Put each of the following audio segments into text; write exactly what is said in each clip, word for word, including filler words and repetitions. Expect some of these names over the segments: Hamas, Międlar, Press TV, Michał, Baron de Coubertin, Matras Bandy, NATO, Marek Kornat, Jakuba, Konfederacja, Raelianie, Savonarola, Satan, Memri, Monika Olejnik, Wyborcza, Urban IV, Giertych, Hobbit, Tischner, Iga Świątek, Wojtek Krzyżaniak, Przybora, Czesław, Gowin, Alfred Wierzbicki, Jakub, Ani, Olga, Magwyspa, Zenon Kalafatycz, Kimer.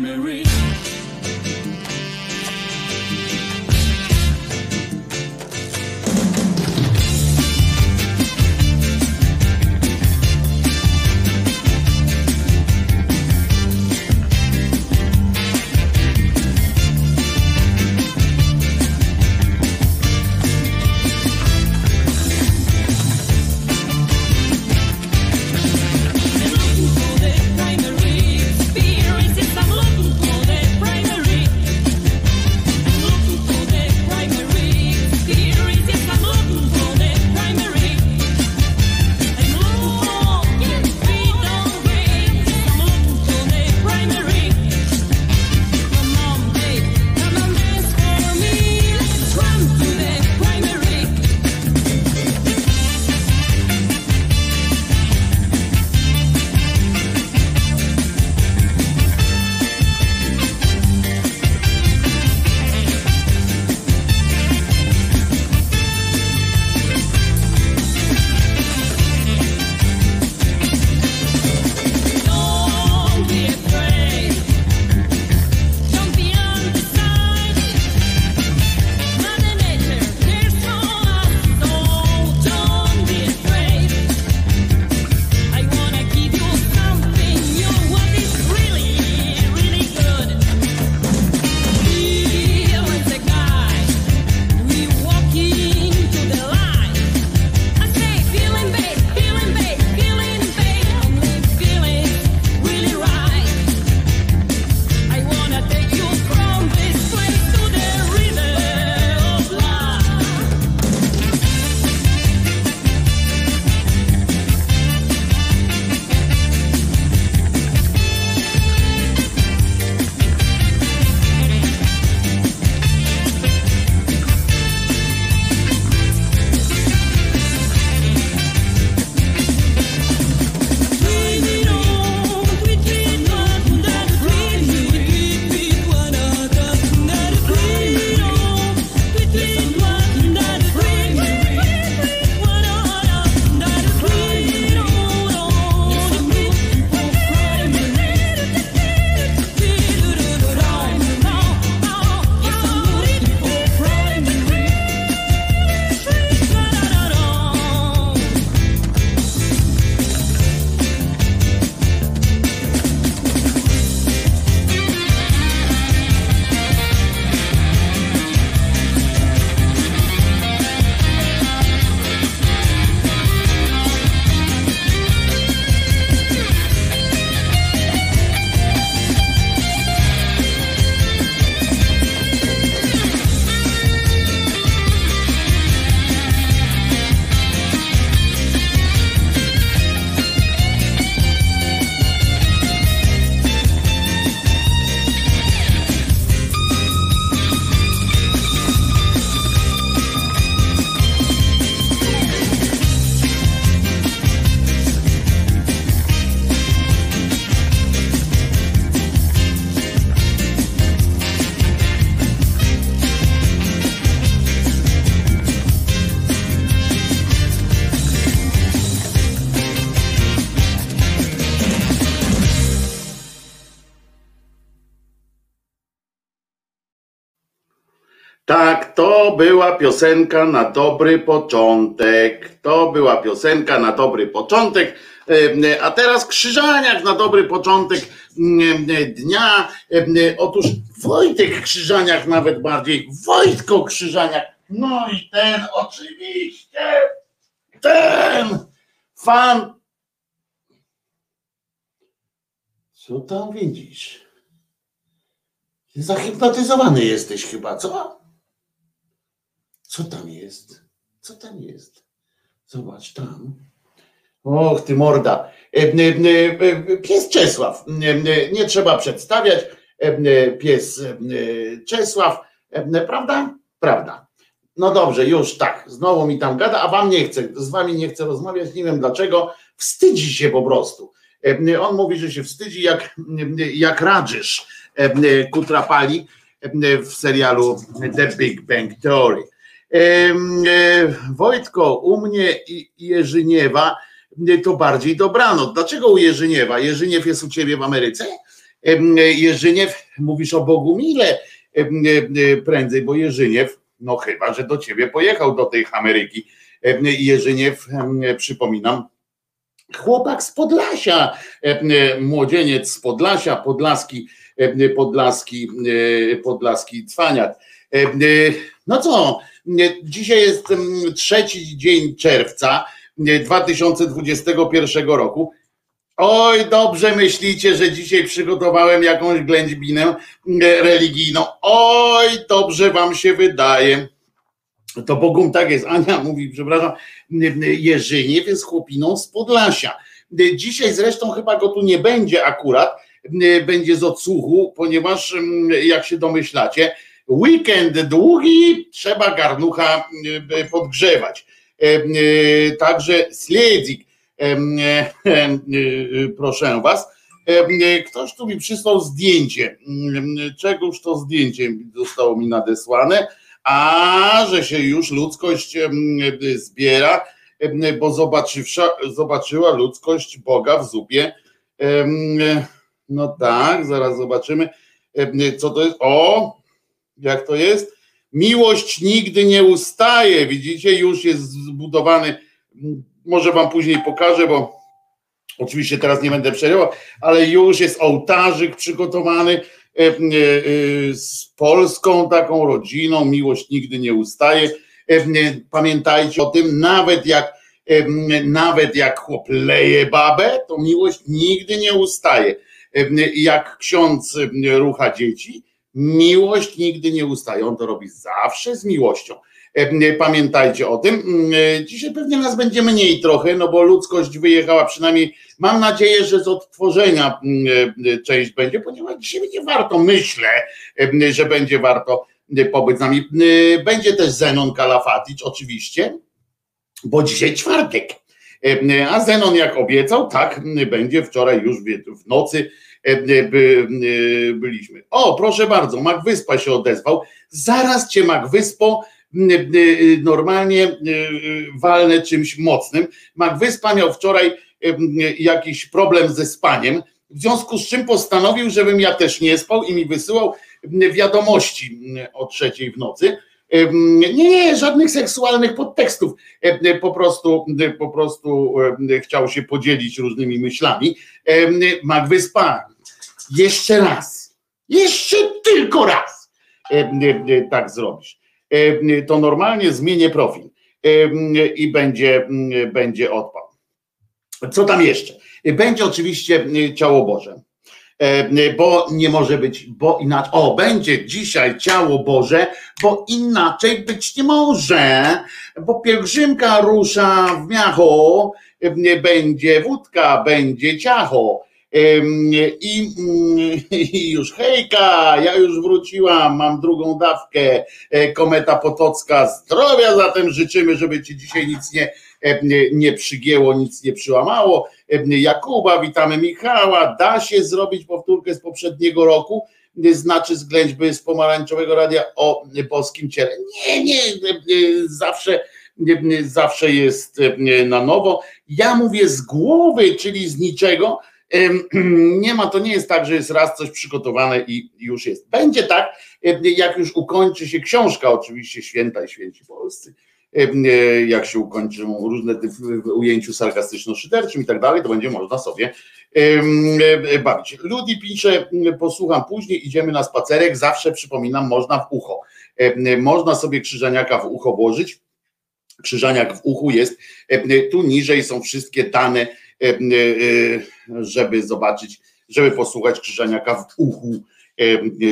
memory. To była piosenka na dobry początek. To była piosenka na dobry początek. A teraz Krzyżaniak na dobry początek dnia. Otóż Wojtek Krzyżaniak, nawet bardziej Wojtko Krzyżaniak. No i ten oczywiście, ten fan. Co tam widzisz? Zahipnotyzowany jesteś chyba, co? Co tam jest? Co tam jest? Zobacz tam. Och, ty morda. Pies Czesław. Nie trzeba przedstawiać. Pies Czesław. Prawda? Prawda. No dobrze, już tak. Znowu mi tam gada, a wam nie chcę. Z wami nie chcę rozmawiać. Nie wiem dlaczego. Wstydzi się po prostu. On mówi, że się wstydzi jak, jak Radżesz Kutrapali w serialu The Big Bang Theory. Wojtko, u mnie i Jerzyniewa to bardziej dobrano. Dlaczego u Jerzyniewa? Jerzyniew jest u ciebie w Ameryce? Jerzyniew, mówisz o Bogumile prędzej, bo Jerzyniew, no chyba, że do ciebie pojechał, do tej Ameryki. Jerzyniew, przypominam, chłopak z Podlasia, młodzieniec z Podlasia, podlaski, podlaski, podlaski cwaniak. No co, dzisiaj jest trzeci dzień czerwca dwa tysiące dwudziestego pierwszego roku. Oj, dobrze myślicie, że dzisiaj przygotowałem jakąś ględźbinę religijną. Oj, dobrze wam się wydaje. To Bogum tak jest. Ania mówi, przepraszam, Jerzyniew jest chłopiną z Podlasia. Dzisiaj zresztą chyba go tu nie będzie akurat, będzie z odsłuchu, ponieważ jak się domyślacie, weekend długi, trzeba garnucha podgrzewać. Także śledzik, proszę was. Ktoś tu mi przysłał zdjęcie. Czegoż to zdjęcie zostało mi nadesłane? A, że się już ludzkość zbiera, bo zobaczywsza, zobaczyła ludzkość Boga w zupie. No tak, zaraz zobaczymy, co to jest. O, jak to jest? Miłość nigdy nie ustaje. Widzicie, już jest zbudowany, może wam później pokażę, bo oczywiście teraz nie będę przerywał, ale już jest ołtarzyk przygotowany z polską taką rodziną, miłość nigdy nie ustaje. Pamiętajcie o tym, nawet jak, nawet jak chłop leje babę, to miłość nigdy nie ustaje. Jak ksiądz rucha dzieci, miłość nigdy nie ustaje. On to robi zawsze z miłością. Pamiętajcie o tym. Dzisiaj pewnie nas będzie mniej trochę, no bo ludzkość wyjechała, przynajmniej mam nadzieję, że z odtworzenia część będzie, ponieważ dzisiaj będzie warto, myślę, że będzie warto pobyć z nami. Będzie też Zenon Kalafatycz oczywiście, bo dzisiaj czwartek, a Zenon jak obiecał, tak będzie, wczoraj już w nocy byliśmy. O, proszę bardzo, Magwyspa się odezwał. Zaraz cię, Magwyspo, normalnie walnę czymś mocnym. Magwyspa miał wczoraj jakiś problem ze spaniem, w związku z czym postanowił, żebym ja też nie spał i mi wysyłał wiadomości o trzeciej w nocy. Nie, nie, żadnych seksualnych podtekstów, po prostu, po prostu chciał się podzielić różnymi myślami. Magwyspa, jeszcze raz, jeszcze tylko raz tak zrobisz, to normalnie zmienię profil i będzie, będzie odpał. Co tam jeszcze? Będzie oczywiście Ciało Boże, bo nie może być, bo inaczej, o, będzie dzisiaj Ciało Boże, bo inaczej być nie może, bo pielgrzymka rusza w miacho, będzie wódka, będzie ciacho. I, I już hejka, ja już wróciłam, mam drugą dawkę, Kometa Potocka, zdrowia zatem życzymy, żeby ci dzisiaj nic nie, nie przygięło, nic nie przyłamało. Jakuba, witamy Michała, da się zrobić powtórkę z poprzedniego roku, znaczy z ględźby z Pomarańczowego Radia o boskim ciele. Nie, nie, zawsze... zawsze jest na nowo. Ja mówię z głowy, czyli z niczego. Nie ma, to nie jest tak, że jest raz coś przygotowane i już jest. Będzie tak, jak już ukończy się książka, oczywiście Święta i Święci Polscy, jak się ukończą różne w ujęciu sarkastyczno-szyderczym i tak dalej, to będzie można sobie bawić. Ludi pisze, posłucham później, idziemy na spacerek, zawsze przypominam, można w ucho. Można sobie Krzyżaniaka w ucho włożyć. Krzyżaniak w uchu jest, tu niżej są wszystkie dane, żeby zobaczyć, żeby posłuchać Krzyżaniaka w uchu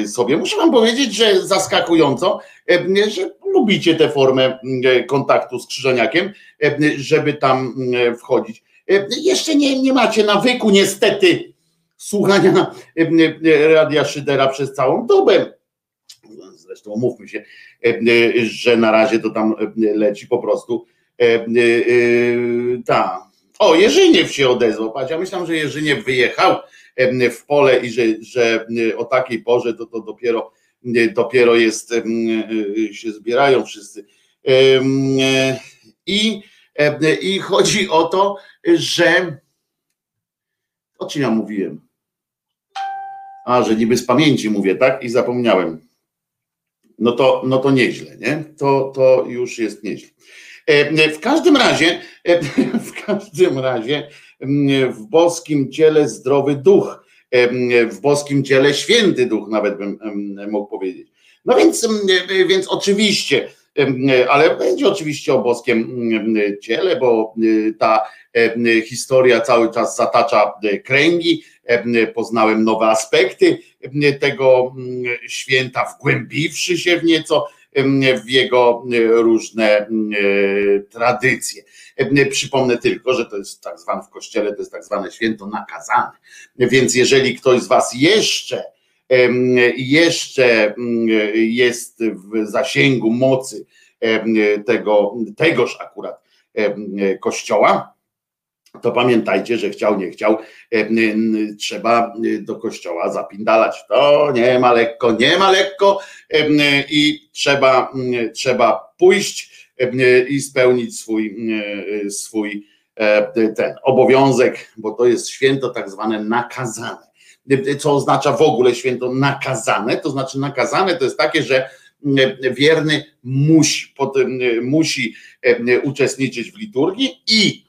sobie. Muszę wam powiedzieć, że zaskakująco, że lubicie tę formę kontaktu z Krzyżaniakiem, żeby tam wchodzić. Jeszcze nie, nie macie nawyku niestety słuchania Radia Szydera przez całą dobę. Zresztą umówmy się, że na razie to tam leci po prostu ta. O, Jerzyniew się odezwał. Ja myślałem, że Jerzyniew wyjechał w pole i że, że o takiej porze to, to dopiero, dopiero jest, się zbierają wszyscy. I, i chodzi o to, że o czym ja mówiłem? a że niby z pamięci mówię, tak? I zapomniałem. No to, no to nieźle, nie? To, to już jest nieźle. W każdym razie, w każdym razie w boskim ciele zdrowy duch, w boskim ciele święty duch nawet bym mógł powiedzieć. No więc, więc oczywiście, ale będzie oczywiście o boskim ciele, bo ta historia cały czas zatacza kręgi, poznałem nowe aspekty tego święta, wgłębiwszy się w nieco w jego różne tradycje. Przypomnę tylko, że to jest tak zwane w kościele, to jest tak zwane święto nakazane, więc jeżeli ktoś z was jeszcze jeszcze jest w zasięgu mocy tego, tegoż akurat kościoła, to pamiętajcie, że chciał, nie chciał, trzeba do kościoła zapindalać. To nie ma lekko, nie ma lekko i trzeba, trzeba pójść i spełnić swój, swój ten obowiązek, bo to jest święto tak zwane nakazane. Co oznacza w ogóle święto nakazane? To znaczy nakazane to jest takie, że wierny musi, potem, musi uczestniczyć w liturgii i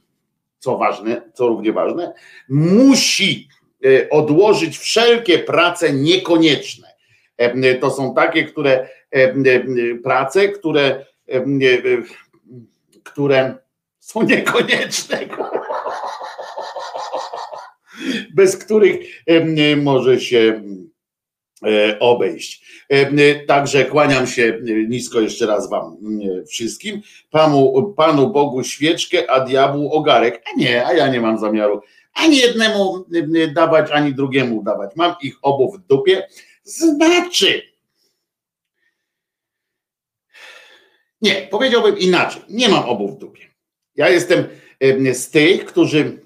co ważne, co równie ważne, musi odłożyć wszelkie prace niekonieczne. To są takie, które prace, które, które są niekonieczne, bez których może się obejść. Także kłaniam się nisko jeszcze raz wam wszystkim. Panu, Panu Bogu świeczkę, a diabłu ogarek. A nie, a ja nie mam zamiaru ani jednemu dawać, ani drugiemu dawać. Mam ich obu w dupie. Znaczy, nie, powiedziałbym inaczej. Nie mam obu w dupie. Ja jestem z tych, którzy,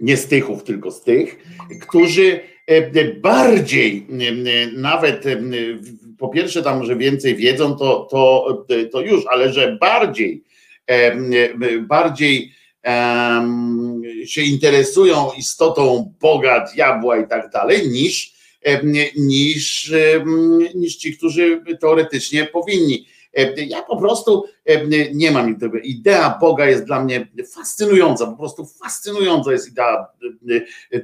nie z tychów, tylko z tych, którzy bardziej nawet, po pierwsze tam, że więcej wiedzą, to, to, to już, ale że bardziej, bardziej się interesują istotą Boga, diabła i tak dalej, niż, niż, niż ci, którzy teoretycznie powinni. Ja po prostu nie mam tego. Idea Boga jest dla mnie fascynująca, po prostu fascynująca jest idea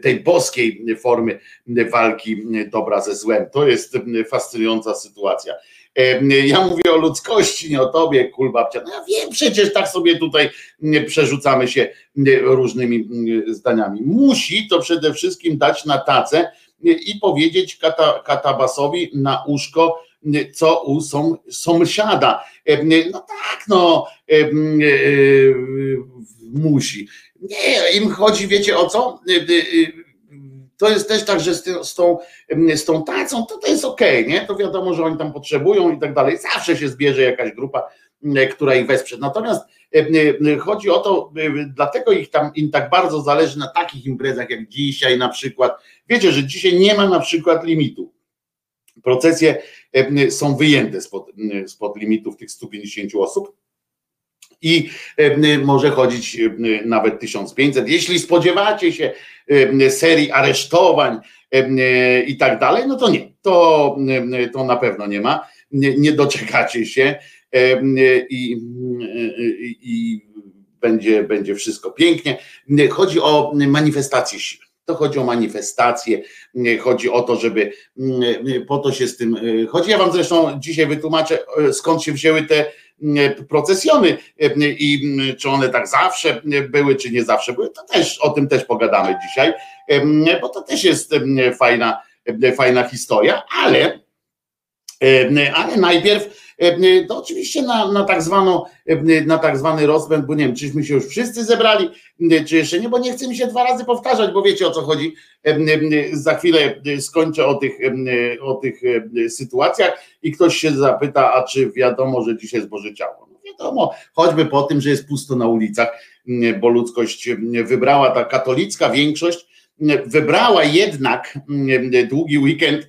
tej boskiej formy walki dobra ze złem. To jest fascynująca sytuacja. Ja mówię o ludzkości, nie o tobie, kul babcia. No ja wiem, przecież tak sobie tutaj przerzucamy się różnymi zdaniami. Musi to przede wszystkim dać na tacę i powiedzieć kata, katabasowi na uszko, co u są, sąsiada. No tak, no e, e, musi. Nie, im chodzi, wiecie o co? E, e, to jest też tak, że z, ty, z, tą, z tą tacą to, to jest okej, nie? To wiadomo, że oni tam potrzebują i tak dalej. Zawsze się zbierze jakaś grupa, która ich wesprze. Natomiast chodzi o to, dlatego ich tam im tak bardzo zależy na takich imprezach jak dzisiaj na przykład. Wiecie, że dzisiaj nie ma na przykład limitu. Procesje są wyjęte spod, spod limitów tych stu pięćdziesięciu osób i może chodzić nawet tysiąc pięćset. Jeśli spodziewacie się serii aresztowań i tak dalej, no to nie, to, to na pewno nie ma. Nie, nie doczekacie się i, i, i będzie, będzie wszystko pięknie. Chodzi o manifestację siły. To chodzi o manifestację, chodzi o to, żeby po to się z tym chodzi. Ja wam zresztą dzisiaj wytłumaczę, skąd się wzięły te procesjony i czy one tak zawsze były, czy nie zawsze były. To też o tym też pogadamy dzisiaj, bo to też jest fajna, fajna historia, ale, ale najpierw. To oczywiście na, na, tak zwaną, na tak zwany rozpęd, bo nie wiem, czyśmy się już wszyscy zebrali, czy jeszcze nie, bo nie chcę mi się dwa razy powtarzać, bo wiecie o co chodzi. Za chwilę skończę o tych, o tych sytuacjach i ktoś się zapyta, a czy wiadomo, że dzisiaj zboże ciało. No wiadomo, choćby po tym, że jest pusto na ulicach, bo ludzkość wybrała, ta katolicka większość wybrała jednak długi weekend,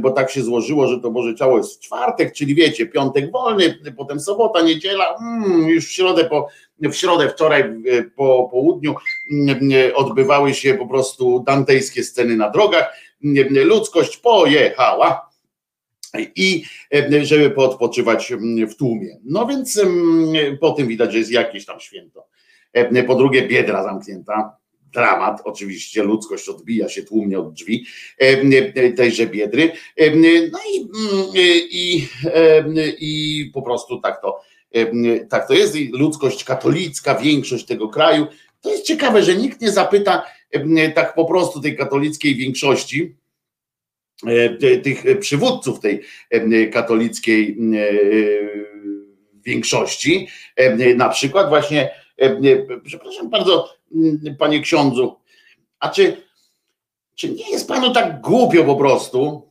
bo tak się złożyło, że to Boże Ciało jest w czwartek, czyli wiecie, piątek wolny, potem sobota, niedziela, mm, już w środę, po, w środę wczoraj po południu odbywały się po prostu dantejskie sceny na drogach, ludzkość pojechała i żeby poodpoczywać w tłumie. No więc po tym widać, że jest jakieś tam święto. Po drugie, Biedra zamknięta. Dramat, oczywiście ludzkość odbija się tłumnie od drzwi tejże Biedry. No i, i, i po prostu tak to, tak to jest. I ludzkość katolicka, większość tego kraju. To jest ciekawe, że nikt nie zapyta tak po prostu tej katolickiej większości, tych przywódców tej katolickiej większości, na przykład właśnie, przepraszam bardzo, panie ksiądzu, a czy, czy nie jest panu tak głupio po prostu,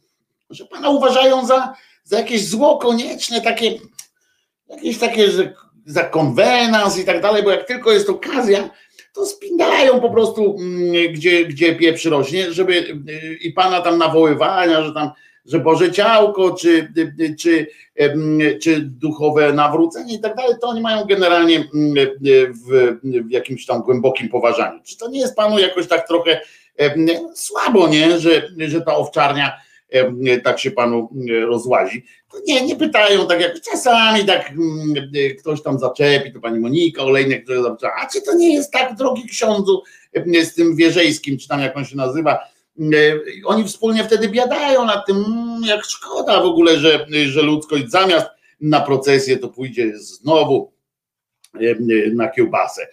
że pana uważają za, za jakieś zło konieczne, takie, jakieś takie, że za konwenans i tak dalej, bo jak tylko jest okazja, to spindają po prostu, gdzie, gdzie pieprz rośnie, żeby i pana tam nawoływania, że tam, że Boże Ciałko, czy, czy, czy duchowe nawrócenie i tak dalej, to oni mają generalnie w, w jakimś tam głębokim poważaniu. Czy to nie jest panu jakoś tak trochę słabo, nie, że, że ta owczarnia tak się panu rozłazi? To nie, nie pytają, tak jak czasami tak ktoś tam zaczepi, to pani Monika Olejnik, która zapytała, a czy to nie jest tak, drogi ksiądzu, z tym Wierzejskim, czy tam jak on się nazywa, oni wspólnie wtedy biadają nad tym, jak szkoda w ogóle, że, że ludzkość zamiast na procesję to pójdzie znowu na kiełbasę.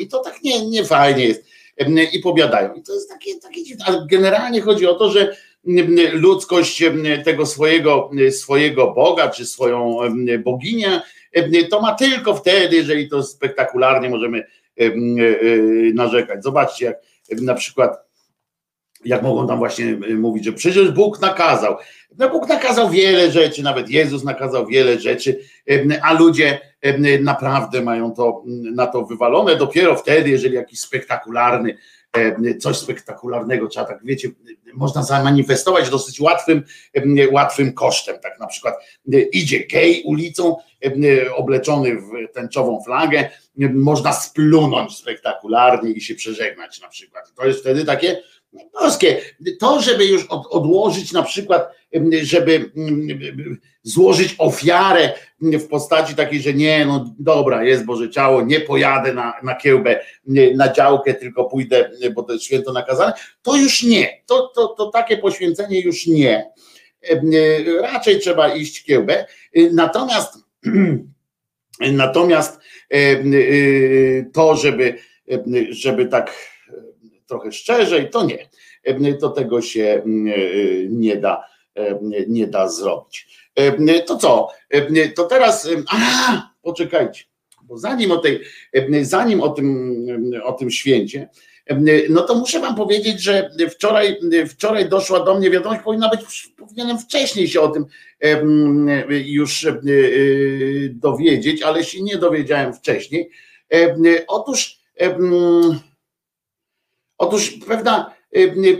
I to tak nie, nie fajnie jest. I pobiadają. I to jest takie, takie dziwne. A generalnie chodzi o to, że ludzkość tego swojego, swojego Boga, czy swoją boginię, to ma tylko wtedy, jeżeli to spektakularnie możemy narzekać. Zobaczcie, jak na przykład, jak mogą tam właśnie mówić, że przecież Bóg nakazał. No Bóg nakazał wiele rzeczy, nawet Jezus nakazał wiele rzeczy, a ludzie naprawdę mają to na to wywalone dopiero wtedy, jeżeli jakiś spektakularny, coś spektakularnego trzeba, tak wiecie, można zamanifestować dosyć łatwym, łatwym kosztem. Tak na przykład idzie gej ulicą obleczony w tęczową flagę, można splunąć spektakularnie i się przeżegnać na przykład. To jest wtedy takie polskie. To, żeby już od, odłożyć na przykład, żeby złożyć ofiarę w postaci takiej, że nie, no dobra, jest Boże Ciało, nie pojadę na, na kiełbę, na działkę, tylko pójdę, bo to jest święto nakazane, to już nie. To, to, to takie poświęcenie już nie. Raczej trzeba iść kiełbę. Natomiast natomiast to, żeby, żeby tak trochę szczerzej, to nie. To tego się nie da, nie da zrobić. To co? To teraz, a, poczekajcie, bo zanim o tej, zanim o tym, o tym święcie, no to muszę wam powiedzieć, że wczoraj, wczoraj doszła do mnie wiadomość, powinna być, powinienem wcześniej się o tym już dowiedzieć, ale się nie dowiedziałem wcześniej. Otóż Otóż pewna,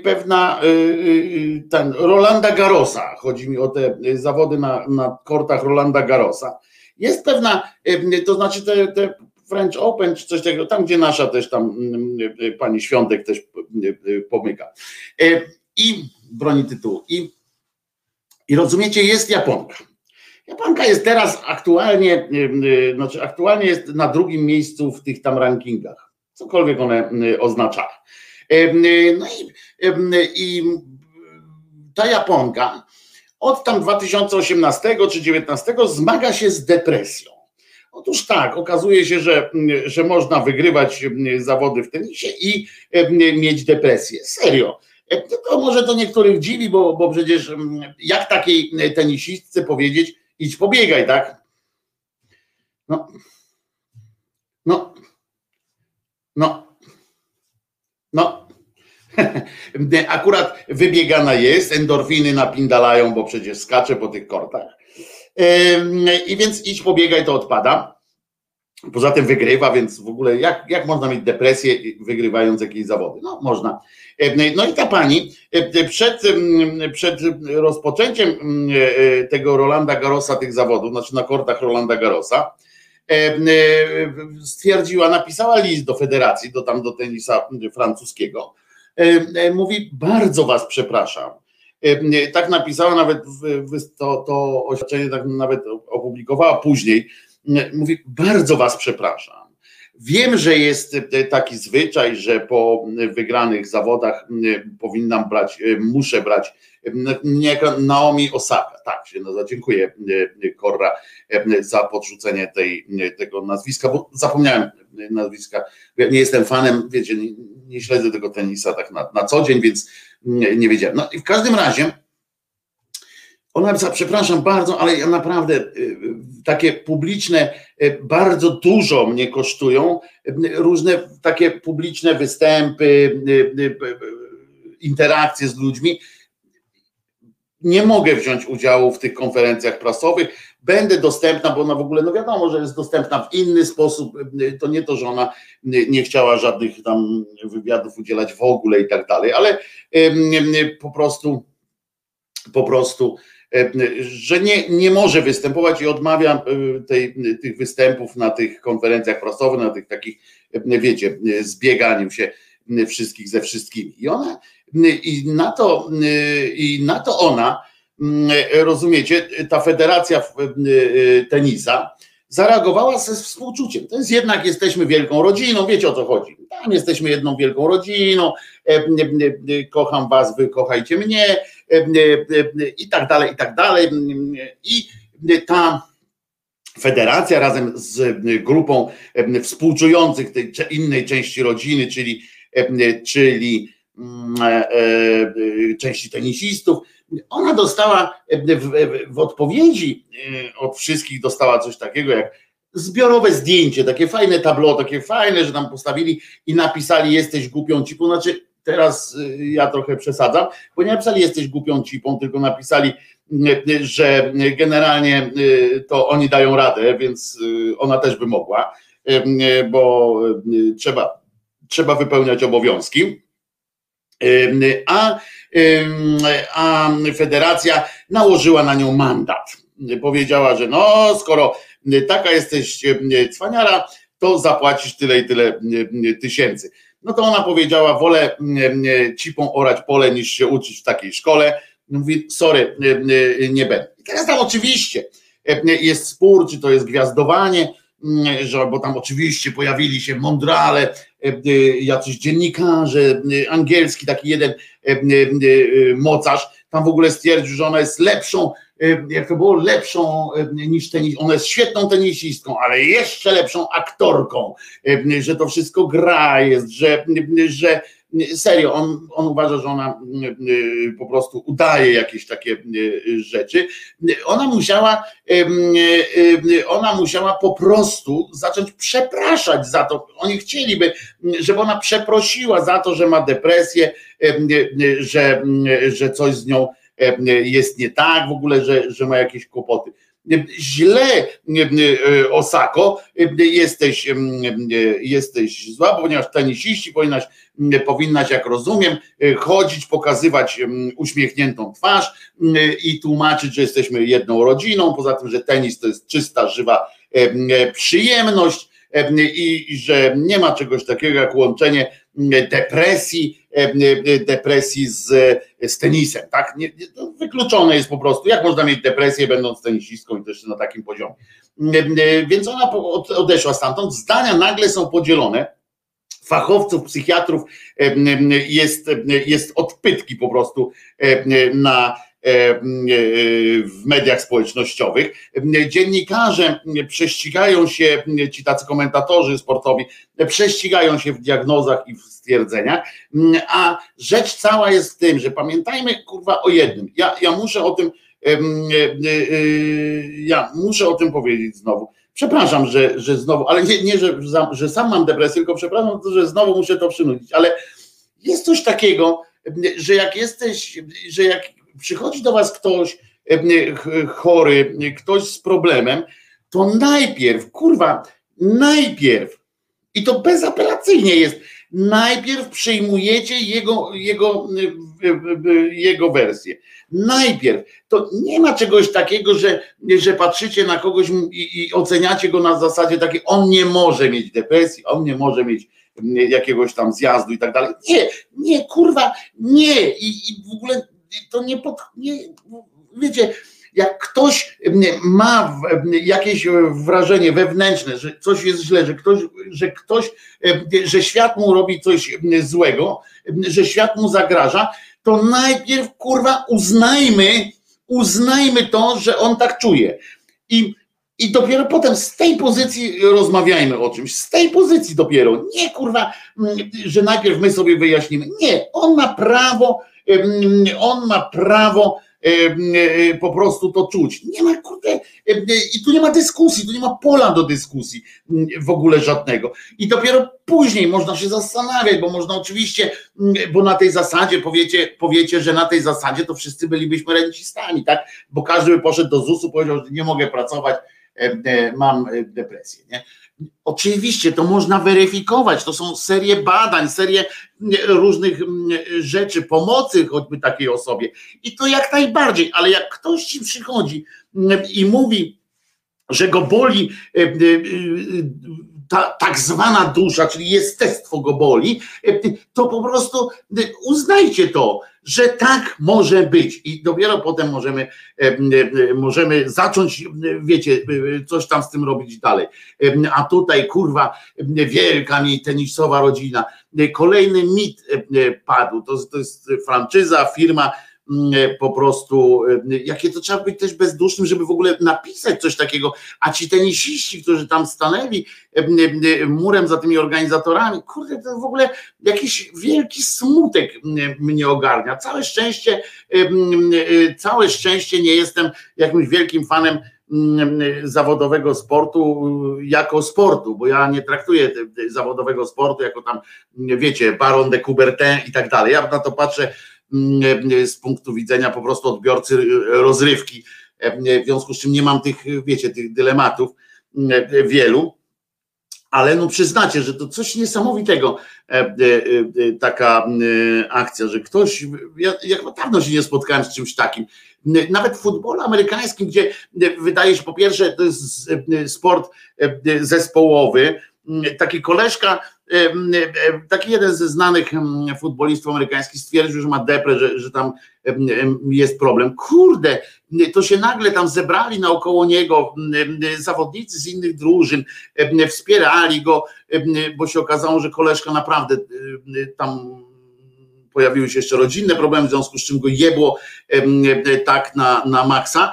pewna ten Rolanda Garrosa, chodzi mi o te zawody na, na kortach Rolanda Garrosa, jest pewna, to znaczy te, te French Open czy coś takiego, tam gdzie nasza też tam pani Świątek też pomyka i broni tytułu. I, i rozumiecie, jest Japonka. Japonka jest teraz aktualnie, znaczy aktualnie jest na drugim miejscu w tych tam rankingach, cokolwiek one oznaczały. No i, i ta Japonka od tam dwa tysiące osiemnastego czy dwa tysiące dziewiętnastego zmaga się z depresją. Otóż tak, okazuje się, że, że można wygrywać zawody w tenisie i mieć depresję. Serio. To może to niektórych dziwi, bo, bo przecież jak takiej tenisistce powiedzieć, idź pobiegaj, tak? No, no, no. No, akurat wybiegana jest, endorfiny napindalają, bo przecież skacze po tych kortach. I więc idź pobiegaj, to odpada. Poza tym wygrywa, więc w ogóle jak, jak można mieć depresję wygrywając jakieś zawody? No, można. No i ta pani przed, przed rozpoczęciem tego Rolanda Garrosa, tych zawodów, znaczy na kortach Rolanda Garrosa, stwierdziła, napisała list do federacji, do tam do tenisa francuskiego mówi, bardzo was przepraszam. Tak napisała, nawet to, to oświadczenie tak nawet opublikowała później. Mówi, bardzo was przepraszam. Wiem, że jest taki zwyczaj, że po wygranych zawodach powinnam brać, muszę brać, nie, Naomi Osaka, tak się nazywa, dziękuję Korra za podrzucenie tej, tego nazwiska, bo zapomniałem nazwiska, ja nie jestem fanem, wiecie, nie, nie śledzę tego tenisa tak na, na co dzień, więc nie, nie wiedziałem. No i w każdym razie ona napisała, przepraszam bardzo, ale ja naprawdę takie publiczne, bardzo dużo mnie kosztują, różne takie publiczne występy, interakcje z ludźmi. Nie mogę wziąć udziału w tych konferencjach prasowych, będę dostępna, bo ona w ogóle, no wiadomo, że jest dostępna w inny sposób, to nie to, że ona nie chciała żadnych tam wywiadów udzielać w ogóle i tak dalej, ale po prostu... po prostu, że nie, nie może występować i odmawia tej, tych występów na tych konferencjach prasowych, na tych takich, wiecie, zbieganiu się wszystkich ze wszystkimi. I ona, i na to, i na to ona, rozumiecie, ta federacja tenisa zareagowała ze współczuciem. To jest jednak, jesteśmy wielką rodziną, wiecie o co chodzi. Tam jesteśmy jedną wielką rodziną, kocham was, wy kochajcie mnie, i tak dalej, i tak dalej. I ta federacja razem z grupą współczujących tej innej części rodziny, czyli, czyli części tenisistów, ona dostała w, w odpowiedzi od wszystkich dostała coś takiego jak zbiorowe zdjęcie, takie fajne tableau, takie fajne, że tam postawili i napisali jesteś głupią cipą, znaczy teraz ja trochę przesadzam, bo nie napisali jesteś głupią cipą, tylko napisali, że generalnie to oni dają radę, więc ona też by mogła, bo trzeba, trzeba wypełniać obowiązki. A, a federacja nałożyła na nią mandat. Powiedziała, że no skoro taka jesteś cwaniara, to zapłacisz tyle i tyle tysięcy. No to ona powiedziała, wolę cipą orać pole niż się uczyć w takiej szkole. Mówi, sorry, nie będę. I teraz tam oczywiście jest spór, czy to jest gwiazdowanie, że, bo tam oczywiście pojawili się mądrale, jacyś dziennikarze, angielski taki jeden mocarz, tam w ogóle stwierdził, że ona jest lepszą, jak to było, lepszą niż tenis, ona jest świetną tenisistką, ale jeszcze lepszą aktorką, że to wszystko gra jest, że, że serio, on, on uważa, że ona po prostu udaje jakieś takie rzeczy. Ona musiała, ona musiała po prostu zacząć przepraszać za to, oni chcieliby, żeby ona przeprosiła za to, że ma depresję, że, że coś z nią jest nie tak, w ogóle, że, że ma jakieś kłopoty. Źle, Osako, jesteś, jesteś zła, ponieważ tenisiści powinnaś, powinnaś, jak rozumiem, chodzić, pokazywać uśmiechniętą twarz i tłumaczyć, że jesteśmy jedną rodziną, poza tym, że tenis to jest czysta, żywa przyjemność i że nie ma czegoś takiego jak łączenie depresji, depresji z, z tenisem, tak? Nie, to wykluczone jest po prostu, jak można mieć depresję będąc tenisistką i też na takim poziomie. Więc ona odeszła stamtąd, zdania nagle są podzielone, fachowców, psychiatrów jest, jest odpytki po prostu na w mediach społecznościowych. Dziennikarze prześcigają się, ci tacy komentatorzy sportowi, prześcigają się w diagnozach i w stwierdzeniach, a rzecz cała jest w tym, że pamiętajmy kurwa o jednym. Ja, ja muszę o tym ja muszę o tym powiedzieć znowu. Przepraszam, że, że znowu, ale nie, nie że, że sam mam depresję, tylko przepraszam, że znowu muszę to przynudzić, ale jest coś takiego, że jak jesteś, że jak przychodzi do was ktoś chory, ktoś z problemem, to najpierw, kurwa, najpierw, i to bezapelacyjnie jest, najpierw przyjmujecie jego, jego, jego wersję. Najpierw. To nie ma czegoś takiego, że, że patrzycie na kogoś i, i oceniacie go na zasadzie takiej, on nie może mieć depresji, on nie może mieć jakiegoś tam zjazdu i tak dalej. Nie, nie, kurwa, nie. I, i w ogóle to nie, pod, nie, wiecie, jak ktoś ma jakieś wrażenie wewnętrzne, że coś jest źle, że ktoś, że ktoś, że świat mu robi coś złego, że świat mu zagraża, to najpierw, kurwa, uznajmy, uznajmy to, że on tak czuje. I, i dopiero potem z tej pozycji rozmawiajmy o czymś, z tej pozycji dopiero, nie, kurwa, że najpierw my sobie wyjaśnimy. Nie, on ma prawo, on ma prawo po prostu to czuć. Nie ma, kurde, i tu nie ma dyskusji, tu nie ma pola do dyskusji w ogóle żadnego. I dopiero później można się zastanawiać, bo można oczywiście, bo na tej zasadzie powiecie, powiecie, że na tej zasadzie to wszyscy bylibyśmy rencistami, tak? Bo każdy by poszedł do zusu, powiedział, że nie mogę pracować, mam depresję, nie? Oczywiście to można weryfikować, to są serie badań, serie różnych rzeczy, pomocy choćby takiej osobie i to jak najbardziej, ale jak ktoś ci przychodzi i mówi, że go boli ta tak zwana dusza, czyli jestestwo go boli, to po prostu uznajcie to, że tak może być i dopiero potem możemy, możemy zacząć, wiecie, coś tam z tym robić dalej. A tutaj, kurwa, wielka mi tenisowa rodzina. Kolejny mit padł, to, to jest franczyza, firma, po prostu, jakie to trzeba być też bezdusznym, żeby w ogóle napisać coś takiego, a ci tenisiści, którzy tam stanęli murem za tymi organizatorami, kurde, to w ogóle jakiś wielki smutek mnie ogarnia. Całe szczęście, całe szczęście nie jestem jakimś wielkim fanem zawodowego sportu jako sportu, bo ja nie traktuję zawodowego sportu jako tam, wiecie, Baron de Coubertin i tak dalej. Ja na to patrzę z punktu widzenia po prostu odbiorcy rozrywki, w związku z czym nie mam tych, wiecie, tych dylematów wielu, ale no przyznacie, że to coś niesamowitego, taka akcja, że ktoś, ja, ja dawno się nie spotkałem z czymś takim, nawet w futbolu amerykańskim, gdzie wydaje się, po pierwsze to jest sport zespołowy, taki koleżka, taki jeden ze znanych futbolistów amerykańskich stwierdził, że ma deprę, że, że tam jest problem. Kurde, to się nagle tam zebrali naokoło niego zawodnicy z innych drużyn, wspierali go, bo się okazało, że koleżka naprawdę tam pojawiły się jeszcze rodzinne problemy, w związku z czym go jebło tak na, na maksa.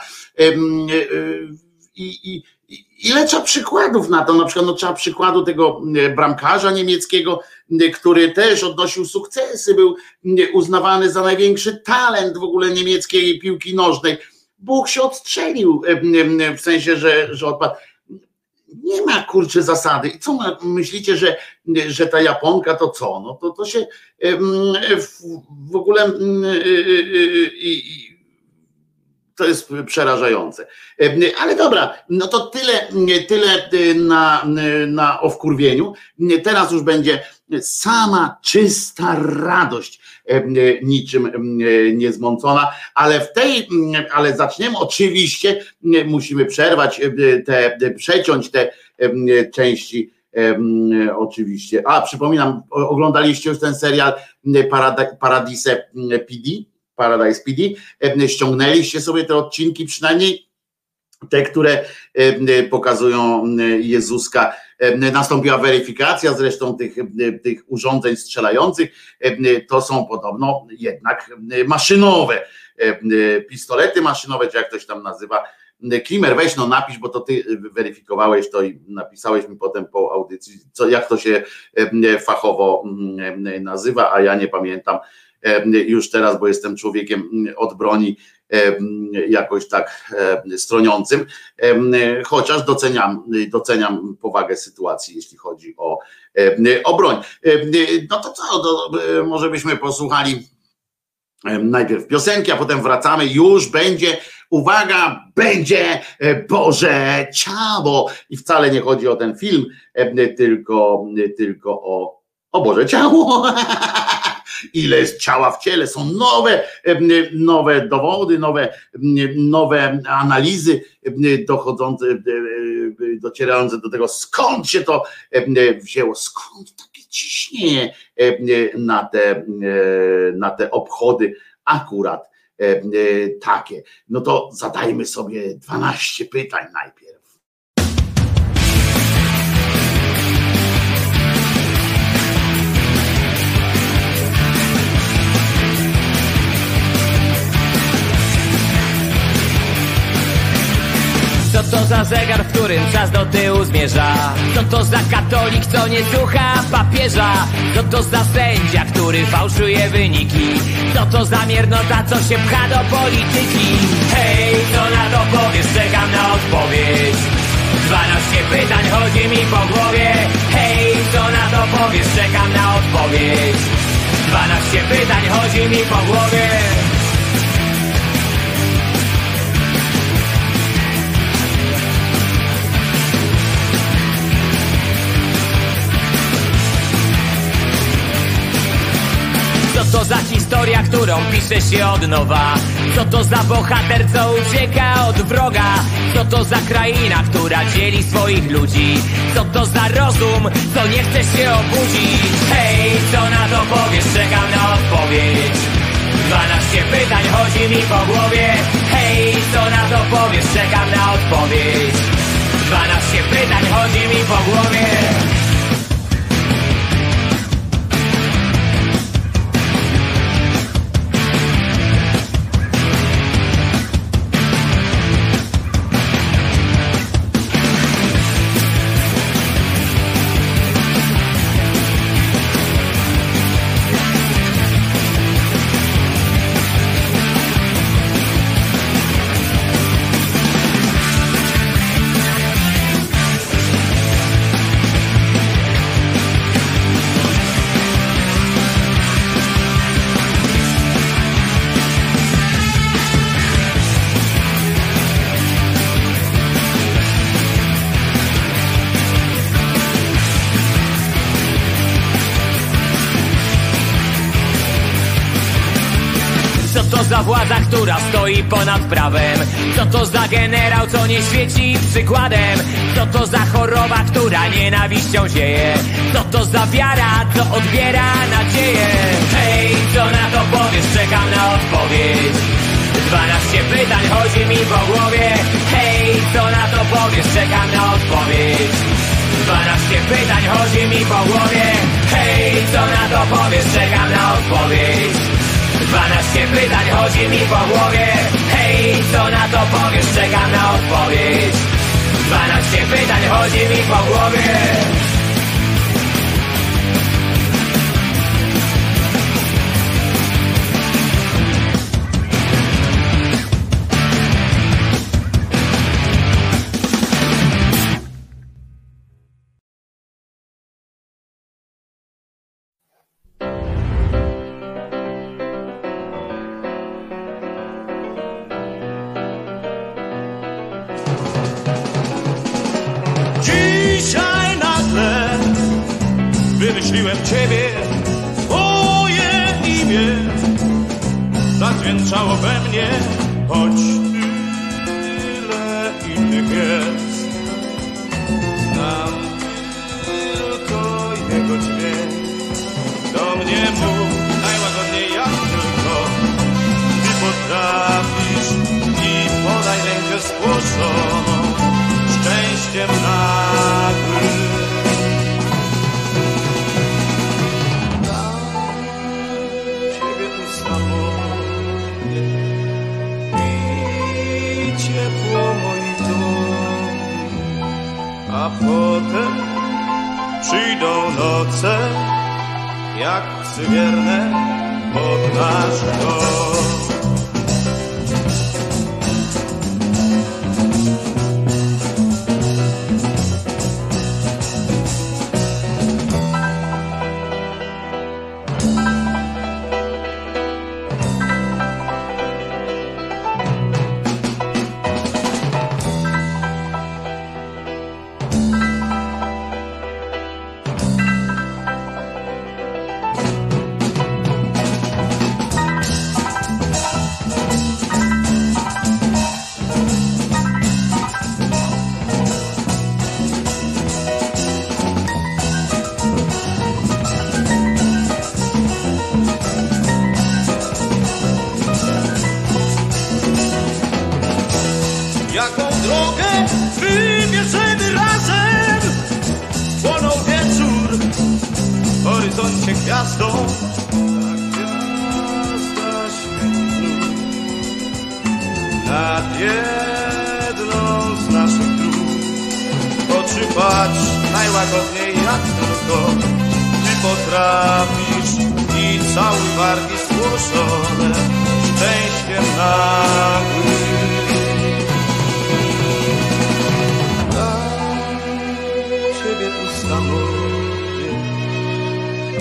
I, i Ile trzeba przykładów na to, na przykład no, trzeba przykładu tego bramkarza niemieckiego, który też odnosił sukcesy, był uznawany za największy talent w ogóle niemieckiej piłki nożnej. Bóg się odstrzelił, w sensie, że, że odpadł. Nie ma, kurczę, zasady. I co ma, myślicie, że, że ta Japonka to co? No to, to się w, w ogóle... i, i, to jest przerażające. Ale dobra, no to tyle, tyle na, na o wkurwieniu. Teraz już będzie sama czysta radość, niczym niezmącona, ale w tej, ale zaczniemy oczywiście, musimy przerwać, te, przeciąć te części oczywiście. A przypominam, oglądaliście już ten serial Paradise P D? Paradise P D, ściągnęliście sobie te odcinki, przynajmniej te, które pokazują Jezuska. Nastąpiła weryfikacja zresztą tych, tych urządzeń strzelających, to są podobno jednak maszynowe, pistolety maszynowe, czy jak ktoś tam nazywa. Kimer, weź no napisz, bo to ty weryfikowałeś to i napisałeś mi potem po audycji, co, jak to się fachowo nazywa, a ja nie pamiętam już teraz, bo jestem człowiekiem od broni jakoś tak stroniącym, chociaż doceniam, doceniam powagę sytuacji, jeśli chodzi o, o broń. No to co, to może byśmy posłuchali najpierw piosenki, a potem wracamy, już będzie, uwaga, będzie Boże Ciało i wcale nie chodzi o ten film, tylko, tylko o, o Boże Ciało. Ile jest ciała w ciele, są nowe, nowe dowody, nowe, nowe analizy dochodzące, docierające do tego, skąd się to wzięło, skąd takie ciśnienie na te, na te obchody akurat takie. No to zadajmy sobie dwanaście pytań najpierw. Co to za zegar, w którym czas do tyłu zmierza? Co to za katolik, co nie słucha papieża? Co to za sędzia, który fałszuje wyniki? Co to za miernota, co się pcha do polityki? Hej, co na to powiesz? Czekam na odpowiedź. Dwanaście pytań chodzi mi po głowie. Hej, co na to powiesz? Czekam na odpowiedź. Dwanaście pytań chodzi mi po głowie. Co to za historia, którą pisze się od nowa? Co to za bohater, co ucieka od wroga? Co to za kraina, która dzieli swoich ludzi? Co to za rozum, co nie chce się obudzić? Hej, co na to powiesz? Czekam na odpowiedź. Dwanaście pytań chodzi mi po głowie. Hej, co na to powiesz? Czekam na odpowiedź. Dwanaście pytań chodzi mi po głowie. Władza, która stoi ponad prawem. Co to za generał, co nie świeci przykładem? Co to za choroba, która nienawiścią zieje? Co to za wiara, co odbiera nadzieję? Hej, co na to powiesz? Czekam na odpowiedź. Dwanaście pytań chodzi mi po głowie. Hej, co na to powiesz? Czekam na odpowiedź. Dwanaście pytań chodzi mi po głowie. Hej, co na to powiesz? Czekam na odpowiedź. Dwanaście pytań chodzi mi po głowie. Hej, co na to powiesz? Czekam na odpowiedź. Dwanaście pytań chodzi mi po głowie. Wymyśliłem Ciebie, Twoje imię zadźwięczało we mnie, choć tyle innych jest. Znam tylko jego dźwięk. Do mnie mów najłagodniej jak tylko Ty potrafisz i podaj rękę spłoszoną szczęściem nagłym. A potem przyjdą noce, jak psy wierne pod nasz dom. jaką drogę wybierzemy razem. Płonął wieczór, w horyzoncie gwiazdą, a gwiazda świeci nad jedną z naszych dróg. Oczy patrz najłagodniej jak tylko ty potrafisz i cały wargi spłoszone szczęściem nagły.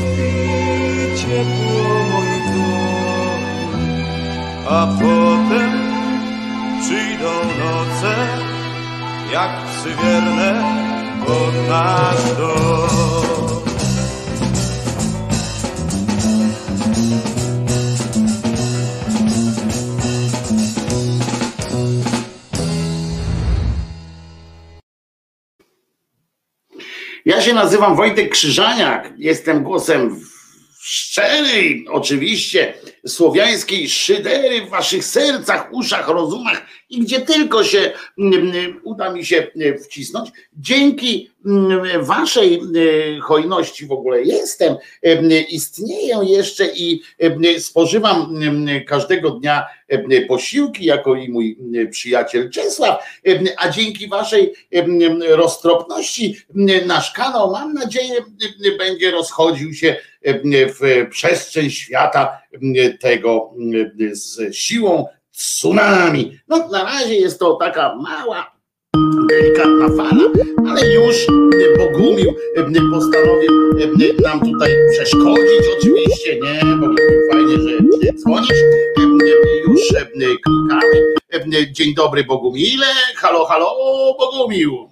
I ciepło moich dłoni, a potem przyjdą noce, jak psy wierne pod nasz dom. Ja się nazywam Wojtek Krzyżaniak, jestem głosem szczerej, oczywiście, słowiańskiej szydery w waszych sercach, uszach, rozumach i gdzie tylko się uda mi się wcisnąć. Dzięki waszej hojności w ogóle jestem, istnieję jeszcze i spożywam każdego dnia posiłki, jako i mój przyjaciel Czesław, a dzięki waszej roztropności nasz kanał, mam nadzieję, będzie rozchodził się w przestrzeń świata tego z siłą tsunami. No na razie jest to taka mała, delikatna fala, ale już Bogumił postanowił nam tutaj przeszkodzić, oczywiście, nie, Bogumił, fajnie, że dzwonisz, już klikamy. Dzień dobry Bogumile, halo, halo Bogumił.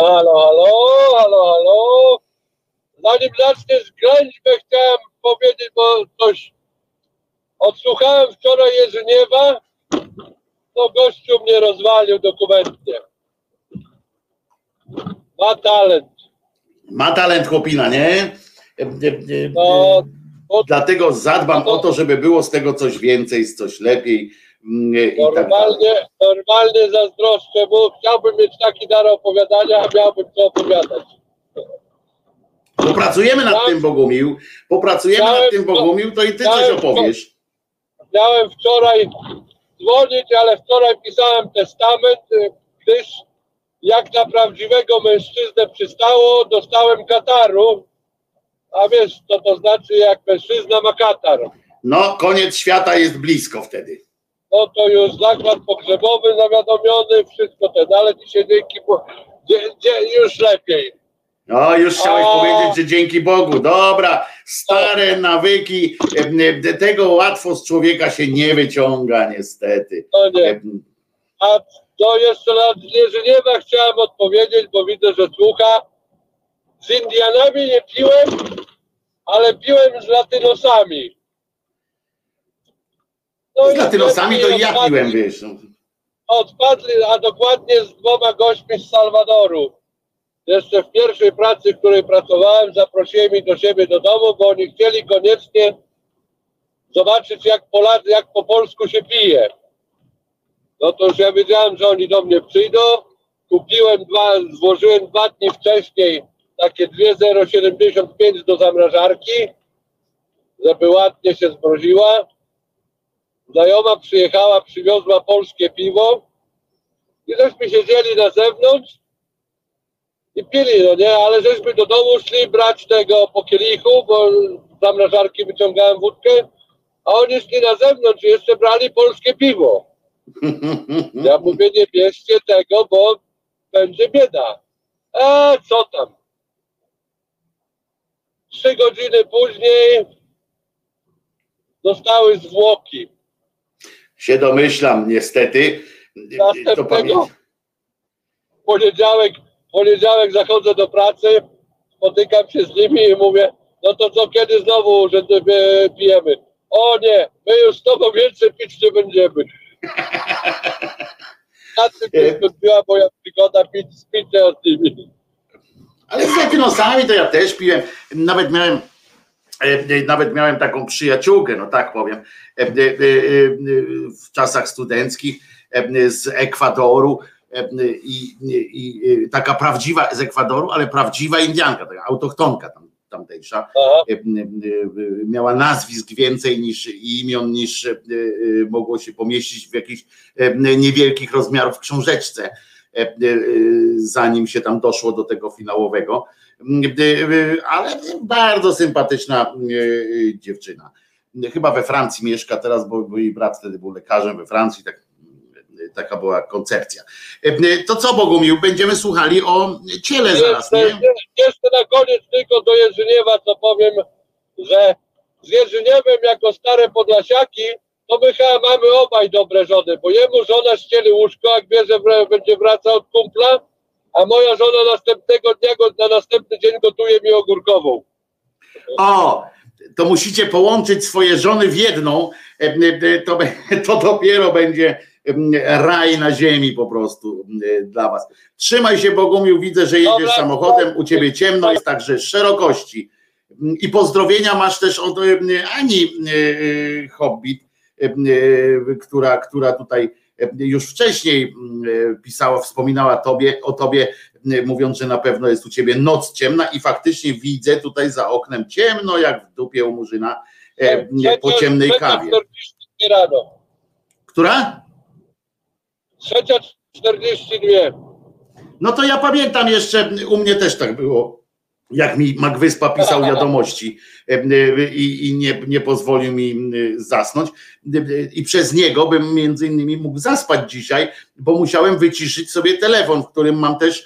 Halo, halo, halo, halo. Zanim zacznę zgrać, chciałem powiedzieć, bo coś odsłuchałem wczoraj Jerzyniewa, to gościu mnie rozwalił dokumentnie. Ma talent. Ma talent chłopina, nie? No, od... Dlatego zadbam no, o to, żeby było z tego coś więcej, coś lepiej. I normalnie, tak normalnie zazdroszczę, bo chciałbym mieć taki dar opowiadania, a miałbym co opowiadać. Popracujemy nad tym Bogumił, popracujemy nad tym Bogumił, to i ty coś opowiesz. Miałem wczoraj dzwonić, ale wczoraj pisałem testament, gdyż jak na prawdziwego mężczyznę przystało, dostałem kataru, a wiesz, co to znaczy, jak mężczyzna ma katar. No, koniec świata jest blisko wtedy. No to już zakład pogrzebowy zawiadomiony, wszystko ten, ale dzisiaj dzięki Bogu, już lepiej. No, już chciałeś A... powiedzieć, że dzięki Bogu. Dobra, stare nawyki, tego łatwo z człowieka się nie wyciąga, niestety. No nie. A to jeszcze na Jerzyniewa chciałem odpowiedzieć, bo widzę, że słucha. Z Indianami nie piłem, ale piłem z Latynosami. No z Latynosami to i ja odpadli, piłem, wiesz. Odpadli, a dokładnie z dwoma gośćmi z Salwadoru. Jeszcze w pierwszej pracy, w której pracowałem, zaprosiłem ich do siebie do domu, bo oni chcieli koniecznie zobaczyć, jak, Polacy, jak po polsku się pije. No to już ja wiedziałem, że oni do mnie przyjdą. Kupiłem dwa, złożyłem dwa dni wcześniej takie dwa zero siedemdziesiąt pięć do zamrażarki, żeby ładnie się zmroziła. Znajoma przyjechała, przywiozła polskie piwo i żeśmy siedzieli na zewnątrz i pili, no nie, ale żeśmy do domu szli brać tego po kielichu, bo z zamrażarki wyciągałem wódkę, a oni szli na zewnątrz i jeszcze brali polskie piwo. Ja mówię, nie bierzcie tego, bo będzie bieda. A co tam? Trzy godziny później zostały zwłoki. Się domyślam, niestety. Następnego w poniedziałek poniedziałek zachodzę do pracy, spotykam się z nimi i mówię, no to co, kiedy znowu, że pijemy? O nie, my już z tobą więcej pić nie będziemy. Na tym się skończyła moja przygoda pić z picie od nimi. Ale z Latynosami to ja też piłem, nawet miałem Nawet miałem taką przyjaciółkę, no tak powiem, w czasach studenckich, z Ekwadoru i, i, i taka prawdziwa z Ekwadoru, ale prawdziwa Indianka, taka autochtonka tam, tamtejsza. Aha. Miała nazwisk więcej niż i imion, niż mogło się pomieścić w jakichś niewielkich rozmiarów książeczce, zanim się tam doszło do tego finałowego, ale bardzo sympatyczna dziewczyna. Chyba we Francji mieszka teraz, bo jej brat wtedy był lekarzem we Francji, tak, taka była koncepcja. To co, Bogumił, będziemy słuchali o ciele jeszcze, zaraz, nie? Jeszcze na koniec tylko do Jerzyniewa, co powiem, że z Jerzyniewem jako stare podlasiaki to my chyba mamy obaj dobre żony, bo jemu żona ścieli łóżko, jak wie, że będzie wracał od kumpla, a moja żona następnego dnia, na następny dzień gotuje mi ogórkową. O, to musicie połączyć swoje żony w jedną, to, to dopiero będzie raj na ziemi po prostu dla was. Trzymaj się, Bogumił, widzę, że jedziesz Dobra, samochodem, u ciebie ciemno jest, także szerokości. I pozdrowienia masz też od Ani Hobbit, która, która tutaj już wcześniej pisała, wspominała tobie, o tobie, mówiąc, że na pewno jest u ciebie noc ciemna i faktycznie widzę tutaj za oknem ciemno, jak w dupie u murzyna po ciemnej kawie. Która? trzecia czterdzieści dwa. No to ja pamiętam jeszcze, u mnie też tak było, jak mi Magwyspa pisał wiadomości i, i nie, nie pozwolił mi zasnąć i przez niego bym między innymi mógł zaspać dzisiaj, bo musiałem wyciszyć sobie telefon, w którym mam też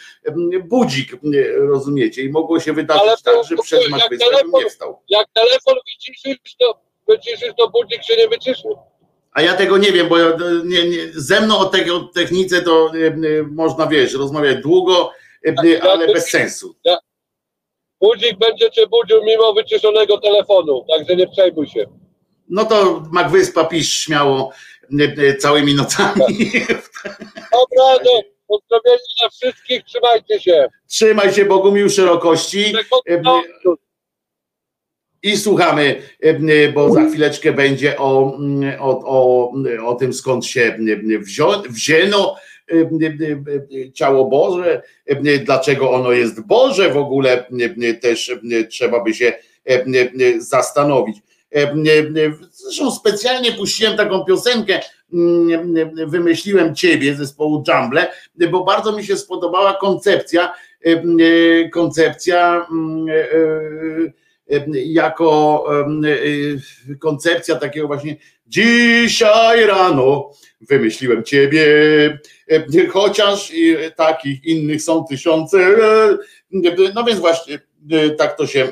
budzik, rozumiecie, i mogło się wydarzyć Ale tak, że przez Magwyspę telefon, bym nie wstał. Jak telefon wyciszysz, to, wyciszysz, to budzik się nie wyciszy. A ja tego nie wiem, bo nie, nie, ze mną o tej o technice to można, wiesz, rozmawiać długo, ale ja, bez ty, sensu. Ja, budzik będzie cię budził mimo wyciszonego telefonu, także nie przejmuj się. No to Magwyspa, pisz śmiało całymi nocami. Tak. Dobra, no, pozdrowienia dla wszystkich, trzymajcie się. Trzymaj się, Bogumił, szerokości. I słuchamy, bo za chwileczkę będzie o, o, o, o tym, skąd się wzią, wzięło ciało Boże, dlaczego ono jest Boże w ogóle, też trzeba by się zastanowić. Zresztą specjalnie puściłem taką piosenkę, wymyśliłem ciebie, zespołu Jumble, bo bardzo mi się spodobała koncepcja, koncepcja jako koncepcja takiego właśnie dzisiaj rano wymyśliłem ciebie, chociaż takich innych są tysiące, no więc właśnie tak to się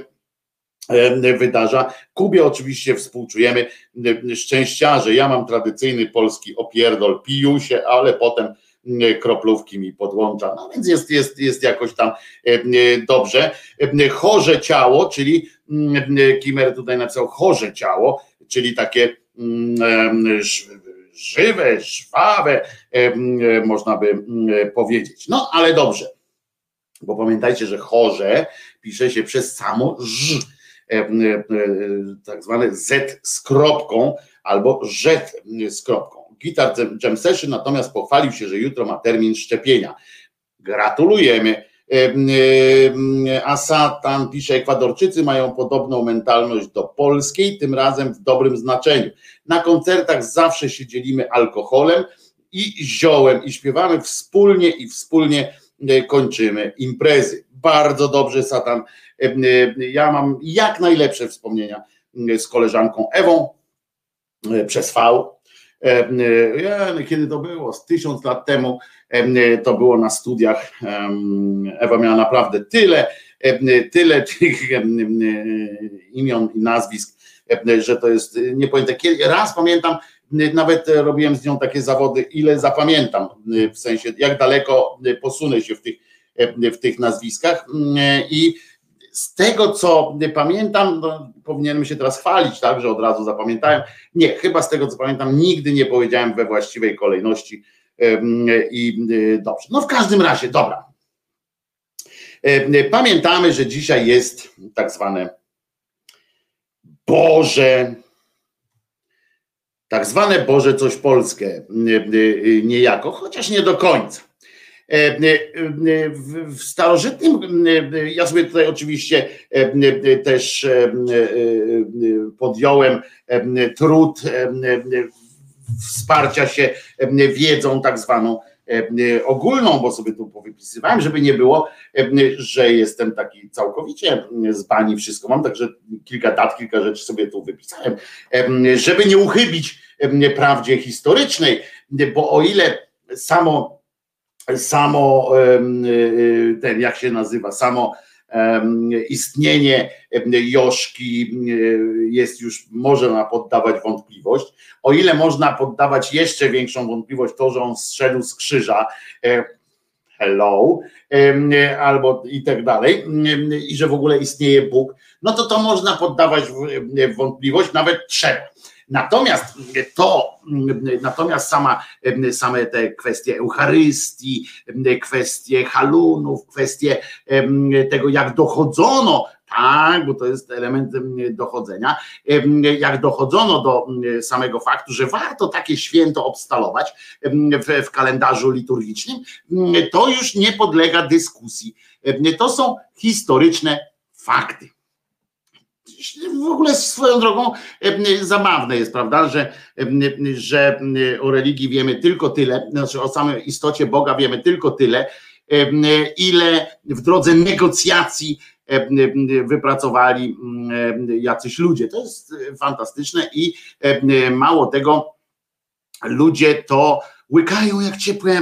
wydarza. Kubie oczywiście współczujemy, szczęściarze, ja mam tradycyjny polski opierdol, piju się, ale potem kroplówki mi podłącza, no więc jest, jest, jest jakoś tam dobrze. Chore ciało, czyli Kimer tutaj napisał chore ciało, czyli takie żywe, żwawe, można by powiedzieć. No ale dobrze, bo pamiętajcie, że chore pisze się przez samo ż, tak zwane z z kropką albo rzet z kropką. Gitar Jam Session natomiast pochwalił się, że jutro ma termin szczepienia. Gratulujemy. A Satan pisze, Ekwadorczycy mają podobną mentalność do polskiej, tym razem w dobrym znaczeniu. Na koncertach zawsze się dzielimy alkoholem i ziołem i śpiewamy wspólnie i wspólnie kończymy imprezy. Bardzo dobrze, Satan. Ja mam jak najlepsze wspomnienia z koleżanką Ewą przez V. Kiedy to było? Z tysiąc lat temu to było na studiach. Ewa miała naprawdę tyle, tyle tych imion i nazwisk, że to jest niepojęte. Raz pamiętam, nawet robiłem z nią takie zawody, ile zapamiętam, w sensie jak daleko posunę się w tych, w tych nazwiskach. I z tego, co pamiętam, no, powinienem się teraz chwalić, tak, że od razu zapamiętałem. Nie, chyba z tego, co pamiętam, nigdy nie powiedziałem we właściwej kolejności i dobrze. No w każdym razie, dobra. Pamiętamy, że dzisiaj jest tak zwane Boże tak zwane Boże Coś Polskie niejako, chociaż nie do końca. W starożytnym, ja sobie tutaj oczywiście też podjąłem trud wsparcia się wiedzą tak zwaną ogólną, bo sobie tu powypisywałem, żeby nie było, że jestem taki całkowicie z bani wszystko mam, także kilka dat, kilka rzeczy sobie tu wypisałem, żeby nie uchybić prawdzie historycznej, bo o ile samo samo ten, jak się nazywa, samo istnienie Joszki jest już, można poddawać wątpliwość, o ile można poddawać jeszcze większą wątpliwość to, że on zszedł z krzyża, hello, albo i tak dalej, i że w ogóle istnieje Bóg, no to to można poddawać wątpliwość, nawet trzeba. Natomiast to, natomiast sama, same te kwestie Eucharystii, kwestie halunów, kwestie tego, jak dochodzono, tak, bo to jest element dochodzenia, jak dochodzono do samego faktu, że warto takie święto obstalować w, w kalendarzu liturgicznym, to już nie podlega dyskusji. To są historyczne fakty. W ogóle swoją drogą zabawne jest, prawda, że, że o religii wiemy tylko tyle, znaczy o samej istocie Boga wiemy tylko tyle, ile w drodze negocjacji wypracowali jacyś ludzie. To jest fantastyczne i mało tego, ludzie to łykają jak ciepłe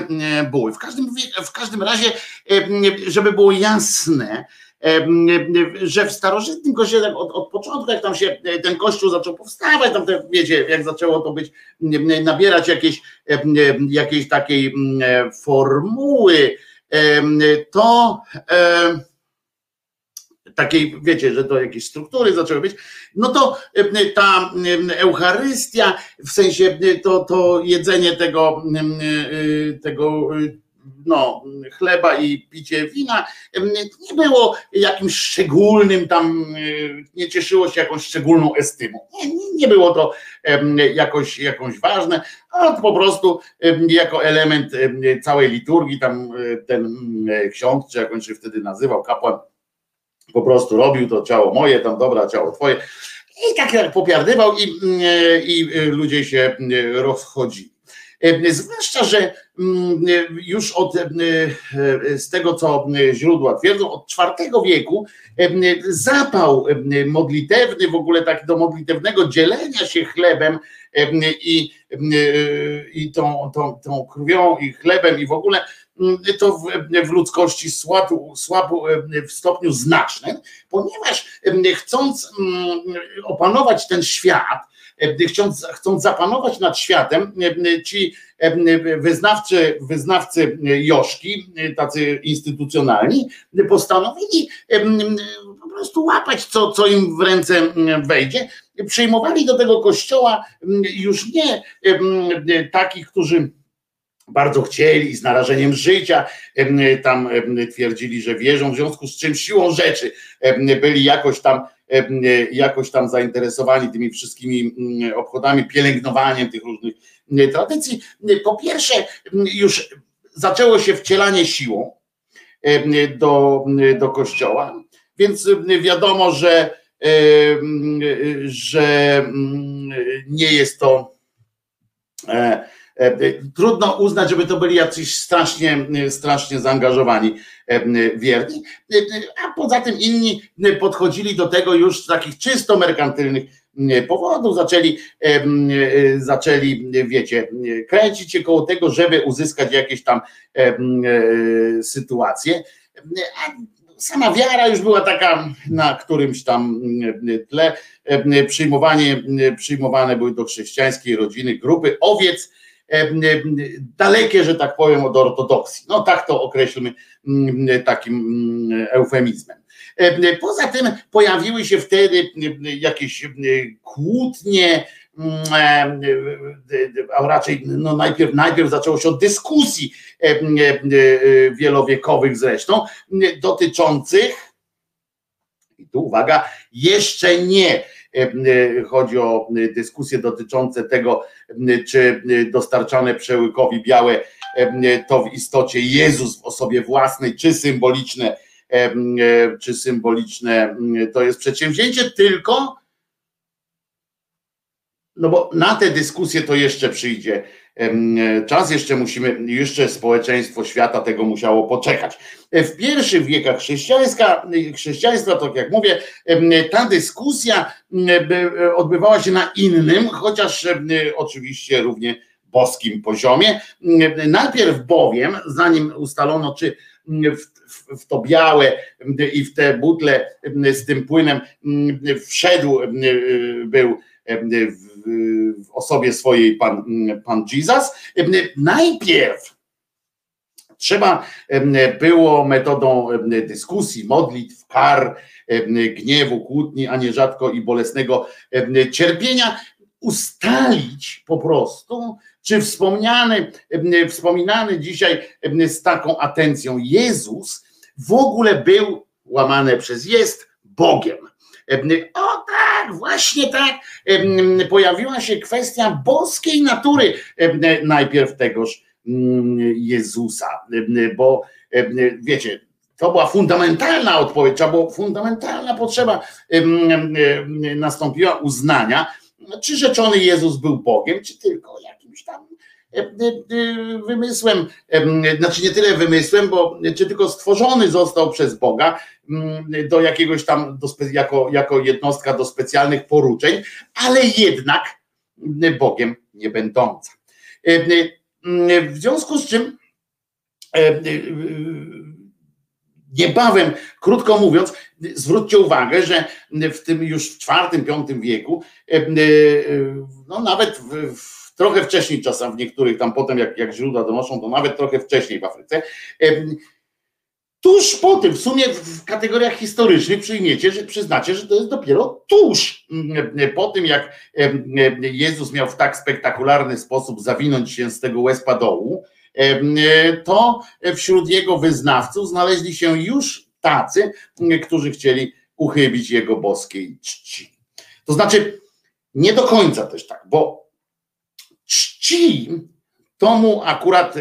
buły. W każdym, w każdym razie, żeby było jasne, że w starożytnym kościele od, od początku, jak tam się ten kościół zaczął powstawać, tam te, wiecie, jak zaczęło to być, nabierać jakiejś, jakiejś takiej formuły, to takiej, wiecie, że to jakieś struktury zaczęły być, no to ta Eucharystia, w sensie to, to jedzenie tego, tego no, chleba i picie wina nie było jakimś szczególnym tam, nie cieszyło się jakąś szczególną estymą. Nie, nie było to jakoś, jakoś ważne, ale po prostu jako element całej liturgii tam ten ksiądz, czy jak on się wtedy nazywał, kapłan, po prostu robił to ciało moje, tam dobra, ciało twoje i tak jak popiardywał i, i ludzie się rozchodzili. Zwłaszcza, że już od, z tego co źródła twierdzą, od czwartego wieku zapał modlitewny, w ogóle tak do modlitewnego dzielenia się chlebem i, i tą, tą, tą krwią i chlebem i w ogóle to w, w ludzkości słabo, słabo w stopniu znacznym, ponieważ chcąc opanować ten świat, Chcąc, chcąc zapanować nad światem, ci wyznawcy, wyznawcy Joszki, tacy instytucjonalni, postanowili po prostu łapać, co, co im w ręce wejdzie. Przyjmowali do tego kościoła już nie takich, którzy bardzo chcieli i z narażeniem życia tam twierdzili, że wierzą, w związku z czym siłą rzeczy byli jakoś tam jakoś tam zainteresowani tymi wszystkimi obchodami, pielęgnowaniem tych różnych tradycji. Po pierwsze, już zaczęło się wcielanie siłą do, do kościoła, więc wiadomo, że, że nie jest to... Trudno uznać, żeby to byli jacyś strasznie, strasznie zaangażowani wierni, a poza tym inni podchodzili do tego już z takich czysto merkantylnych powodów, zaczęli, zaczęli, wiecie, kręcić się koło tego, żeby uzyskać jakieś tam sytuacje, a sama wiara już była taka na którymś tam tle, przyjmowanie, przyjmowane były do chrześcijańskiej rodziny grupy owiec, dalekie, że tak powiem, od ortodoksji. No tak to określmy takim eufemizmem. Poza tym pojawiły się wtedy jakieś kłótnie, a raczej no najpierw, najpierw zaczęło się od dyskusji wielowiekowych zresztą, dotyczących, i tu uwaga, jeszcze nie Chodzi o dyskusje dotyczące tego, czy dostarczane przełykowi białe to w istocie Jezus w osobie własnej, czy symboliczne, czy symboliczne to jest przedsięwzięcie tylko, no bo na te dyskusje to jeszcze przyjdzie czas, jeszcze musimy, jeszcze społeczeństwo świata tego musiało poczekać. W pierwszych wiekach chrześcijańska, chrześcijaństwa, tak jak mówię, ta dyskusja odbywała się na innym, chociaż oczywiście równie boskim poziomie. Najpierw bowiem, zanim ustalono, czy w, w, w to białe i w te butle z tym płynem wszedł, był w osobie swojej Pan, Pan Jezus. Najpierw trzeba było metodą dyskusji, modlitw, kar, gniewu, kłótni, a nierzadko i bolesnego cierpienia ustalić po prostu, czy wspomniany, wspominany dzisiaj z taką atencją Jezus w ogóle był, łamane przez jest, Bogiem. O tak, właśnie tak, pojawiła się kwestia boskiej natury najpierw tegoż Jezusa, bo wiecie, to była fundamentalna odpowiedź, bo fundamentalna potrzeba nastąpiła uznania, czy rzeczony Jezus był Bogiem, czy tylko jakimś tam wymysłem, znaczy nie tyle wymysłem, bo czy tylko stworzony został przez Boga do jakiegoś tam, do spe, jako, jako jednostka do specjalnych poruczeń, ale jednak Bogiem nie będąca. W związku z czym niebawem, krótko mówiąc, zwróćcie uwagę, że w tym już w czwartym, piątym wieku, no nawet w, w trochę wcześniej czasem w niektórych, tam potem jak, jak źródła donoszą, to nawet trochę wcześniej w Afryce. Tuż po tym, w sumie w kategoriach historycznych przyjmiecie, że przyznacie, że to jest dopiero tuż po tym, jak Jezus miał w tak spektakularny sposób zawinąć się z tego łez-padołu, to wśród jego wyznawców znaleźli się już tacy, którzy chcieli uchybić jego boskiej czci. To znaczy, nie do końca też tak, bo czci to mu akurat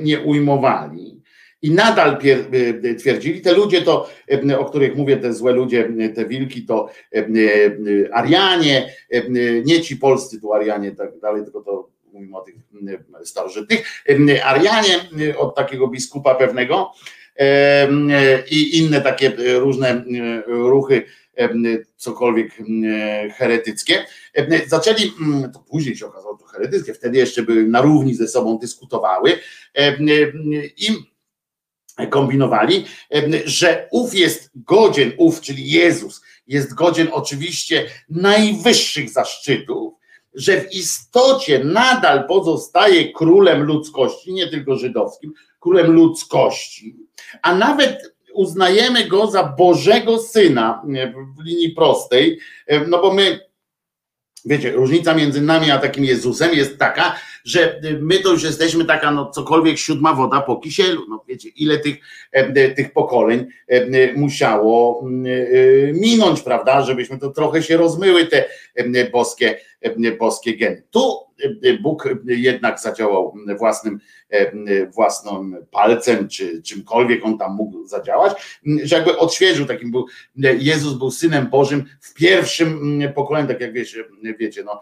nie ujmowali i nadal twierdzili, te ludzie to, o których mówię, te złe ludzie, te wilki to Arianie, nie ci polscy tu Arianie, tak dalej, tylko to mówimy o tych starożytnych, Arianie od takiego biskupa pewnego i inne takie różne ruchy, cokolwiek heretyckie. Zaczęli, to później się okazało, to heretyckie, wtedy jeszcze były na równi ze sobą, dyskutowały i kombinowali, że ów jest godzien, ów, czyli Jezus, jest godzien oczywiście najwyższych zaszczytów, że w istocie nadal pozostaje królem ludzkości, nie tylko żydowskim, królem ludzkości, a nawet uznajemy go za Bożego Syna w linii prostej, no bo my, wiecie, różnica między nami a takim Jezusem jest taka, że my to już jesteśmy taka, no cokolwiek siódma woda po kisielu, no wiecie, ile tych, tych pokoleń musiało minąć, prawda, żebyśmy to trochę się rozmyły te boskie, boskie geny. Tu Bóg jednak zadziałał własnym, własnym palcem, czy czymkolwiek on tam mógł zadziałać, że jakby odświeżył, takim był, Jezus był Synem Bożym w pierwszym pokoleniu, tak jak wiecie, wiecie no,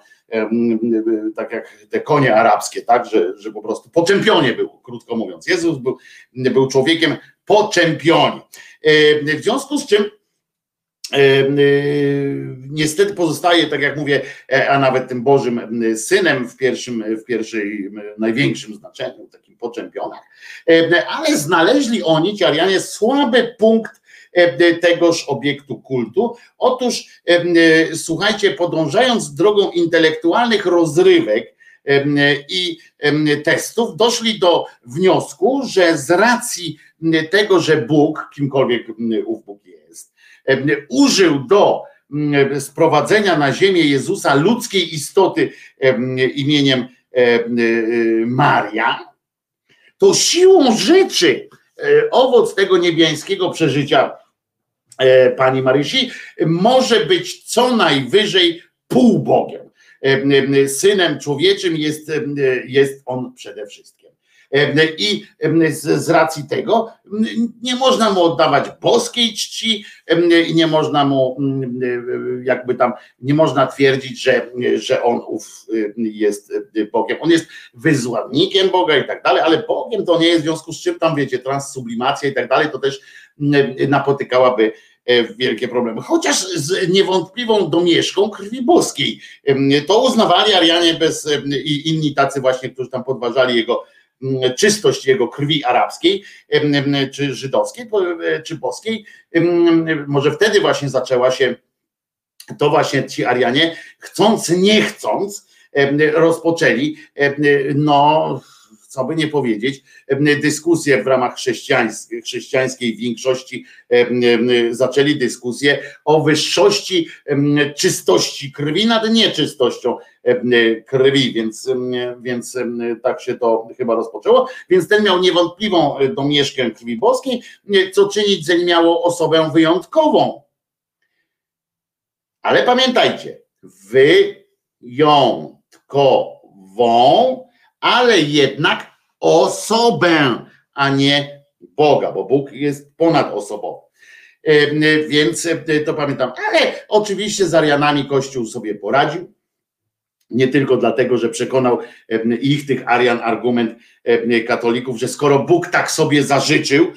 tak jak te konie arabskie, tak, że, że po prostu po czempionie był, krótko mówiąc. Jezus był, był człowiekiem po czempionie. W związku z czym niestety pozostaje, tak jak mówię, a nawet tym Bożym Synem w pierwszym, w pierwszym największym znaczeniu, takim po czempionach, ale znaleźli oni, ci Arianie, słaby punkt tegoż obiektu kultu. Otóż słuchajcie, podążając drogą intelektualnych rozrywek i testów, doszli do wniosku, że z racji tego, że Bóg, kimkolwiek ów Bóg jest, użył do sprowadzenia na ziemię Jezusa ludzkiej istoty imieniem Maria, to siłą rzeczy owoc tego niebiańskiego przeżycia pani Marysi, może być co najwyżej półbogiem. Synem człowieczym jest, jest on przede wszystkim. I z racji tego nie można mu oddawać boskiej czci, nie można mu jakby tam, nie można twierdzić, że, że on ów jest Bogiem. On jest wyzłannikiem Boga i tak dalej, ale Bogiem to nie jest, w związku z czym tam wiecie, transsublimacja i tak dalej, to też napotykałaby wielkie problemy. Chociaż z niewątpliwą domieszką krwi boskiej. To uznawali Arianie bez, i inni tacy właśnie, którzy tam podważali jego czystość jego krwi arabskiej, czy żydowskiej, czy boskiej. Może wtedy właśnie zaczęła się, to właśnie ci Arianie, chcąc, nie chcąc, rozpoczęli, no co by nie powiedzieć, dyskusję w ramach chrześcijańskiej, chrześcijańskiej większości, zaczęli dyskusję o wyższości czystości krwi nad nieczystością krwi, więc, więc tak się to chyba rozpoczęło. Więc ten miał niewątpliwą domieszkę krwi boskiej, co czynić zeń miało osobę wyjątkową. Ale pamiętajcie, wyjątkową, ale jednak osobę, a nie Boga, bo Bóg jest ponadosobowy. Więc to pamiętam. Ale oczywiście z Arianami Kościół sobie poradził. Nie tylko dlatego, że przekonał ich, tych Arian, argument katolików, że skoro Bóg tak sobie zażyczył,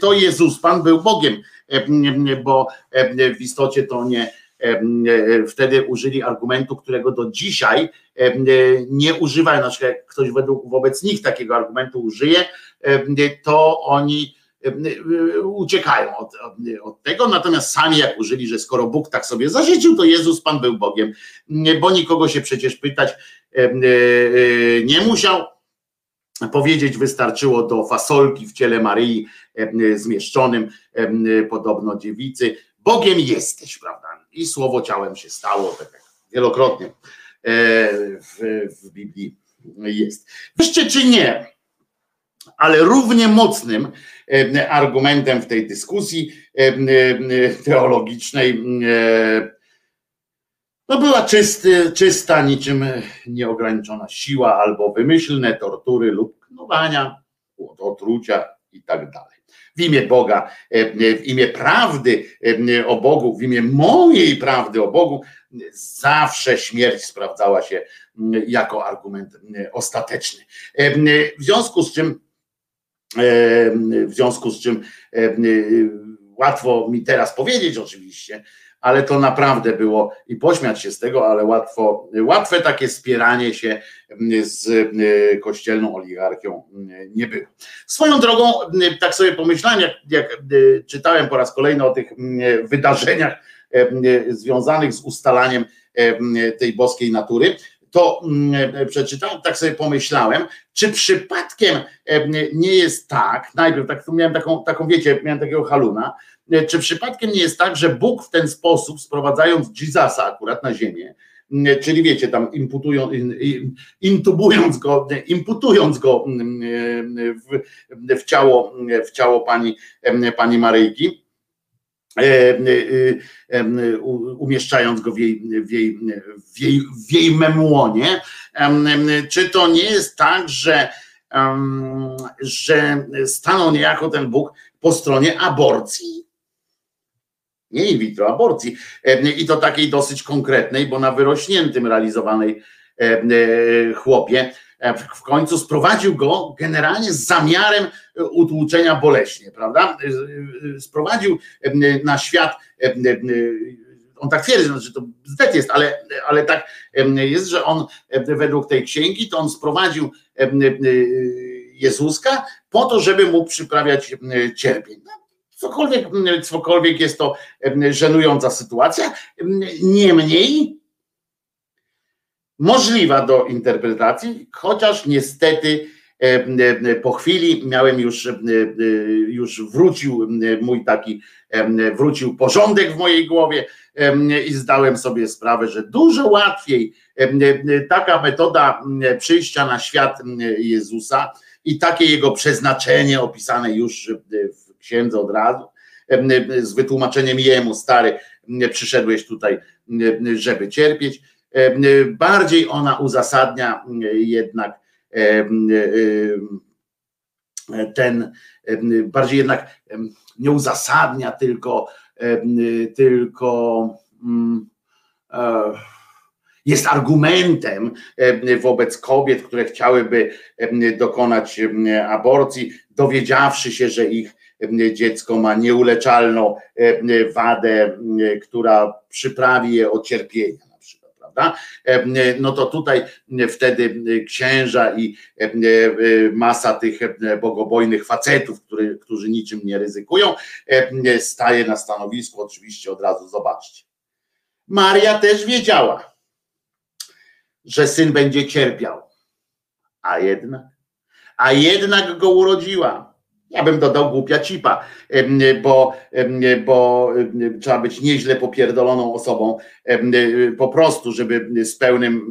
to Jezus Pan był Bogiem, bo w istocie to nie... Wtedy użyli argumentu, którego do dzisiaj nie używają. Na przykład jak ktoś według, wobec nich takiego argumentu użyje, to oni uciekają od, od, od tego, natomiast sami jak użyli, że skoro Bóg tak sobie zażyczył, to Jezus Pan był Bogiem, bo nikogo się przecież pytać nie musiał, powiedzieć wystarczyło do fasolki w ciele Maryi zmieszczonym, podobno dziewicy, Bogiem jesteś, prawda? I słowo ciałem się stało, tak jak wielokrotnie w, w Biblii jest. Wreszcie czy nie, ale równie mocnym argumentem w tej dyskusji teologicznej no była czysty, czysta, niczym nieograniczona siła albo wymyślne tortury lub knowania, otrucia i tak dalej. W imię Boga, w imię prawdy o Bogu, w imię mojej prawdy o Bogu, zawsze śmierć sprawdzała się jako argument ostateczny. W związku z czym, w związku z czym łatwo mi teraz powiedzieć oczywiście, ale to naprawdę było i pośmiać się z tego, ale łatwo, łatwe takie spieranie się z kościelną oligarchią nie było. Swoją drogą, tak sobie pomyślałem, jak, jak czytałem po raz kolejny o tych wydarzeniach związanych z ustalaniem tej boskiej natury, to przeczytałem, tak sobie pomyślałem, czy przypadkiem nie jest tak, najpierw tak, miałem taką, taką, wiecie, miałem takiego haluna, czy przypadkiem nie jest tak, że Bóg w ten sposób, sprowadzając Jezusa akurat na ziemię, czyli wiecie, tam imputują, intubując go, imputując go w, w ciało, w ciało pani, pani Maryjki, umieszczając go w jej, w jej, w jej, w jej memłonie, czy to nie jest tak, że, że stanął niejako ten Bóg po stronie aborcji? Nie in vitro, aborcji. I to takiej dosyć konkretnej, bo na wyrośniętym realizowanej chłopie w końcu sprowadził go generalnie z zamiarem utłuczenia boleśnie, prawda? Sprowadził na świat, on tak twierdzi, że to zdet jest, ale, ale tak jest, że on według tej księgi to on sprowadził Jezuska po to, żeby mu przyprawiać cierpień. Cokolwiek, cokolwiek jest to żenująca sytuacja, niemniej możliwa do interpretacji, chociaż niestety po chwili miałem już, już wrócił mój taki, wrócił porządek w mojej głowie i zdałem sobie sprawę, że dużo łatwiej taka metoda przyjścia na świat Jezusa i takie jego przeznaczenie opisane już w księdze od razu, z wytłumaczeniem jemu: stary, przyszedłeś tutaj, żeby cierpieć. Bardziej ona uzasadnia jednak ten, bardziej jednak nie uzasadnia, tylko tylko jest argumentem wobec kobiet, które chciałyby dokonać aborcji, dowiedziawszy się, że ich dziecko ma nieuleczalną wadę, która przyprawi je o cierpienie. No to tutaj wtedy księża i masa tych bogobojnych facetów, który, którzy niczym nie ryzykują, staje na stanowisku. Oczywiście od razu zobaczcie. Maria też wiedziała, że syn będzie cierpiał, a jednak, a jednak go urodziła. Ja bym dodał: głupia cipa, bo, bo trzeba być nieźle popierdoloną osobą po prostu, żeby z pełnym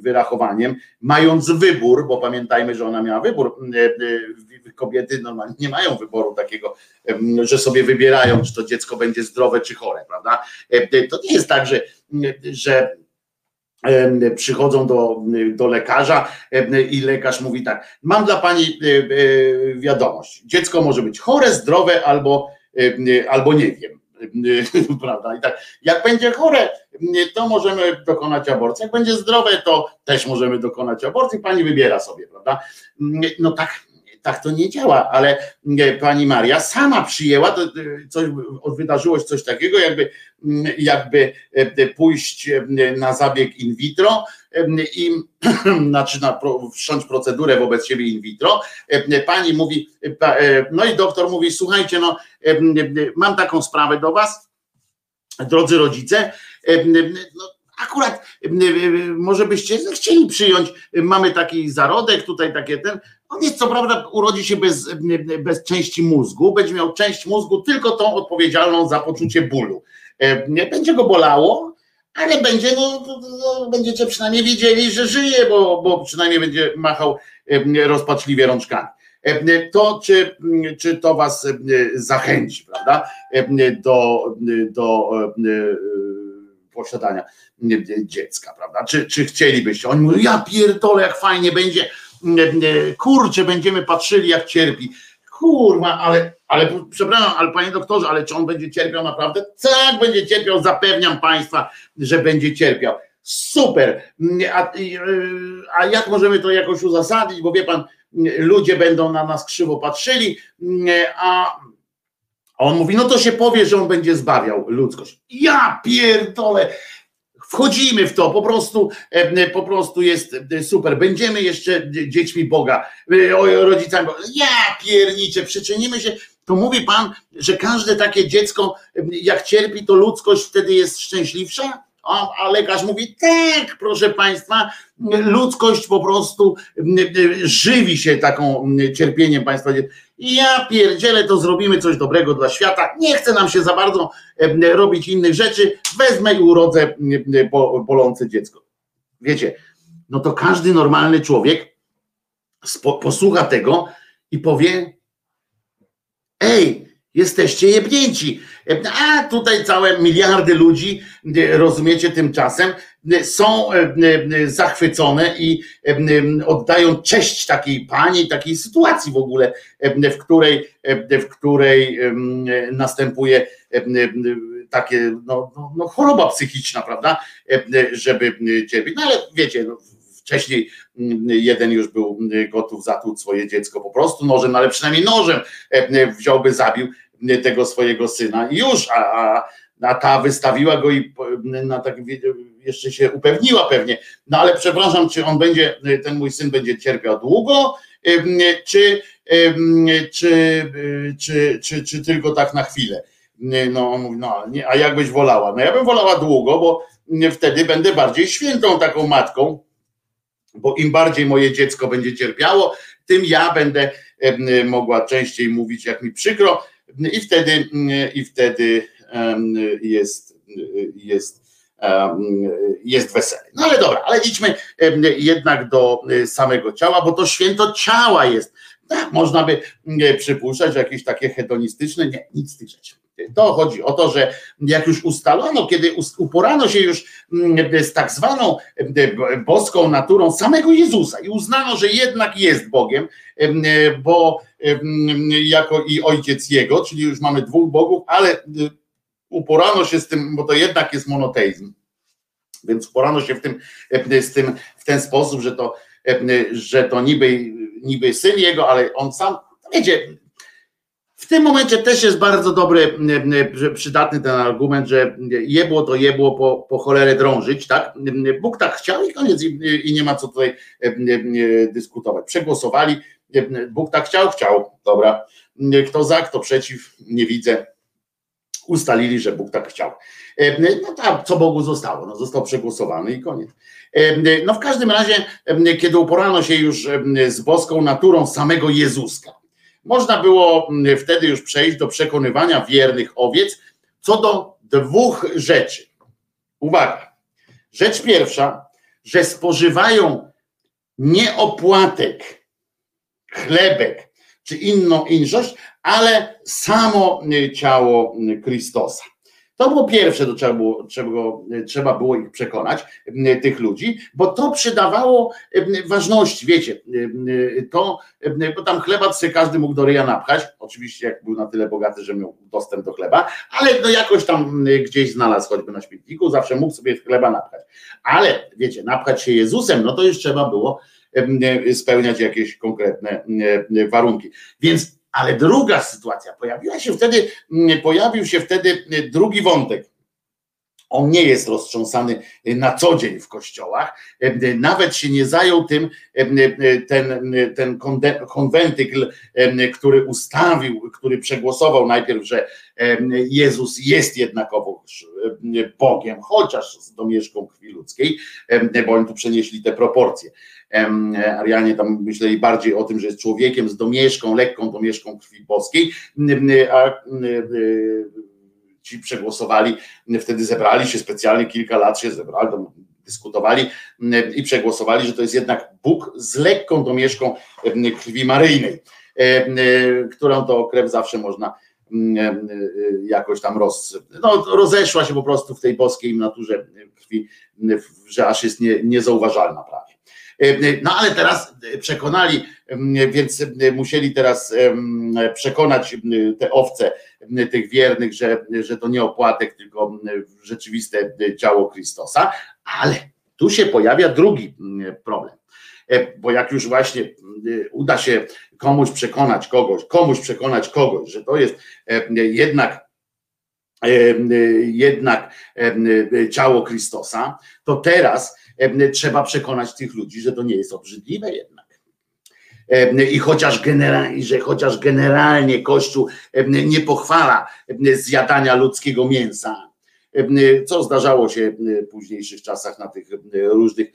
wyrachowaniem, mając wybór, bo pamiętajmy, że ona miała wybór. Kobiety normalnie nie mają wyboru takiego, że sobie wybierają, czy to dziecko będzie zdrowe, czy chore, prawda? To nie jest tak, że, że przychodzą do, do lekarza i lekarz mówi tak: mam dla pani wiadomość, dziecko może być chore, zdrowe albo, albo nie wiem, prawda? I tak, jak będzie chore, to możemy dokonać aborcji, jak będzie zdrowe, to też możemy dokonać aborcji, pani wybiera sobie, prawda? No tak, tak to nie działa, ale pani Maria sama przyjęła, to coś, wydarzyło się coś takiego, jakby, jakby pójść na zabieg in vitro i znaczy na, wszcząć procedurę wobec siebie in vitro. Pani mówi, no i doktor mówi: słuchajcie, no mam taką sprawę do was, drodzy rodzice, no, akurat może byście chcieli przyjąć, mamy taki zarodek, tutaj takie ten, on jest co prawda, urodzi się bez, bez części mózgu, będzie miał część mózgu tylko tą odpowiedzialną za poczucie bólu. Będzie go bolało, ale będzie, no, no, będziecie przynajmniej wiedzieli, że żyje, bo, bo przynajmniej będzie machał rozpaczliwie rączkami. To czy, czy to was zachęci, prawda, do, do posiadania dziecka, prawda? Czy, czy chcielibyście? Oni mówią: ja pierdolę, jak fajnie będzie, kurczę, będziemy patrzyli, jak cierpi. Kurwa, ale, ale przepraszam, ale panie doktorze, ale czy on będzie cierpiał naprawdę? Tak, będzie cierpiał, zapewniam państwa, że będzie cierpiał. Super, a, a jak możemy to jakoś uzasadnić, bo wie pan, ludzie będą na nas krzywo patrzyli, a A on mówi: no to się powie, że on będzie zbawiał ludzkość. Ja pierdolę, wchodzimy w to, po prostu, po prostu jest super. Będziemy jeszcze dziećmi Boga, rodzicami Boga. Ja pierniczę, przyczynimy się. To mówi pan, że każde takie dziecko, jak cierpi, to ludzkość wtedy jest szczęśliwsza? A, a lekarz mówi: tak, proszę państwa, ludzkość po prostu żywi się taką cierpieniem państwa. Ja pierdzielę, to zrobimy coś dobrego dla świata, nie chce nam się za bardzo robić innych rzeczy, wezmę i urodzę bolące dziecko. Wiecie, no to każdy normalny człowiek posłucha tego i powie: ej, jesteście jebnięci. A tutaj całe miliardy ludzi, rozumiecie, tymczasem są zachwycone i oddają cześć takiej pani, takiej sytuacji w ogóle, w której, w której następuje takie, no, no, choroba psychiczna, prawda, żeby cierpieć. No ale wiecie, no, wcześniej jeden już był gotów zatłuc swoje dziecko po prostu nożem, no ale przynajmniej nożem wziąłby, zabił tego swojego syna i już, a, a, a ta wystawiła go i na tak, jeszcze się upewniła pewnie: no ale przepraszam, czy on będzie, ten mój syn będzie cierpiał długo, czy, czy, czy, czy, czy, czy tylko tak na chwilę? No, no, nie, a jakbyś wolała? No ja bym wolała długo, bo wtedy będę bardziej świętą taką matką, bo im bardziej moje dziecko będzie cierpiało, tym ja będę mogła częściej mówić, jak mi przykro, i wtedy, i wtedy jest, jest, jest wesele. No ale dobra, ale idźmy jednak do samego ciała, bo to święto ciała jest Można by przypuszczać, że jakieś takie hedonistyczne, nie, nic z tych rzeczy. To chodzi o to, że jak już ustalono, kiedy uporano się już z tak zwaną boską naturą samego Jezusa i uznano, że jednak jest Bogiem, bo jako i ojciec jego, czyli już mamy dwóch bogów, ale uporano się z tym, bo to jednak jest monoteizm, więc uporano się w tym, z tym w ten sposób, że to, że to niby, niby syn jego, ale on sam, wiecie, w tym momencie też jest bardzo dobry, przydatny ten argument, że jebło to jebło po, po cholerę drążyć, tak? Bóg tak chciał i koniec, i, i nie ma co tutaj dyskutować. Przegłosowali, Bóg tak chciał, chciał, dobra. Kto za, kto przeciw, nie widzę. Ustalili, że Bóg tak chciał. No tak, co Bogu zostało? No, został przegłosowany i koniec. No w każdym razie, kiedy uporano się już z boską naturą samego Jezuska, można było wtedy już przejść do przekonywania wiernych owiec co do dwóch rzeczy. Uwaga. Rzecz pierwsza, że spożywają nie opłatek, chlebek czy inną inszość, ale samo ciało Chrystosa. To było pierwsze, do czego trzeba było ich przekonać, tych ludzi, bo to przydawało ważności, wiecie, to, bo tam chleba sobie każdy mógł do ryja napchać, oczywiście jak był na tyle bogaty, że miał dostęp do chleba, ale no jakoś tam gdzieś znalazł, choćby na śmietniku, zawsze mógł sobie chleba napchać, ale wiecie, napchać się Jezusem, no to już trzeba było spełniać jakieś konkretne warunki, więc ale druga sytuacja, pojawiła się wtedy, pojawił się wtedy drugi wątek. On nie jest roztrząsany na co dzień w kościołach, nawet się nie zajął tym ten, ten konwentykl, który ustawił, który przegłosował najpierw, że Jezus jest jednakowo Bogiem, chociaż z domieszką krwi ludzkiej, bo oni tu przenieśli te proporcje. Arianie tam myśleli bardziej o tym, że jest człowiekiem z domieszką, lekką domieszką krwi boskiej, a ci przegłosowali, wtedy zebrali się specjalnie, kilka lat się zebrali, dyskutowali i przegłosowali, że to jest jednak Bóg z lekką domieszką krwi maryjnej, którą to krew zawsze można jakoś tam roz, no, rozeszła się po prostu w tej boskiej naturze krwi, że aż jest nie, niezauważalna prawie. No ale teraz przekonali, więc musieli teraz przekonać te owce, tych wiernych, że, że to nie opłatek, tylko rzeczywiste ciało Chrystosa, ale tu się pojawia drugi problem, bo jak już właśnie uda się komuś przekonać kogoś, komuś przekonać kogoś, że to jest jednak jednak ciało Chrystosa, to teraz trzeba przekonać tych ludzi, że to nie jest obrzydliwe jednak. I chociaż, generalnie, że chociaż generalnie Kościół nie pochwala zjadania ludzkiego mięsa, co zdarzało się w późniejszych czasach na tych różnych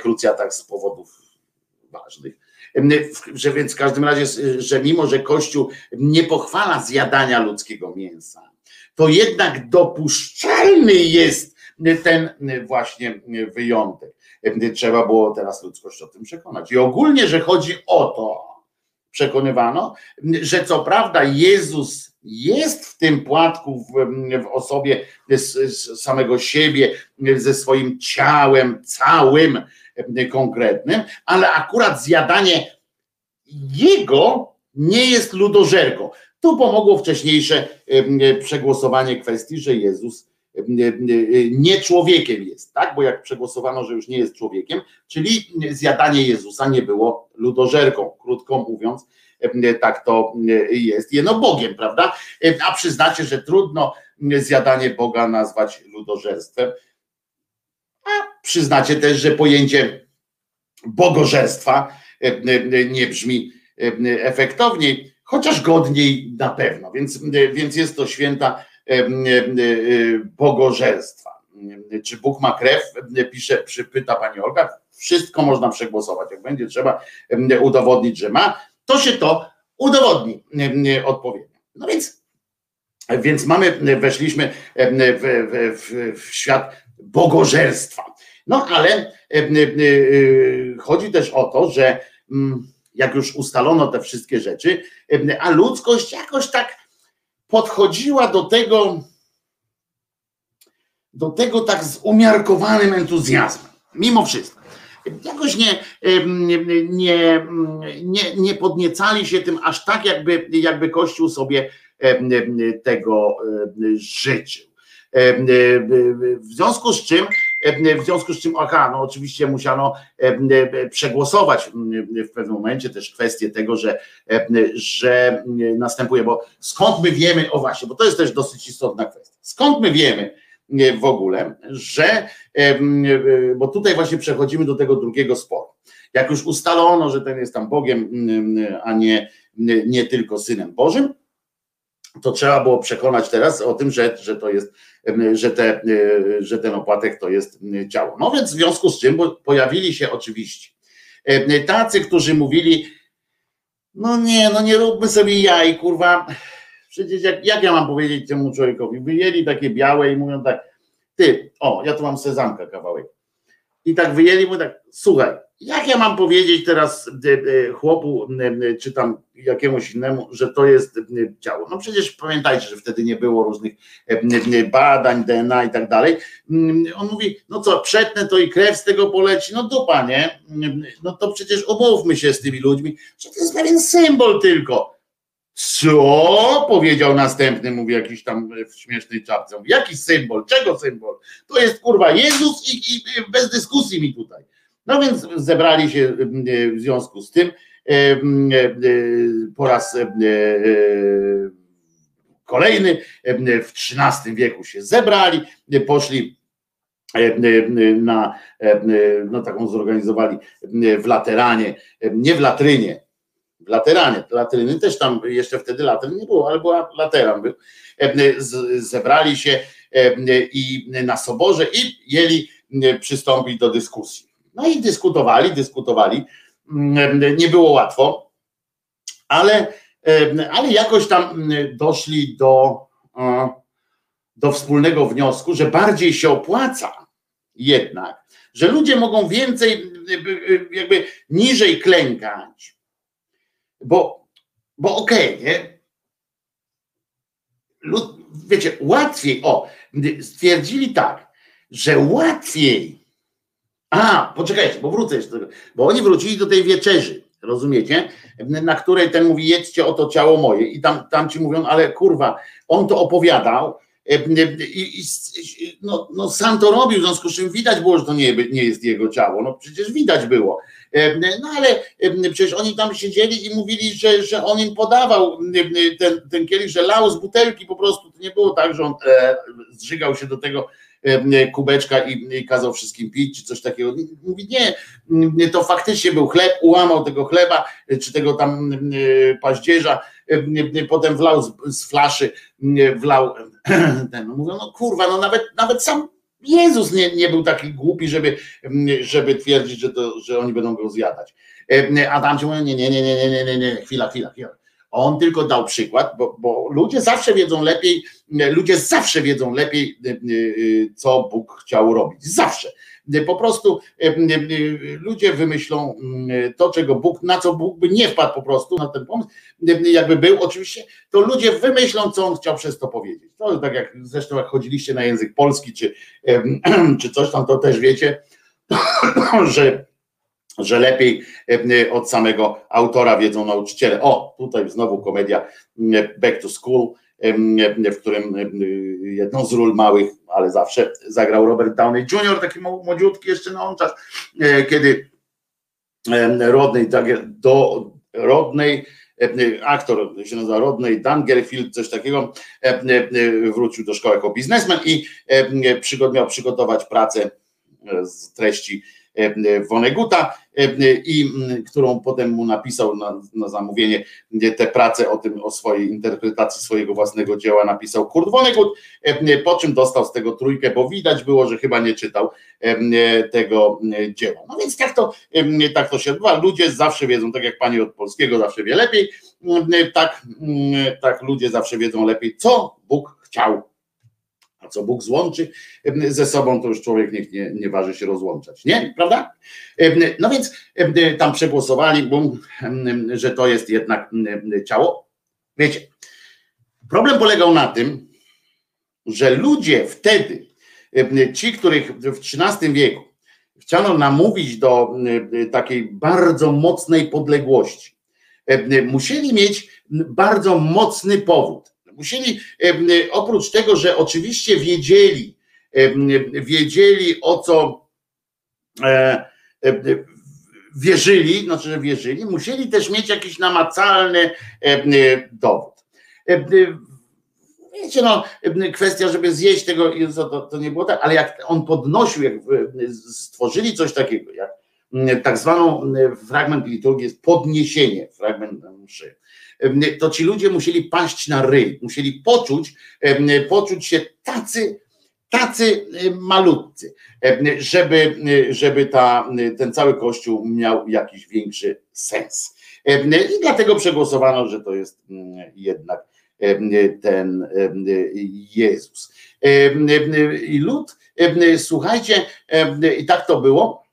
krucjatach z powodów ważnych. Że więc w każdym razie, że mimo, że Kościół nie pochwala zjadania ludzkiego mięsa, to jednak dopuszczalny jest ten właśnie wyjątek. Trzeba było teraz ludzkość o tym przekonać. I ogólnie, że chodzi o to, przekonywano, że co prawda Jezus jest w tym płatku w, w osobie z, z samego siebie, ze swoim ciałem całym konkretnym, ale akurat zjadanie jego nie jest ludożerką. Tu pomogło wcześniejsze przegłosowanie kwestii, że Jezus nie człowiekiem jest, tak? Bo jak przegłosowano, że już nie jest człowiekiem, czyli zjadanie Jezusa nie było ludożerką, krótko mówiąc, tak to jest jeno Bogiem, prawda? A przyznacie, że trudno zjadanie Boga nazwać ludożerstwem, a przyznacie też, że pojęcie bogożerstwa nie brzmi efektowniej, chociaż godniej na pewno, więc, więc jest to święta bogożerstwa. Czy Bóg ma krew? Pisze, pyta pani Olga. Wszystko można przegłosować. Jak będzie trzeba udowodnić, że ma, to się to udowodni odpowiednio. No więc, więc mamy, weszliśmy w, w, w świat bogożerstwa. No ale chodzi też o to, że jak już ustalono te wszystkie rzeczy, a ludzkość jakoś tak podchodziła do tego, do tego tak z umiarkowanym entuzjazmem, mimo wszystko. Jakoś nie, nie, nie, nie podniecali się tym aż tak, jakby, jakby Kościół sobie tego życzył. W związku z czym, w związku z czym, aha, no oczywiście musiano przegłosować w pewnym momencie też kwestię tego, że, że następuje, bo skąd my wiemy, o właśnie, bo to jest też dosyć istotna kwestia, skąd my wiemy w ogóle, że, bo tutaj właśnie przechodzimy do tego drugiego sporu. Jak już ustalono, że ten jest tam Bogiem, a nie, nie tylko Synem Bożym, to trzeba było przekonać teraz o tym, że, że to jest, że, te, że ten opłatek to jest ciało. No więc w związku z czym pojawili się oczywiście tacy, którzy mówili, no nie, no nie róbmy sobie jaj, kurwa, przecież jak, jak ja mam powiedzieć temu człowiekowi, wyjęli takie białe i mówią tak, ty, o, ja tu mam sezamka kawałek, i tak wyjęli mu tak, słuchaj, jak ja mam powiedzieć teraz chłopu, czy tam jakiemuś innemu, że to jest ciało? No przecież pamiętajcie, że wtedy nie było różnych badań, D N A i tak dalej. On mówi, no co, przetnę to i krew z tego poleci, no dupa, nie? No to przecież umówmy się z tymi ludźmi, że to jest pewien symbol tylko. Co? Powiedział następny, mówi jakiś tam w śmiesznej czapce. Mówi, jaki symbol? Czego symbol? To jest kurwa Jezus i, i bez dyskusji mi tutaj. No więc zebrali się w związku z tym po raz kolejny w trzynastym wieku się zebrali, poszli na, no taką zorganizowali w Lateranie, nie w Latrynie, w Lateranie, Latryny też tam jeszcze wtedy Latryn nie było, ale była Lateran był. Zebrali się i na soborze i jeli przystąpić do dyskusji. No i dyskutowali, dyskutowali, nie było łatwo, ale, ale jakoś tam doszli do, do wspólnego wniosku, że bardziej się opłaca jednak, że ludzie mogą więcej, jakby niżej klękać, bo, bo okej, okay, nie? Lud, wiecie, łatwiej, o, stwierdzili tak, że łatwiej. A, poczekajcie, bo wrócę jeszcze do tego, bo oni wrócili do tej wieczerzy, rozumiecie, na której ten mówi, jedzcie oto ciało moje, i tam, tam ci mówią, ale kurwa, on to opowiadał i, i no, no, sam to robił, w związku z czym widać było, że to nie, nie jest jego ciało, no przecież widać było, no ale przecież oni tam siedzieli i mówili, że, że on im podawał ten, ten kielich, że lał z butelki po prostu, to nie było tak, że on e, zżygał się do tego kubeczka i kazał wszystkim pić, czy coś takiego. Mówi, nie, to faktycznie był chleb, ułamał tego chleba, czy tego tam paździerza, potem wlał z, z flaszy, wlał ten. Mówią, no kurwa, no nawet, nawet sam Jezus nie, nie był taki głupi, żeby, żeby twierdzić, że, to, że oni będą go zjadać. A tam się mówią, nie, nie, nie, nie, nie, nie, nie, chwila, chwila, chwila. On tylko dał przykład, bo, bo ludzie zawsze wiedzą lepiej, ludzie zawsze wiedzą lepiej, co Bóg chciał robić. Zawsze. Po prostu ludzie wymyślą to, czego Bóg, na co Bóg by nie wpadł po prostu, na ten pomysł, jakby był oczywiście, to ludzie wymyślą, co on chciał przez to powiedzieć. To tak jak zresztą jak chodziliście na język polski, czy, czy coś tam, to też wiecie, że że lepiej od samego autora wiedzą nauczyciele. O, tutaj znowu komedia Back to School, w którym jedną z ról małych, ale zawsze zagrał Robert Downey junior, taki młodziutki jeszcze na on czas, kiedy Rodney, do Rodney, aktor się nazywa Rodney Dangerfield, coś takiego, wrócił do szkoły jako biznesmen i miał przygotować pracę z treści Woneguta, i którą potem mu napisał na, na zamówienie tę pracę o tym, o swojej interpretacji swojego własnego dzieła napisał Kurt Vonnegut, po czym dostał z tego trójkę, bo widać było, że chyba nie czytał tego dzieła. No więc tak to, tak to się odbywa. Ludzie zawsze wiedzą, tak jak pani od polskiego zawsze wie lepiej, tak, tak ludzie zawsze wiedzą lepiej, co Bóg chciał A co Bóg złączy ze sobą, to już człowiek niech nie, nie waży się rozłączać. Nie, prawda? No więc tam przegłosowali, bum, że to jest jednak ciało. Wiecie, problem polegał na tym, że ludzie wtedy, ci, których w trzynastym wieku chciano namówić do takiej bardzo mocnej podległości, musieli mieć bardzo mocny powód. Musieli, oprócz tego, że oczywiście wiedzieli, wiedzieli o co wierzyli, znaczy, że wierzyli, musieli też mieć jakiś namacalny dowód. Wiecie, no, kwestia, żeby zjeść tego, to, to nie było tak, ale jak on podnosił, jak stworzyli coś takiego, jak tak zwaną fragment liturgii jest podniesienie, fragment mszy, to ci ludzie musieli paść na ryj, musieli poczuć, poczuć się tacy, tacy malutcy, żeby, żeby ta, ten cały kościół miał jakiś większy sens. I dlatego przegłosowano, że to jest jednak ten Jezus. I lud, słuchajcie, i tak to było.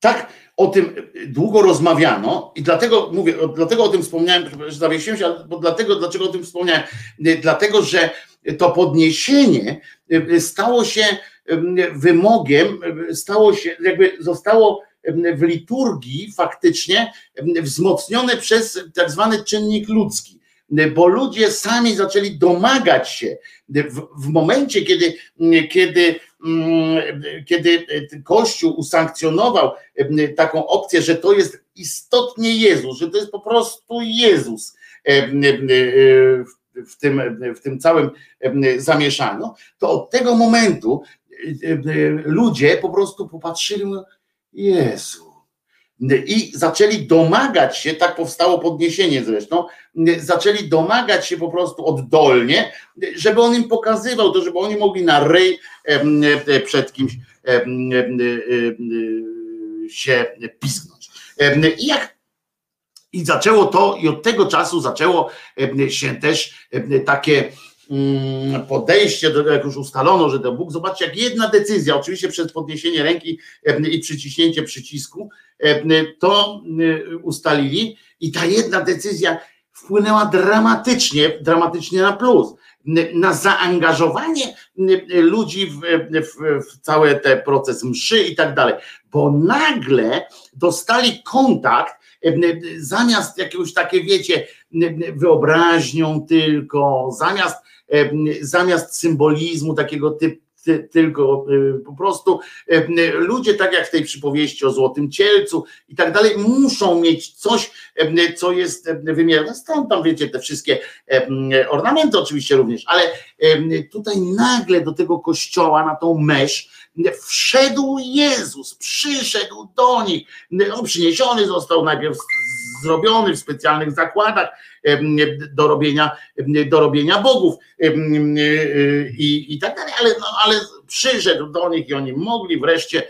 Tak o tym długo rozmawiano i dlatego mówię, dlatego o tym wspomniałem, że zawiesiłem się, bo dlatego, dlaczego o tym wspomniałem? Dlatego, że to podniesienie stało się wymogiem, stało się, jakby zostało w liturgii faktycznie wzmocnione przez tak zwany czynnik ludzki, bo ludzie sami zaczęli domagać się w, w momencie, kiedy, kiedy, kiedy Kościół usankcjonował taką opcję, że to jest istotnie Jezus, że to jest po prostu Jezus w tym, w tym całym zamieszaniu, to od tego momentu ludzie po prostu popatrzyli, Jezu. I zaczęli domagać się, tak powstało podniesienie zresztą, zaczęli domagać się po prostu oddolnie, żeby on im pokazywał to, żeby oni mogli na ryj przed kimś się pisnąć. I jak I zaczęło to, i od tego czasu zaczęło się też takie podejście, do, jak już ustalono, że to Bóg, zobaczcie, jak jedna decyzja, oczywiście przez podniesienie ręki i przyciśnięcie przycisku, to ustalili i ta jedna decyzja wpłynęła dramatycznie, dramatycznie na plus, na zaangażowanie ludzi w, w, w cały ten proces mszy i tak dalej, bo nagle dostali kontakt zamiast jakiegoś takie, wiecie, wyobraźnią tylko, zamiast, zamiast symbolizmu takiego typu, ty, tylko po prostu ludzie, tak jak w tej przypowieści o Złotym Cielcu i tak dalej, muszą mieć coś, co jest wymierne. Stąd tam, wiecie, te wszystkie ornamenty oczywiście również, ale tutaj nagle do tego kościoła, na tą mesz, wszedł Jezus, przyszedł do nich, on przyniesiony został, najpierw zrobiony w specjalnych zakładach do robienia, do robienia bogów i, i tak dalej, ale, no, ale przyszedł do nich i oni mogli wreszcie,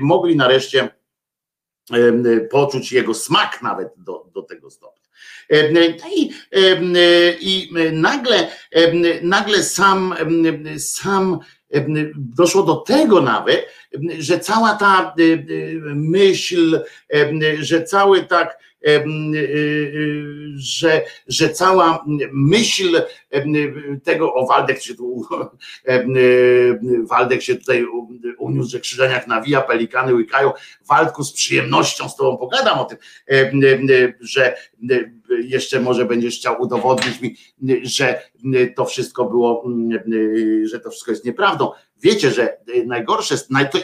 mogli nareszcie poczuć jego smak nawet do, do tego stopnia. I, i nagle, nagle sam, sam doszło do tego nawet, że cała ta myśl, że cały tak, że, że cała myśl tego, o Waldek się tu Waldek się tutaj uniósł, że Krzyżaniak nawija, pelikany łykają. Waldku, z przyjemnością z tobą pogadam o tym, że jeszcze może będziesz chciał udowodnić mi, że to wszystko było, że to wszystko jest nieprawdą. Wiecie, że najgorsze,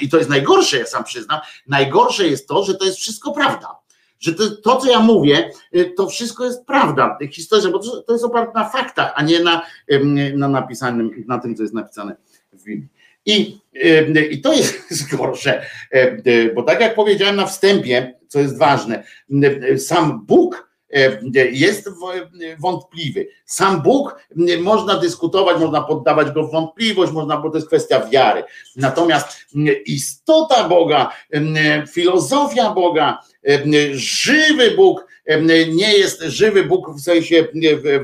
i to jest najgorsze, ja sam przyznam, najgorsze jest to, że to jest wszystko prawda. Że to, to, co ja mówię, to wszystko jest prawda, historia, bo to, to jest oparte na faktach, a nie na, na napisanym, na tym, co jest napisane w Biblii. I, I to jest gorsze, bo tak jak powiedziałem na wstępie, co jest ważne, sam Bóg jest wątpliwy. Sam Bóg można dyskutować, można poddawać go w wątpliwość, można, bo to jest kwestia wiary. Natomiast istota Boga, filozofia Boga, żywy Bóg nie jest żywy Bóg w sensie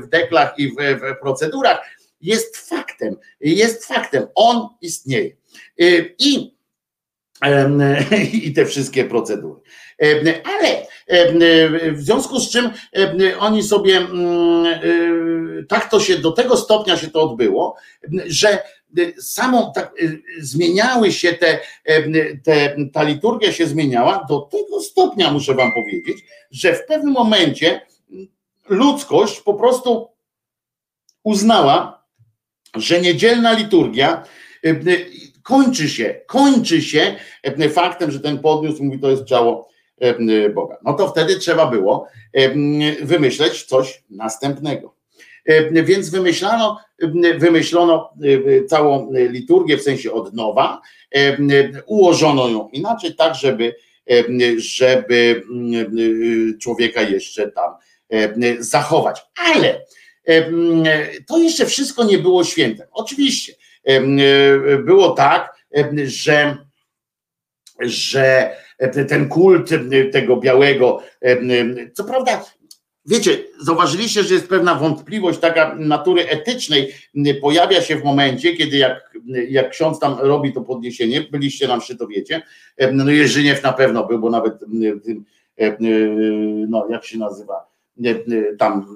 w deklach i w procedurach, jest faktem, jest faktem, on istnieje. I, i te wszystkie procedury. Ale w związku z czym oni sobie, tak to się, do tego stopnia się to odbyło, że samą tak, zmieniały się te, te, ta liturgia się zmieniała do tego stopnia, muszę wam powiedzieć, że w pewnym momencie ludzkość po prostu uznała, że niedzielna liturgia kończy się, kończy się faktem, że ten podniósł, mówi, to jest ciało Boga. No to wtedy trzeba było wymyśleć coś następnego. Więc wymyślano, wymyślono całą liturgię, w sensie od nowa, ułożono ją inaczej, tak żeby, żeby człowieka jeszcze tam zachować. Ale to jeszcze wszystko nie było świętem. Oczywiście było tak, że, że ten kult tego białego, co prawda, wiecie, zauważyliście, że jest pewna wątpliwość taka natury etycznej, pojawia się w momencie, kiedy jak, jak ksiądz tam robi to podniesienie, byliście nam przy to, wiecie, no Jerzyniew na pewno był, bo nawet no jak się nazywa, tam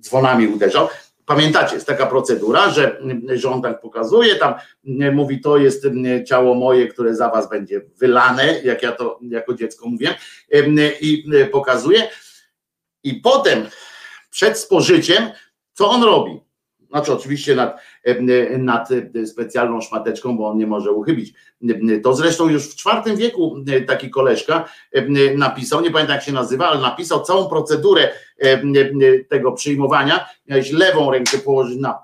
dzwonami uderzał. Pamiętacie, jest taka procedura, że, że on tak pokazuje, tam mówi, to jest ciało moje, które za was będzie wylane, jak ja to jako dziecko mówię, i pokazuje. I potem przed spożyciem, co on robi? Znaczy oczywiście nad, nad specjalną szmateczką, bo on nie może uchybić. To zresztą już w czwartym wieku taki koleżka napisał, nie pamiętam jak się nazywa, ale napisał całą procedurę tego przyjmowania. Miałeś lewą rękę położyć na,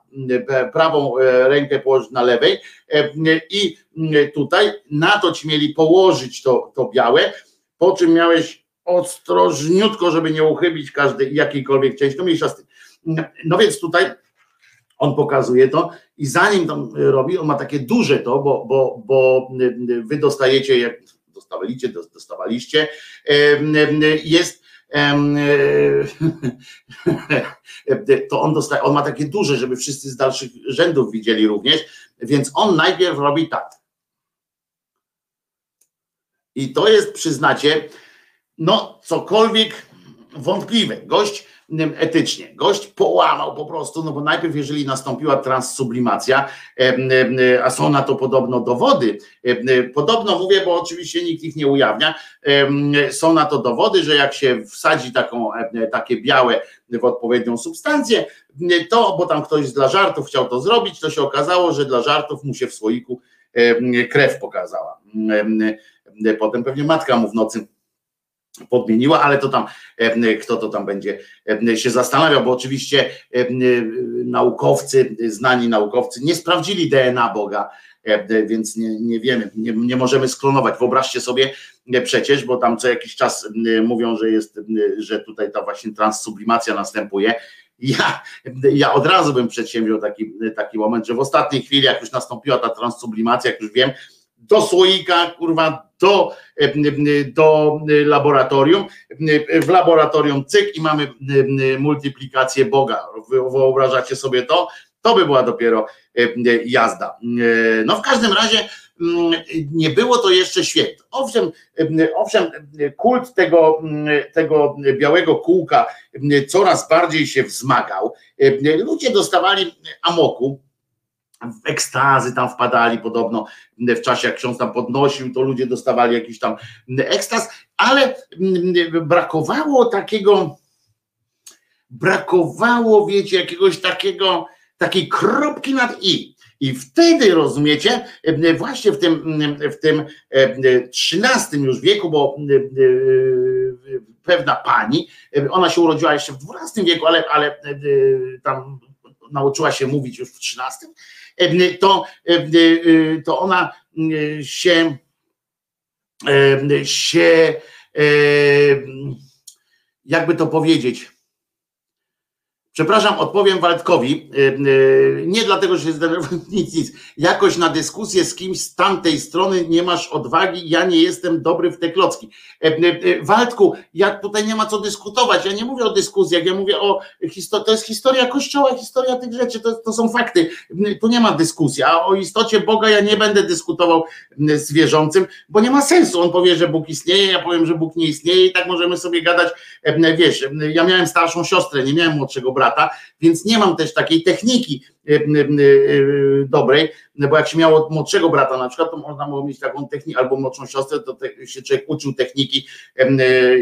prawą rękę położyć na lewej i tutaj na to ci mieli położyć to, to białe, po czym miałeś ostrożniutko, żeby nie uchybić każdej jakiejkolwiek części, to mniejsza z tym. No więc tutaj on pokazuje to i zanim to robi, on ma takie duże to, bo, bo, bo wy dostajecie, jak dostawaliście, dostawaliście, jest to on dostaje, on ma takie duże, żeby wszyscy z dalszych rzędów widzieli również, więc on najpierw robi tak. I to jest, przyznacie, no cokolwiek wątpliwe, gość etycznie, gość połamał po prostu, no bo najpierw jeżeli nastąpiła transsublimacja, a są na to podobno dowody, podobno mówię, bo oczywiście nikt ich nie ujawnia, są na to dowody, że jak się wsadzi taką, takie białe w odpowiednią substancję, to, bo tam ktoś dla żartów chciał to zrobić, to się okazało, że dla żartów mu się w słoiku krew pokazała. Potem pewnie matka mu w nocy podmieniła, ale to tam, kto to tam będzie się zastanawiał, bo oczywiście naukowcy, znani naukowcy nie sprawdzili D N A Boga, więc nie, nie wiemy, nie, nie możemy sklonować. Wyobraźcie sobie przecież, bo tam co jakiś czas mówią, że jest, że tutaj ta właśnie transsublimacja następuje. Ja, ja od razu bym przedsięwziął taki, taki moment, że w ostatniej chwili, jak już nastąpiła ta transsublimacja, jak już wiem, do słoika, kurwa, do, do laboratorium, w laboratorium cyk i mamy multiplikację Boga. Wyobrażacie sobie to? To by była dopiero jazda. No w każdym razie nie było to jeszcze święto. Owszem, owszem, kult tego, tego białego kółka coraz bardziej się wzmagał. Ludzie dostawali amoku, w ekstazy tam wpadali podobno w czasie, jak ksiądz tam podnosił, to ludzie dostawali jakiś tam ekstaz, ale brakowało takiego, brakowało, wiecie, jakiegoś takiego, takiej kropki nad i. I wtedy, rozumiecie, właśnie w tym, w tym trzynastym już wieku, bo pewna pani, ona się urodziła jeszcze w dwunastym wieku, ale, ale tam nauczyła się mówić już w trzynastym, to, to ona się, się, jakby to powiedzieć, Przepraszam, odpowiem Waldkowi, nie dlatego, że się zdenerwowałem, nic, nic. Jakoś na dyskusję z kimś z tamtej strony nie masz odwagi, ja nie jestem dobry w te klocki. Waldku, ja tutaj nie ma co dyskutować, ja nie mówię o dyskusjach, ja mówię o historii, to jest historia Kościoła, historia tych rzeczy, to, to są fakty, tu nie ma dyskusji, a o istocie Boga ja nie będę dyskutował z wierzącym, bo nie ma sensu, on powie, że Bóg istnieje, ja powiem, że Bóg nie istnieje i tak możemy sobie gadać, wiesz, ja miałem starszą siostrę, nie miałem młodszego brata. Lata, więc nie mam też takiej techniki yy, yy, dobrej, bo jak się miało młodszego brata na przykład, to można było mieć taką technikę, albo młodszą siostrę, to te, się człowiek uczył techniki, yy,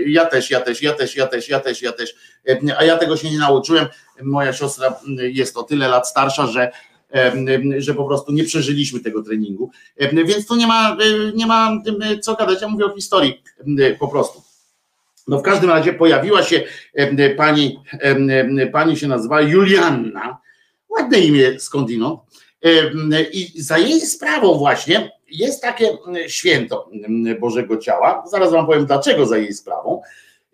ja też, ja też, ja też, ja też, ja też, ja też, yy, a ja tego się nie nauczyłem, moja siostra jest o tyle lat starsza, że że po prostu nie przeżyliśmy tego treningu, yy, więc tu nie ma, yy, nie ma yy, co gadać, ja mówię o historii yy, po prostu. No w każdym razie pojawiła się e, pani, e, pani się nazywa Julianna, ładne imię skądinąd, e, i za jej sprawą właśnie jest takie święto Bożego Ciała, zaraz wam powiem dlaczego za jej sprawą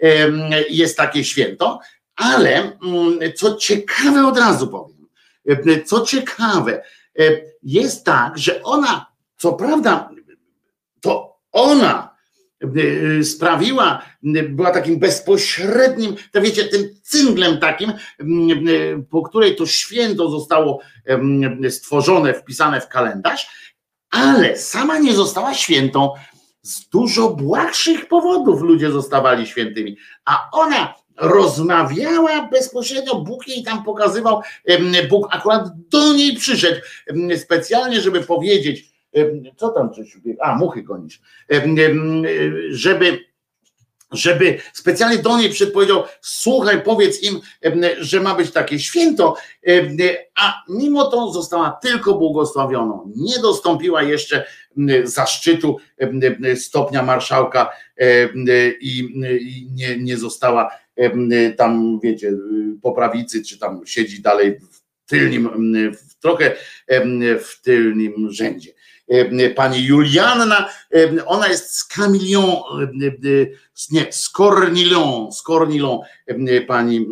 e, jest takie święto, ale co ciekawe od razu powiem, e, co ciekawe e, jest tak, że ona, co prawda to ona sprawiła, była takim bezpośrednim, to wiecie, tym cynglem takim, po której to święto zostało stworzone, wpisane w kalendarz, ale sama nie została świętą. Z dużo błahszych powodów ludzie zostawali świętymi, a ona rozmawiała bezpośrednio, Bóg jej tam pokazywał, Bóg akurat do niej przyszedł specjalnie, żeby powiedzieć, co tam coś ubiega? A, muchy gonisz. Żeby, żeby specjalnie do niej przedpowiedział, słuchaj, powiedz im, że ma być takie święto, a mimo to została tylko błogosławioną. Nie dostąpiła jeszcze zaszczytu stopnia marszałka i nie, nie została tam, wiecie, po prawicy, czy tam siedzi dalej w tylnym, w trochę w tylnym rzędzie. Pani Julianna, ona jest z Camillion, nie, z Cornillon, z Cornillon, pani,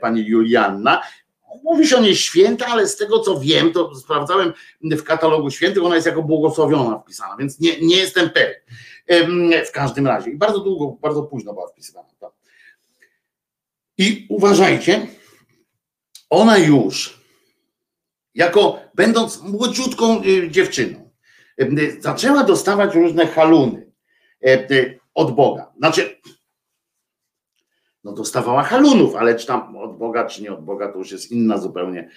pani Julianna. Mówi się o niej święta, ale z tego co wiem, to sprawdzałem w katalogu świętych, ona jest jako błogosławiona wpisana, więc nie, nie jestem pewien. W każdym razie. I bardzo długo, bardzo późno była wpisywana. I uważajcie, ona już, jako będąc młodziutką dziewczyną, zaczęła dostawać różne haluny od Boga. Znaczy, no dostawała halunów, ale czy tam od Boga, czy nie od Boga, to już jest inna zupełnie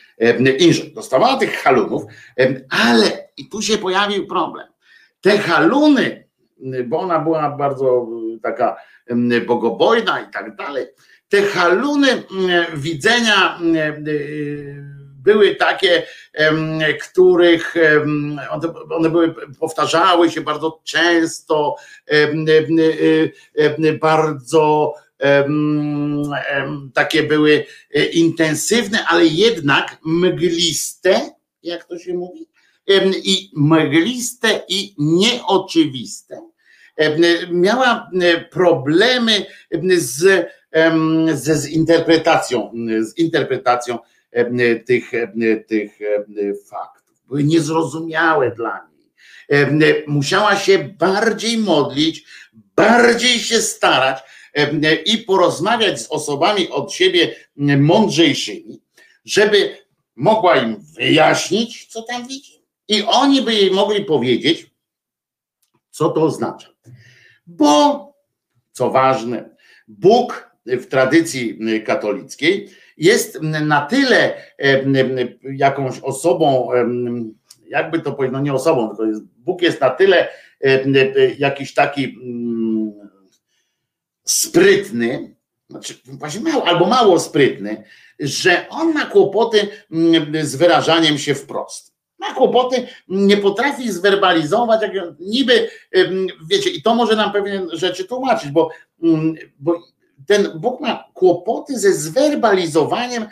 inżyn. Dostawała tych halunów, ale i tu się pojawił problem. Te haluny, bo ona była bardzo taka bogobojna i tak dalej, te haluny widzenia były takie, których one były, powtarzały się bardzo często, bardzo takie były intensywne, ale jednak mgliste, jak to się mówi, i mgliste i nieoczywiste. Miała problemy z, z, z interpretacją, z interpretacją tych, tych faktów. Były niezrozumiałe dla niej. Musiała się bardziej modlić, bardziej się starać i porozmawiać z osobami od siebie mądrzejszymi, żeby mogła im wyjaśnić, co tam widzi. I oni by jej mogli powiedzieć, co to oznacza. Bo, co ważne, Bóg w tradycji katolickiej jest na tyle jakąś osobą, jakby to powiedzieć, no nie osobą, tylko jest, Bóg jest na tyle jakiś taki sprytny, znaczy właśnie mało, albo mało sprytny, że on ma kłopoty z wyrażaniem się wprost. Ma kłopoty, nie potrafi zwerbalizować, jak niby, wiecie, i to może nam pewne rzeczy tłumaczyć, bo, bo ten Bóg ma kłopoty ze zwerbalizowaniem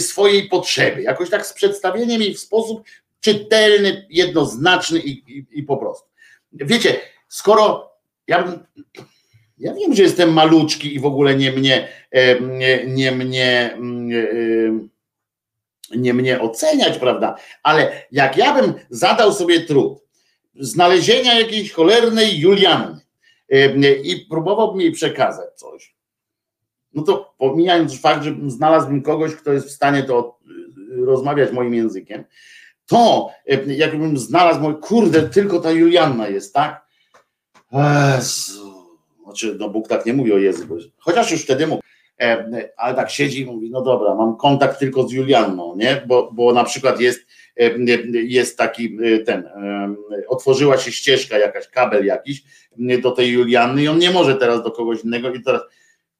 swojej potrzeby, jakoś tak z przedstawieniem jej w sposób czytelny, jednoznaczny i, i, i po prostu. Wiecie, skoro ja bym, Ja wiem, że jestem maluczki i w ogóle nie mnie nie, nie mnie nie mnie oceniać, prawda? Ale jak ja bym zadał sobie trud znalezienia jakiejś cholernej Julianny i próbowałbym jej przekazać coś, no to pomijając fakt, że znalazłbym kogoś, kto jest w stanie to rozmawiać moim językiem, to jakbym znalazł, mój, kurde, tylko ta Julianna jest, tak? Jezu. Znaczy, no Bóg tak nie mówi o języku, chociaż już wtedy mówi, ale tak siedzi i mówi, no dobra, mam kontakt tylko z Julianną, nie? Bo, bo na przykład jest, jest taki ten, otworzyła się ścieżka jakaś, kabel jakiś do tej Julianny i on nie może teraz do kogoś innego i teraz,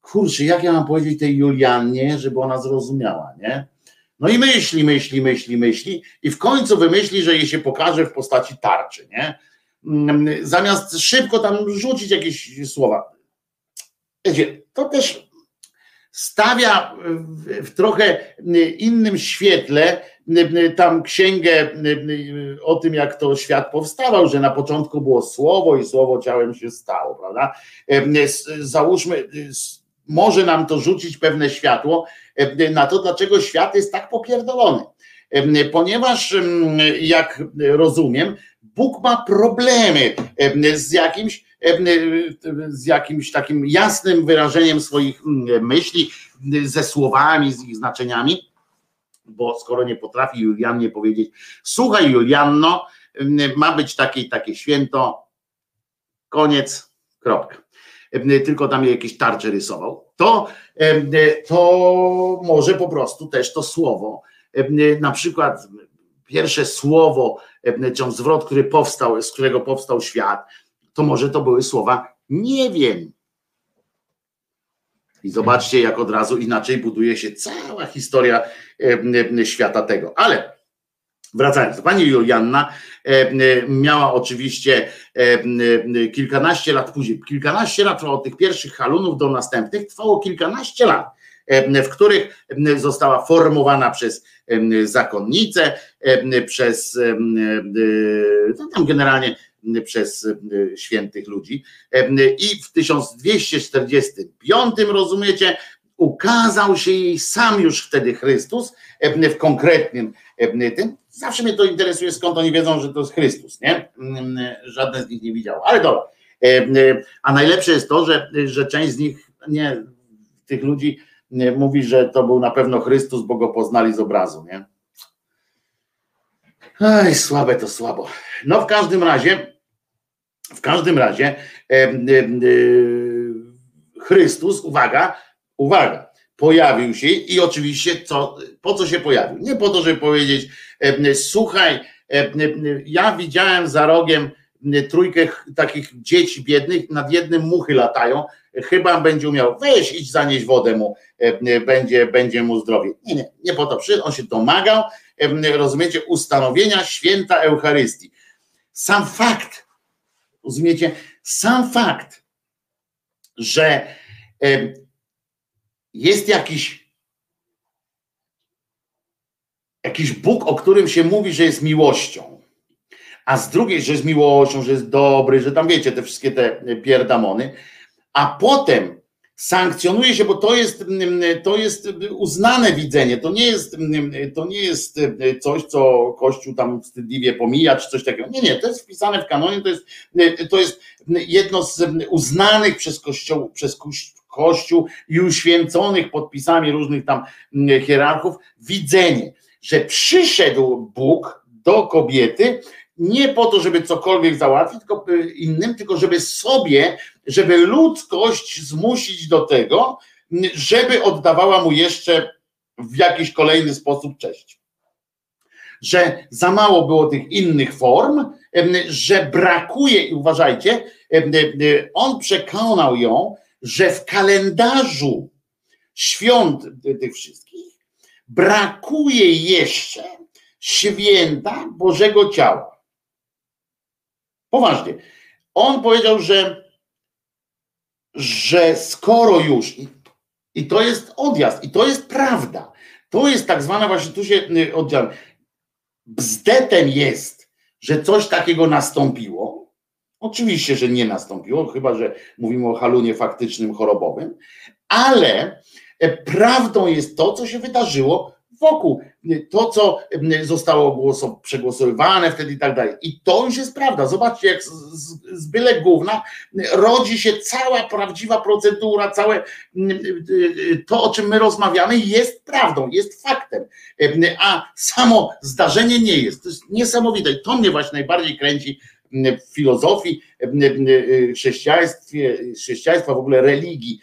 kurczę, jak ja mam powiedzieć tej Juliannie, żeby ona zrozumiała, nie? No i myśli, myśli, myśli, myśli i w końcu wymyśli, że jej się pokaże w postaci tarczy, nie? Zamiast szybko tam rzucić jakieś słowa. Wiecie, to też stawia w trochę innym świetle tam księgę o tym, jak to świat powstawał, że na początku było słowo i słowo ciałem się stało, prawda? Załóżmy, może nam to rzucić pewne światło na to, dlaczego świat jest tak popierdolony. Ponieważ, jak rozumiem, Bóg ma problemy z jakimś, z jakimś takim jasnym wyrażeniem swoich myśli, ze słowami, z ich znaczeniami, bo skoro nie potrafi Juliannie powiedzieć, słuchaj Julianno, ma być takie takie święto, koniec, kropka. Tylko tam jakieś tarcze rysował, to, to może po prostu też to słowo, na przykład pierwsze słowo, czy zwrot, który powstał, z którego powstał świat, to może to były słowa nie wiem. I zobaczcie, jak od razu inaczej buduje się cała historia świata tego. Ale wracając, pani Julianna miała oczywiście kilkanaście lat później, kilkanaście lat od tych pierwszych halunów do następnych, trwało kilkanaście lat, w których została formowana przez zakonnicę, przez tam generalnie przez świętych ludzi i w tysiąc dwieście czterdziestym piątym, rozumiecie, ukazał się jej sam już wtedy Chrystus w konkretnym tym. Zawsze mnie to interesuje, skąd oni wiedzą, że to jest Chrystus, nie? Żadne z nich nie widziało, ale dobra. A najlepsze jest to, że, że część z nich, nie, tych ludzi mówi, że to był na pewno Chrystus, bo go poznali z obrazu, nie? Ej, słabe to słabo. No w każdym razie, w każdym razie e, e, e, Chrystus, uwaga, uwaga, pojawił się i oczywiście co, po co się pojawił? Nie po to, żeby powiedzieć, e, słuchaj, e, ja widziałem za rogiem trójkę takich dzieci biednych, nad jednym muchy latają, chyba będzie umiał, weź idź zanieść wodę mu, będzie, będzie mu zdrowie. Nie, nie, nie po to przyszedł, on się domagał, rozumiecie, ustanowienia święta Eucharystii. Sam fakt, rozumiecie, sam fakt, że jest jakiś jakiś Bóg, o którym się mówi, że jest miłością, a z drugiej, że jest miłością, że jest dobry, że tam wiecie, te wszystkie te pierdamony, a potem sankcjonuje się, bo to jest, to jest uznane widzenie, to nie jest, to nie jest coś, co Kościół tam wstydliwie pomija, czy coś takiego. Nie, nie, to jest wpisane w kanonie, to jest, to jest jedno z uznanych przez Kościół, przez Kościół i uświęconych podpisami różnych tam hierarchów widzenie, że przyszedł Bóg do kobiety, nie po to, żeby cokolwiek załatwić tylko innym, tylko żeby sobie, żeby ludzkość zmusić do tego, żeby oddawała mu jeszcze w jakiś kolejny sposób cześć. Że za mało było tych innych form, że brakuje, i uważajcie, on przekonał ją, że w kalendarzu świąt tych wszystkich brakuje jeszcze święta Bożego Ciała. Poważnie. On powiedział, że, że skoro już, i, i to jest odjazd, i to jest prawda, to jest tak zwana, właśnie tu się oddziałem, bzdetem jest, że coś takiego nastąpiło, Oczywiście, że nie nastąpiło, chyba że mówimy o halunie faktycznym, chorobowym, ale prawdą jest to, co się wydarzyło wokół, to co zostało przegłosowywane wtedy i tak dalej. I to już jest prawda. Zobaczcie, jak z, z, z byle gówna rodzi się cała prawdziwa procedura, całe to, o czym my rozmawiamy, jest prawdą, jest faktem. A samo zdarzenie nie jest. To jest niesamowite. I to mnie właśnie najbardziej kręci w filozofii chrześcijaństwie, chrześcijaństwa, w ogóle religii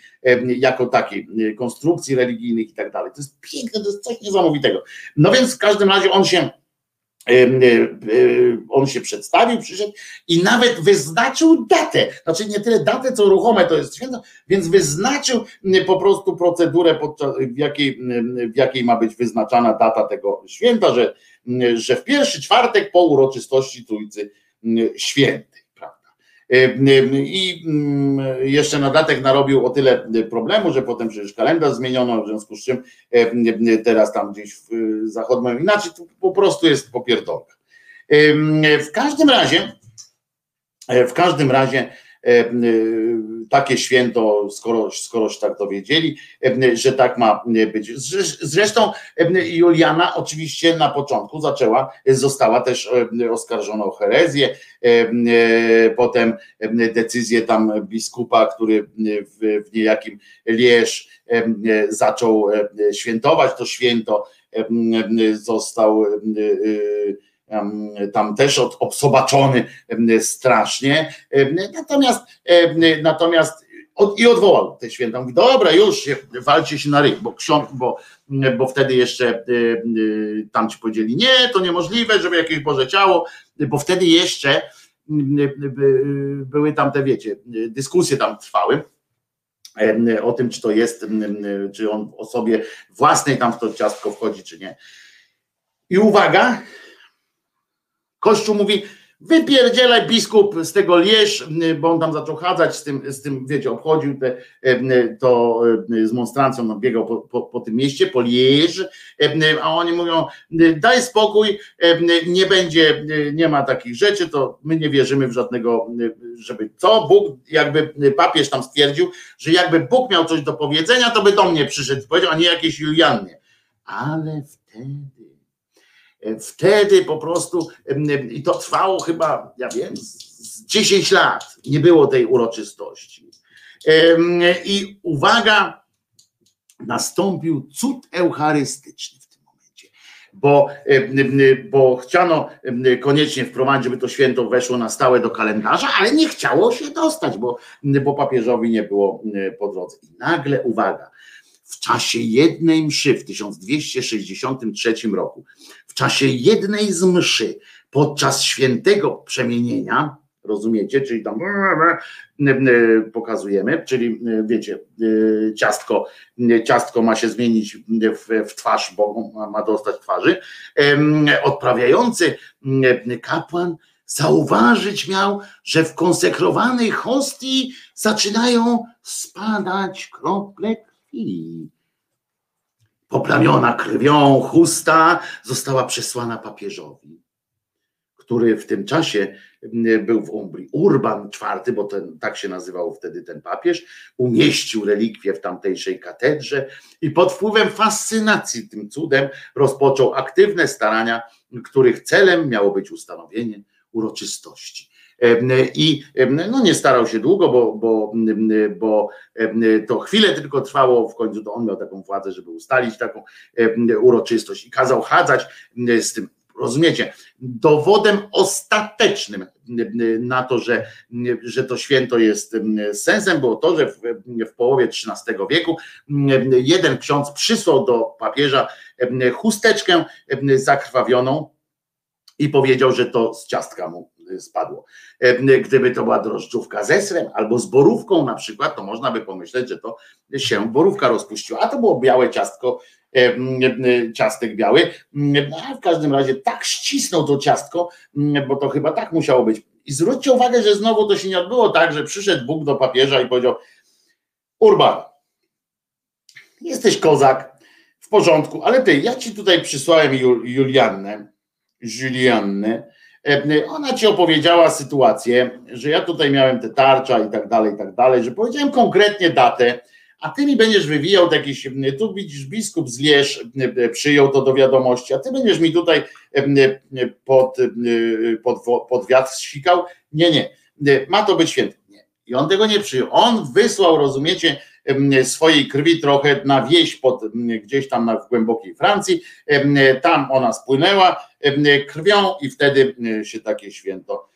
jako takiej, konstrukcji religijnych i tak dalej. To jest piękne, to jest coś niesamowitego. No więc w każdym razie on się on się przedstawił, przyszedł i nawet wyznaczył datę, znaczy nie tyle datę, co ruchome to jest święto, więc wyznaczył po prostu procedurę, podczas, w, jakiej, w jakiej ma być wyznaczana data tego święta, że, że w pierwszy czwartek po uroczystości Trójcy Święty, prawda? I jeszcze na dodatek narobił o tyle problemu, że potem przecież kalendarz zmieniono, w związku z czym teraz tam gdzieś w zachodnim inaczej, to po prostu jest popierdolka. W każdym razie, w każdym razie takie święto, skoro, skoro się tak dowiedzieli, że tak ma być. Zresztą Juliana oczywiście na początku zaczęła, została też oskarżona o herezję, potem decyzję tam biskupa, który w niejakim Lierz zaczął świętować to święto, został tam też od, obsobaczony strasznie, natomiast natomiast od, i odwołał te święta. Mówi, dobra, już się, walcie się na ryj, bo ksiądz, bo, bo wtedy jeszcze tam ci powiedzieli, nie, to niemożliwe, żeby jakieś Boże ciało, bo wtedy jeszcze były tam te, wiecie, dyskusje tam trwały o tym, czy to jest, czy on o sobie własnej tam w to ciastko wchodzi, czy nie. I uwaga, Kościół mówi, wypierdzielaj biskup z tego Lierz, bo on tam zaczął chadzać z tym, z tym wiecie, obchodził te, to z monstrancją, no, biegał po, po, po tym mieście, po Lierz, a oni mówią, daj spokój, nie będzie, nie ma takich rzeczy, to my nie wierzymy w żadnego, żeby co, Bóg, jakby papież tam stwierdził, że jakby Bóg miał coś do powiedzenia, to by do mnie przyszedł, powiedział, a nie jakiejś Juliannie. Ale wtedy Wtedy po prostu, i to trwało chyba, ja wiem, z dziesięć lat nie było tej uroczystości. I uwaga, nastąpił cud eucharystyczny w tym momencie, bo, bo chciano koniecznie wprowadzić, żeby to święto weszło na stałe do kalendarza, ale nie chciało się dostać, bo, bo papieżowi nie było po drodze. I nagle, uwaga, w czasie jednej mszy w tysiąc dwieście sześćdziesiątym trzecim roku, w czasie jednej z mszy, podczas świętego przemienienia, rozumiecie, czyli tam pokazujemy, czyli wiecie, ciastko, ciastko ma się zmienić w, w twarz, bo ma dostać twarzy, odprawiający kapłan zauważyć miał, że w konsekrowanej hostii zaczynają spadać krople krwi. Poplamiona krwią chusta została przesłana papieżowi, który w tym czasie był w Umbrii. Urban czwarty, bo ten, tak się nazywał wtedy ten papież, umieścił relikwie w tamtejszej katedrze i pod wpływem fascynacji tym cudem rozpoczął aktywne starania, których celem miało być ustanowienie uroczystości. I no nie starał się długo, bo, bo, bo to chwilę tylko trwało, w końcu to on miał taką władzę, żeby ustalić taką uroczystość i kazał chadzać z tym, rozumiecie, dowodem ostatecznym na to, że, że to święto jest sensem, było to, że w, w połowie trzynastego wieku jeden ksiądz przysłał do papieża chusteczkę zakrwawioną i powiedział, że to z ciastka mu spadło. Gdyby to była drożdżówka ze srem albo z borówką na przykład, to można by pomyśleć, że to się borówka rozpuściła, a to było białe ciastko, ciastek biały, a w każdym razie tak ścisnął to ciastko, bo to chyba tak musiało być. I zwróćcie uwagę, że znowu to się nie odbyło tak, że przyszedł Bóg do papieża i powiedział, Urban, jesteś kozak, w porządku, ale ty, ja ci tutaj przysłałem Jul- Juliannę, Juliannę, Ona ci opowiedziała sytuację, że ja tutaj miałem te tarcza i tak dalej, i tak dalej, że powiedziałem konkretnie datę, a ty mi będziesz wywijał jakiś, tu widzisz biskup z Lierz przyjął to do wiadomości, a ty będziesz mi tutaj pod, pod, pod wiatr sikał. Nie, nie, ma to być święty. Nie. I on tego nie przyjął. On wysłał, rozumiecie, swojej krwi trochę na wieś pod, gdzieś tam na, w głębokiej Francji, tam ona spłynęła krwią i wtedy się takie święto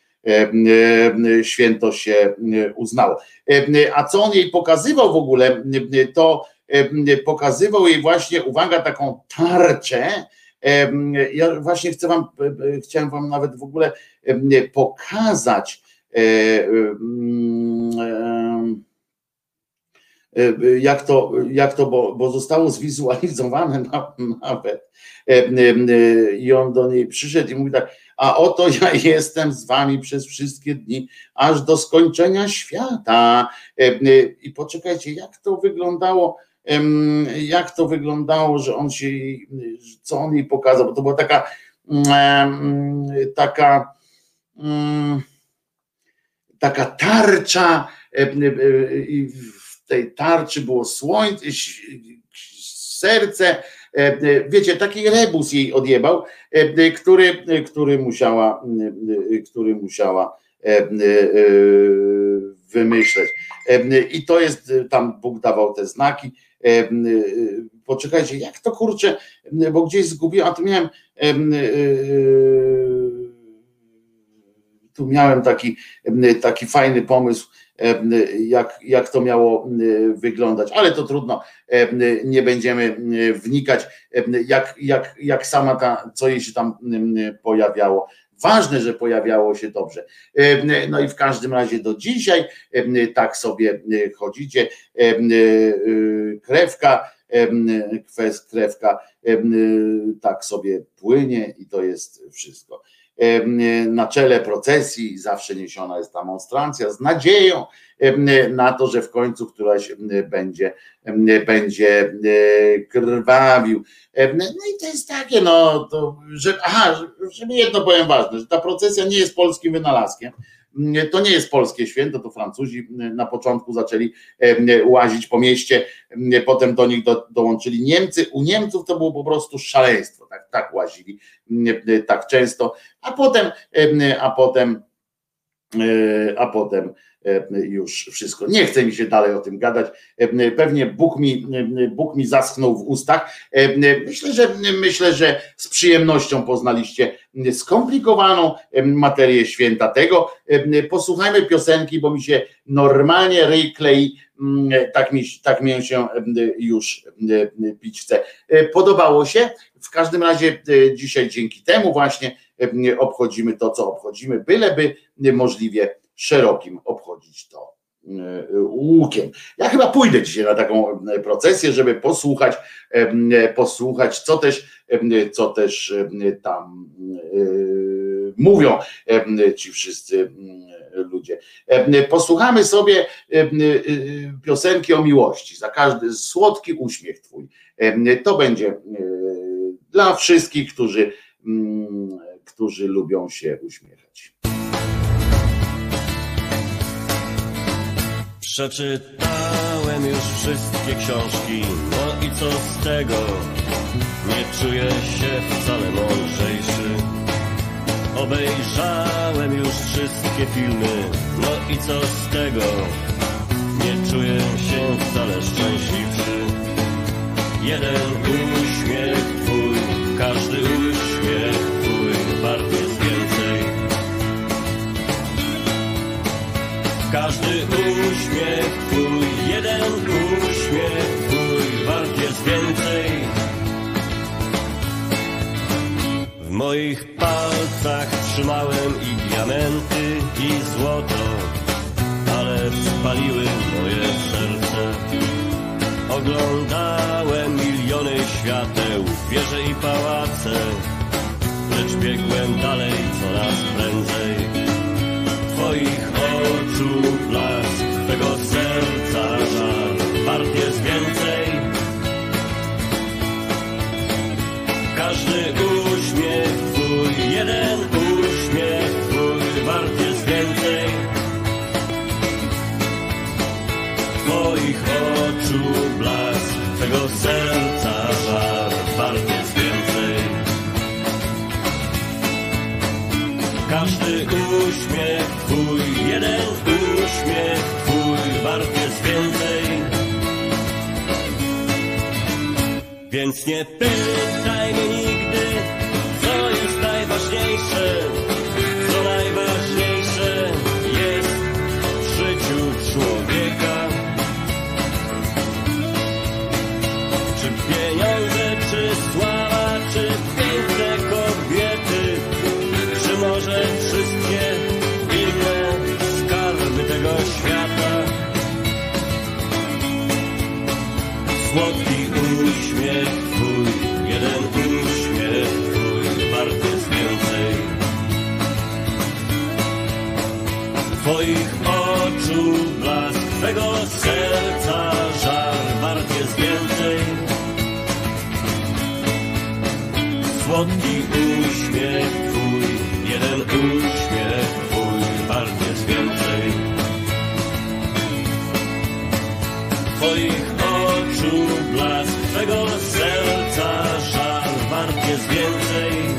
święto się uznało. A co on jej pokazywał w ogóle, to pokazywał jej właśnie, uwaga, taką tarczę. Ja właśnie chcę wam, chciałem wam nawet w ogóle pokazać, jak to, jak to bo, bo zostało zwizualizowane nawet i on do niej przyszedł i mówi tak: a oto ja jestem z wami przez wszystkie dni, aż do skończenia świata. I poczekajcie, jak to wyglądało, jak to wyglądało, że on się, co on jej pokazał, bo to była taka taka taka tarcza i tej tarczy było słońce, serce, wiecie, taki rebus jej odjebał, który, który musiała, który musiała wymyśleć. I to jest, tam Bóg dawał te znaki. Poczekajcie, jak to kurczę, bo gdzieś zgubiłem, a tu miałem tu miałem taki, taki fajny pomysł, jak, jak to miało wyglądać, ale to trudno, nie będziemy wnikać, jak, jak, jak sama ta, co jej się tam pojawiało. Ważne, że pojawiało się dobrze. No i w każdym razie do dzisiaj tak sobie chodzicie. Krewka, krewka tak sobie płynie i to jest wszystko. Na czele procesji zawsze niesiona jest ta monstrancja z nadzieją na to, że w końcu któraś będzie, będzie krwawił. No i to jest takie, no to, że, aha, żeby jedno powiem ważne, że ta procesja nie jest polskim wynalazkiem. To nie jest polskie święto, to Francuzi na początku zaczęli łazić po mieście, potem do nich do, dołączyli Niemcy. U Niemców to było po prostu szaleństwo, tak, tak łazili, tak często, a potem, a potem, a potem już wszystko. Nie chce mi się dalej o tym gadać. Pewnie Bóg mi, Bóg mi zaschnął w ustach. Myślę, że myślę, że z przyjemnością poznaliście skomplikowaną materię święta tego. Posłuchajmy piosenki, bo mi się normalnie ryj klei. Tak mi, tak mi się już pić chce. Podobało się. W każdym razie dzisiaj dzięki temu właśnie obchodzimy to, co obchodzimy, byleby możliwie szerokim obchodzić to łukiem. Ja chyba pójdę dzisiaj na taką procesję, żeby posłuchać, posłuchać, co też, co też tam mówią ci wszyscy ludzie. Posłuchamy sobie piosenki o miłości. Za każdy słodki uśmiech twój. To będzie dla wszystkich, którzy, którzy lubią się uśmiechać. Przeczytałem już wszystkie książki, no i co z tego? Nie czuję się wcale mądrzejszy. Obejrzałem już wszystkie filmy, no i co z tego? Nie czuję się wcale szczęśliwszy. Jeden uśmiech twój, każdy uśmiech twój wart jest więcej. Każdy uśmiech twój, jeden uśmiech twój wart jest więcej. W moich palcach trzymałem i diamenty, i złoto, ale spaliły moje serce. Oglądałem miliony świateł, wieże i pałace, lecz biegłem dalej coraz prędzej. Twoich oczu blask, twego serca żal, wart jest więcej. Każdy uśmiech twój, jeden uśmiech Więc nie pytaj mnie nigdy, co jest najważniejsze. Co najważniejsze jest w życiu człowieka. Czy pieniądze, czy sława, czy piękne kobiety, czy może wszystkie inne skarby tego świata. Słodki uśmiech twój, jeden uśmiech twój, wart jest więcej. Twoich oczu blask, twego serca żar, wart jest więcej. Słodki uśmiech twój, jeden uśmiech twój, wart jest więcej. Twoich oczu blask, twego serca żar, wart jest więcej.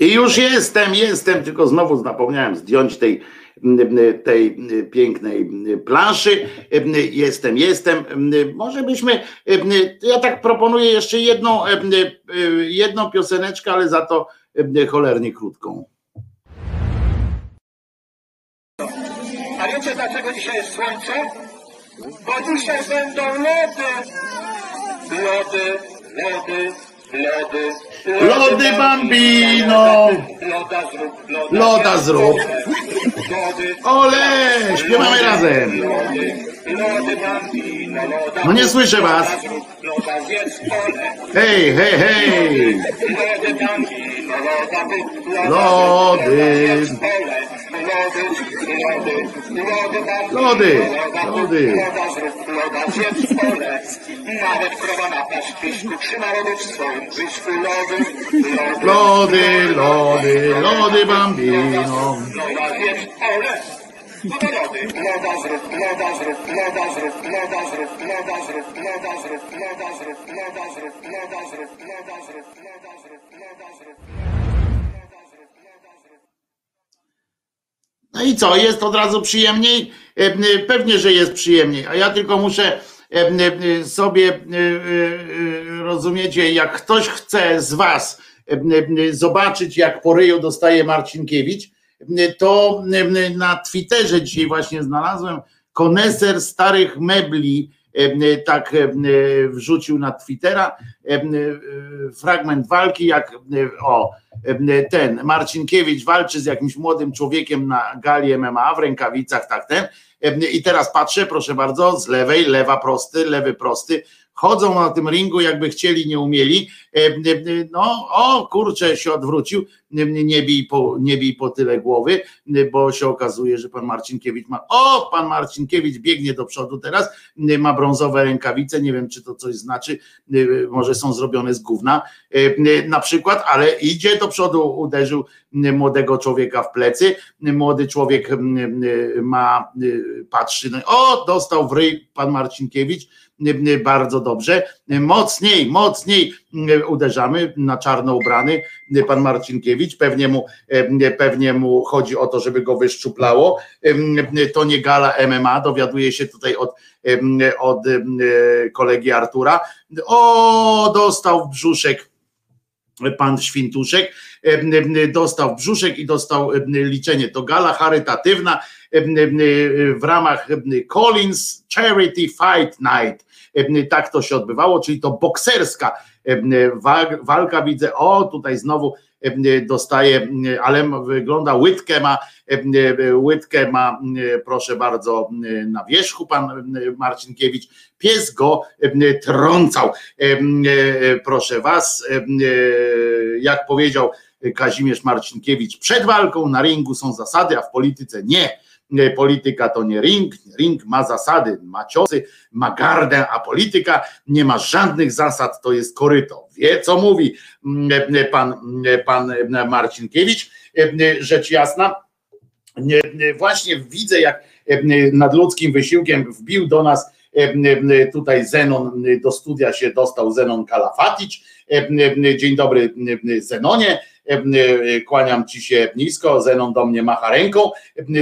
I już jestem, jestem, tylko znowu zapomniałem zdjąć tej, tej pięknej planszy. Jestem, jestem. Może byśmy, ja tak proponuję jeszcze jedną, jedną pioseneczkę, ale za to cholernie krótką. A wiecie dlaczego dzisiaj jest słońce? Bo dzisiaj będą lody. Lody, lody, lody. Lody bambino! Loda zrób, loda, loda zrób. Ole, śpiewamy razem. No nie słyszę was. Hej, hej, hej. Lody. Lody. Lody. Nawet krowa na paszczyszku trzyma lody w swoim brzuszku. Lody, lody, lody bambino. No i co, jest od razu przyjemniej? Pewnie, że jest przyjemniej, a ja tylko muszę sobie, rozumiecie, jak ktoś chce z was zobaczyć, jak po ryju dostaje Marcinkiewicz, to na Twitterze dzisiaj właśnie znalazłem, koneser starych mebli tak wrzucił na Twittera fragment walki, jak o ten Marcinkiewicz walczy z jakimś młodym człowiekiem na gali M M A w rękawicach, tak ten. I teraz patrzę, proszę bardzo, z lewej, lewa prosty, lewy prosty, chodzą na tym ringu jakby chcieli, nie umieli, no o kurczę, się odwrócił, nie bij po, nie bij po tyle głowy, bo się okazuje, że pan Marcinkiewicz ma, o pan Marcinkiewicz biegnie do przodu teraz, ma brązowe rękawice, nie wiem czy to coś znaczy, może są zrobione z gówna na przykład, ale idzie do przodu, uderzył młodego człowieka w plecy, młody człowiek ma, patrzy, no, o dostał w ryj pan Marcinkiewicz, bardzo dobrze, mocniej, mocniej uderzamy, na czarno ubrany pan Marcinkiewicz, pewnie mu, pewnie mu chodzi o to, żeby go wyszczuplało, to nie gala M M A, dowiaduje się tutaj od, od kolegi Artura, o dostał w brzuszek pan Świntuszek, dostał brzuszek i dostał liczenie, to gala charytatywna w ramach Collins Charity Fight Night, tak to się odbywało, czyli to bokserska walka, widzę, o tutaj znowu dostaje, ale wygląda, łydkę ma, łydkę ma, proszę bardzo, na wierzchu pan Marcinkiewicz, pies go trącał, proszę was, jak powiedział Kazimierz Marcinkiewicz, przed walką na ringu są zasady, a w polityce nie. Polityka to nie ring, ring ma zasady, ma ciosy, ma gardę, a polityka nie ma żadnych zasad, to jest koryto. Wie co mówi pan, pan Marcinkiewicz, rzecz jasna. Właśnie widzę, jak nad ludzkim wysiłkiem wbił do nas tutaj Zenon, do studia się dostał Zenon Kalafatycz. Dzień dobry Zenonie, kłaniam ci się nisko, Zenon do mnie macha ręką,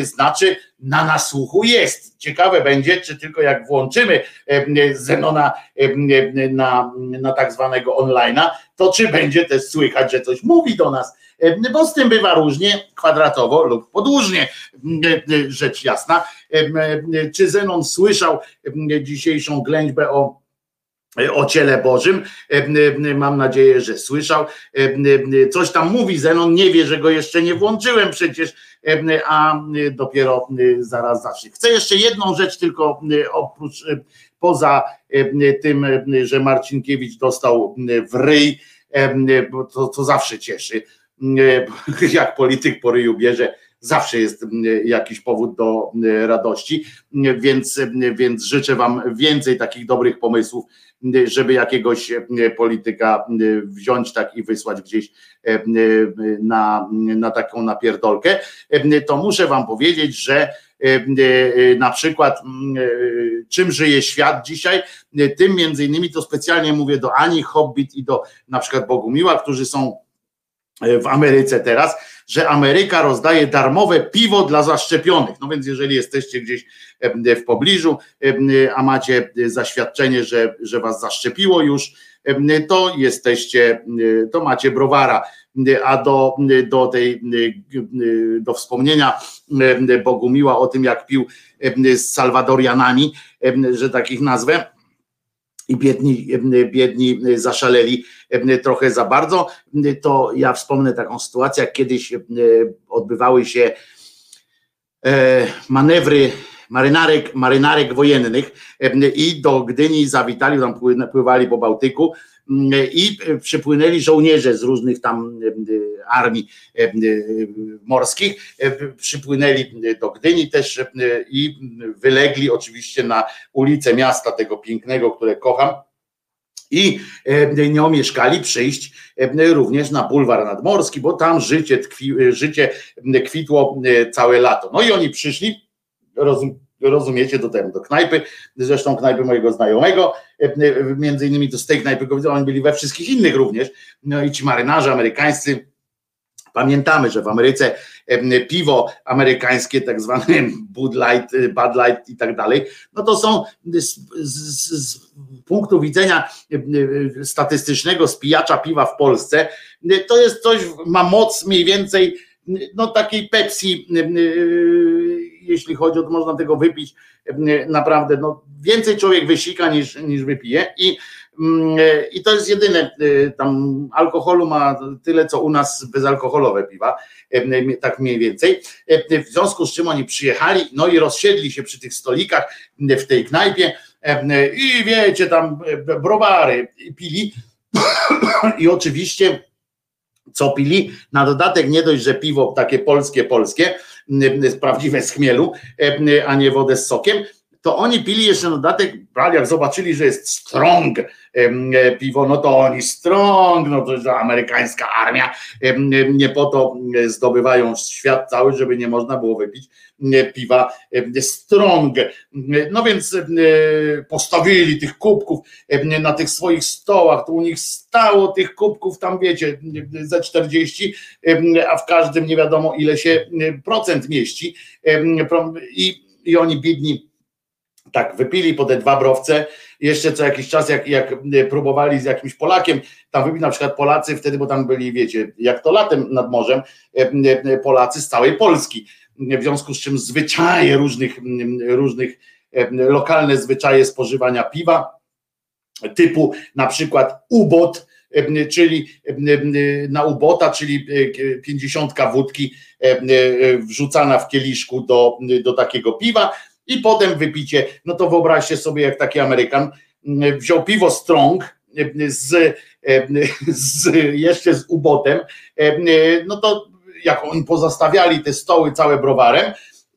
znaczy na nasłuchu jest. Ciekawe będzie, czy tylko jak włączymy Zenona na, na tak zwanego online'a, to czy będzie też słychać, że coś mówi do nas, bo z tym bywa różnie, kwadratowo lub podłużnie, rzecz jasna. Czy Zenon słyszał dzisiejszą ględźbę o o ciele Bożym? Mam nadzieję, że słyszał. Coś tam mówi Zenon, nie wie, że go jeszcze nie włączyłem przecież, a dopiero zaraz zacznie. Chcę jeszcze jedną rzecz tylko, oprócz, poza tym, że Marcinkiewicz dostał w ryj, to, to zawsze cieszy, jak polityk po ryju bierze, zawsze jest jakiś powód do radości, więc, więc życzę wam więcej takich dobrych pomysłów, żeby jakiegoś polityka wziąć tak i wysłać gdzieś na, na taką napierdolkę. To muszę wam powiedzieć, że na przykład czym żyje świat dzisiaj, tym między innymi, to specjalnie mówię do Ani, Hobbit i do na przykład Bogumiła, którzy są w Ameryce teraz, że Ameryka rozdaje darmowe piwo dla zaszczepionych. No więc jeżeli jesteście gdzieś w pobliżu, a macie zaświadczenie, że, że was zaszczepiło już, to jesteście, to macie browara. A do, do tej do wspomnienia Bogumiła o tym, jak pił z Salwadorianami, że takich nazwę, i biedni, biedni zaszaleli trochę za bardzo, to ja wspomnę taką sytuację, jak kiedyś odbywały się manewry marynarek, marynarek wojennych i do Gdyni zawitali, tam pływali po Bałtyku i przypłynęli żołnierze z różnych tam armii morskich, przypłynęli do Gdyni też i wylegli oczywiście na ulicę miasta tego pięknego, które kocham, i nie omieszkali przyjść również na bulwar nadmorski, bo tam życie, tkwi, życie kwitło całe lato. No i oni przyszli, rozum, rozumiecie, do, do knajpy, zresztą knajpy mojego znajomego, między innymi to z tej knajpy, oni byli we wszystkich innych również, no i ci marynarze amerykańscy, pamiętamy, że w Ameryce piwo amerykańskie, tak zwane Bud Light, Bud Light i tak dalej, no to są z, z, z punktu widzenia statystycznego spijacza piwa w Polsce, to jest coś, ma moc mniej więcej, no takiej Pepsi, jeśli chodzi o to, można tego wypić naprawdę, no więcej człowiek wysika niż, niż wypije i, i to jest jedyne, tam alkoholu ma tyle co u nas bezalkoholowe piwa, tak mniej więcej, w związku z czym oni przyjechali, no i rozsiedli się przy tych stolikach w tej knajpie i wiecie, tam browary pili i oczywiście co pili, na dodatek nie dość, że piwo takie polskie, polskie, prawdziwe z chmielu, a nie wodę z sokiem, to oni pili jeszcze na dodatek, jak zobaczyli, że jest strong piwo, no to oni strong, no to jest amerykańska armia, nie po to zdobywają świat cały, żeby nie można było wypić piwa strong. No więc postawili tych kubków na tych swoich stołach, to u nich stało tych kubków tam wiecie, ze czterdzieści, a w każdym nie wiadomo ile się procent mieści i, i oni biedni tak wypili po te dwa browce, jeszcze co jakiś czas jak, jak próbowali z jakimś Polakiem, tam wypili na przykład Polacy wtedy, bo tam byli wiecie, jak to latem nad morzem, Polacy z całej Polski, w związku z czym zwyczaje różnych, różnych lokalne zwyczaje spożywania piwa, typu na przykład ubot, czyli na ubota, czyli pięćdziesiątka wódki wrzucana w kieliszku do, do takiego piwa, i potem wypicie, no to wyobraźcie sobie, jak taki Amerykan wziął piwo strong z, z, jeszcze z ubotem, no to jak oni pozastawiali te stoły całe browarem,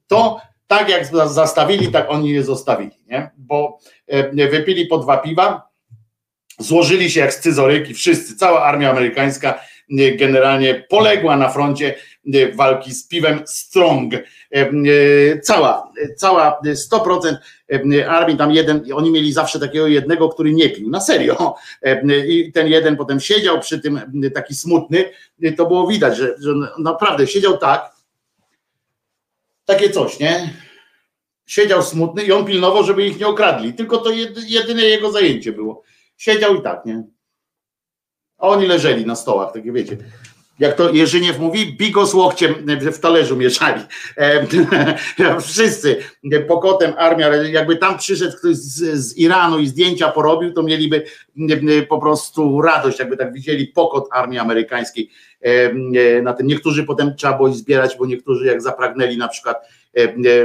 to tak jak zastawili, tak oni je zostawili, nie? Bo wypili po dwa piwa, złożyli się jak scyzoryki, wszyscy, cała armia amerykańska generalnie poległa na froncie walki z piwem strong, cała, cała sto procent armii, tam jeden, oni mieli zawsze takiego jednego, który nie pił, na serio, i ten jeden potem siedział przy tym taki smutny, to było widać, że, że naprawdę siedział tak, takie coś, nie? Siedział smutny i on pilnował, żeby ich nie okradli, tylko to jedyne jego zajęcie było, siedział i tak, nie? A oni leżeli na stołach, takie wiecie, jak to Jerzyniew mówi, bigos łokciem w talerzu mieszali. E, wszyscy, pokotem armia, jakby tam przyszedł ktoś z, z Iranu i zdjęcia porobił, to mieliby po prostu radość, jakby tak widzieli pokot armii amerykańskiej. E, na tym niektórzy potem trzeba było ich zbierać, bo niektórzy jak zapragnęli na przykład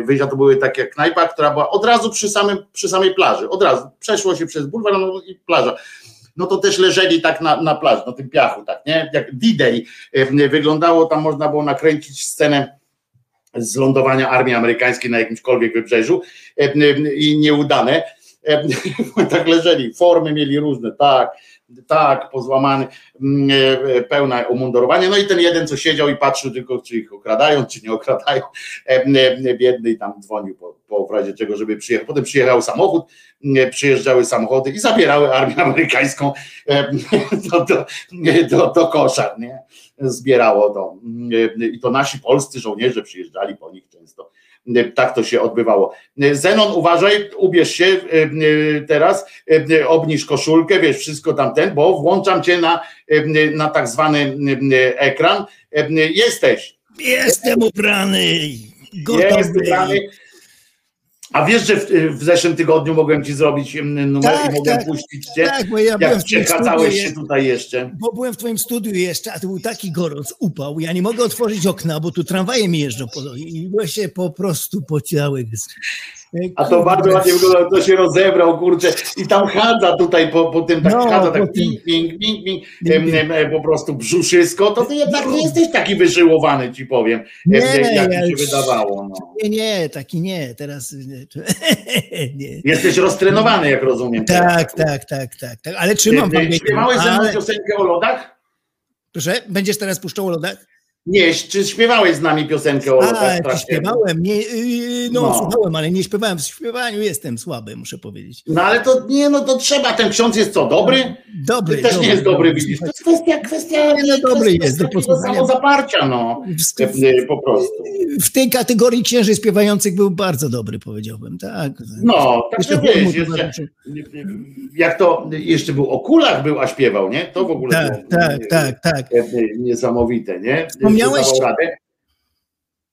wyjść, to były takie knajpa, która była od razu przy, samym, przy samej plaży, od razu przeszło się przez bulwar no i plaża. No to też leżeli tak na, na plaży, na tym piachu, tak, nie? Jak D-Day wyglądało, tam można było nakręcić scenę z lądowania armii amerykańskiej na jakimśkolwiek wybrzeżu i nieudane, tak leżeli, formy mieli różne, tak, tak, pozłamany, pełne umundurowanie, no i ten jeden, co siedział i patrzył tylko, czy ich okradają, czy nie okradają, biedny i tam dzwonił po, po w razie czego, żeby przyjechał, potem przyjechał samochód, przyjeżdżały samochody i zabierały armię amerykańską do, do, do, do koszar, nie? zbierało to i to nasi polscy żołnierze przyjeżdżali po nich często. Tak to się odbywało. Zenon, uważaj, ubierz się teraz, obniż koszulkę, wiesz, wszystko tamten, bo włączam cię na, na tak zwany ekran. Jesteś. Jestem ubrany. Gotowy. Jest ubrany. A wiesz, że w, w zeszłym tygodniu mogłem ci zrobić numer tak, i mogłem tak, puścić cię, tak, bo ja jak przekazałeś się tutaj jeszcze. Bo byłem w twoim studiu jeszcze, a to był taki gorąc, upał. Ja nie mogę otworzyć okna, bo tu tramwaje mi jeżdżą po, i się po prostu pociały. A to bardzo ładnie wyglądało, to się rozebrał, kurczę. I tam chadza tutaj po, po tym, tak no, chadza, tak ping, ping, ping, ping, po prostu brzuszysko. To ty jednak nie jesteś taki wyżyłowany, ci powiem, nie, jak ja mi się już wydawało. No. Nie, nie, taki nie, teraz nie. Jesteś roztrenowany, jak rozumiem. Tak, tak, tak, tak, tak. Ale trzymam pamięć. Śpiewałeś ze mną ale... piosenkę o lodach? Proszę, będziesz teraz puszczał o lodach? Nie, czy śpiewałeś z nami piosenkę o lodach? A, śpiewałem, nie, yy, no, no słuchałem, ale nie śpiewałem. W śpiewaniu jestem słaby, muszę powiedzieć. No ale to nie, no to trzeba, ten ksiądz jest co, dobry? Dobry. Ty też dobry, nie jest dobry, widzisz. To jest kwestia, kwestia, nie, no, dobry jest, do samozaparcia, no, po prostu. W tej kategorii księży śpiewających był bardzo dobry, powiedziałbym, tak. No, tak to wiesz, jeszcze, jak to jeszcze był o kulach był, a śpiewał, nie? To w ogóle tak, było tak, nie, tak, tak. niesamowite, nie? Wspomniałeś,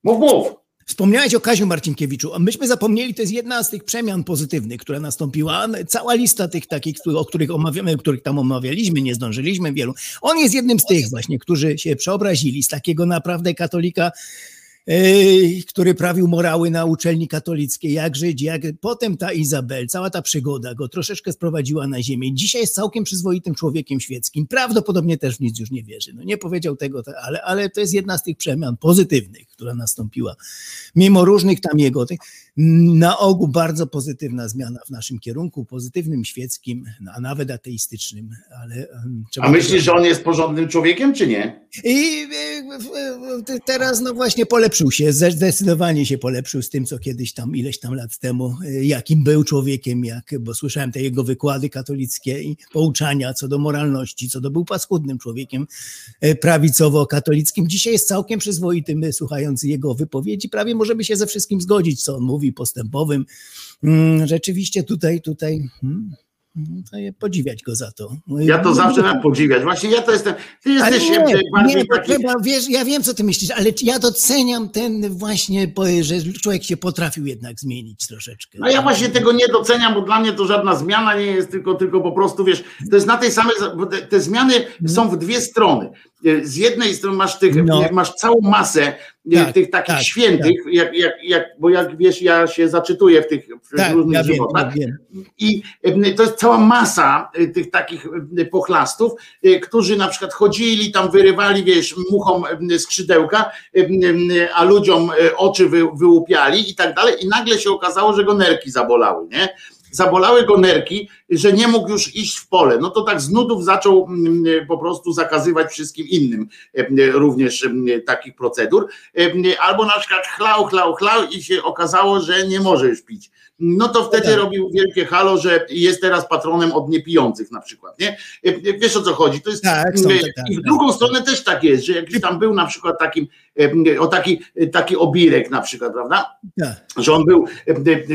mów, mów. Wspomniałeś o Kaziu Marcinkiewiczu, a myśmy zapomnieli, to jest jedna z tych przemian pozytywnych, która nastąpiła, cała lista tych takich, o których omawiamy, których tam omawialiśmy, nie zdążyliśmy wielu. On jest jednym z tych właśnie, którzy się przeobrazili z takiego naprawdę katolika, Yy, który prawił morały na uczelni katolickiej, jak żyć, jak... Potem ta Izabel, cała ta przygoda go troszeczkę sprowadziła na ziemię. Dzisiaj jest całkiem przyzwoitym człowiekiem świeckim. Prawdopodobnie też w nic już nie wierzy. No nie powiedział tego, ale, ale to jest jedna z tych przemian pozytywnych, która nastąpiła. Mimo różnych tam jego... Tych, na ogół bardzo pozytywna zmiana w naszym kierunku, pozytywnym, świeckim, a nawet ateistycznym. Ale a myślisz, to... że on jest porządnym człowiekiem, czy nie? I teraz no właśnie polepszył się, zdecydowanie się polepszył z tym, co kiedyś tam, ileś tam lat temu, jakim był człowiekiem, jak, bo słyszałem te jego wykłady katolickie i pouczania co do moralności, co do był paskudnym człowiekiem prawicowo-katolickim. Dzisiaj jest całkiem przyzwoitym, słuchając jego wypowiedzi, prawie możemy się ze wszystkim zgodzić, co on mówi, postępowym. Rzeczywiście tutaj, tutaj podziwiać go za to. Ja to zawsze mam podziwiać. Właśnie ja to jestem... Ty jesteś nie, bardziej nie, taki... Chyba, wiesz, ja wiem, co ty myślisz, ale ja doceniam ten właśnie, że człowiek się potrafił jednak zmienić troszeczkę. No ja właśnie tego nie doceniam, bo dla mnie to żadna zmiana nie jest, tylko, tylko po prostu, wiesz, to jest na tej samej... Te, te zmiany są w dwie strony. Z jednej strony masz tych, no. masz całą masę tak, tych takich tak, świętych, tak. Jak, jak, jak, bo jak wiesz, ja się zaczytuję w tych tak, różnych ja żywotach. Wiem, ja I wiem. To jest cała masa tych takich pochlastów, którzy na przykład chodzili, tam wyrywali, wiesz, muchom skrzydełka, a ludziom oczy wy, wyłupiali i tak dalej. I nagle się okazało, że go nerki zabolały, nie? Zabolały go nerki, że nie mógł już iść w pole. No to tak z nudów zaczął po prostu zakazywać wszystkim innym również takich procedur. Albo na przykład chlał, chlał, chlał i się okazało, że nie może już pić. No to wtedy tak. robił wielkie halo, że jest teraz patronem od niepijących na przykład, nie? Wiesz, o co chodzi? To jest tak, są, tak, tak, i w drugą tak. stronę też tak jest, że jakiś tam był na przykład takim, o taki, taki Obirek na przykład, prawda? Tak. Że on był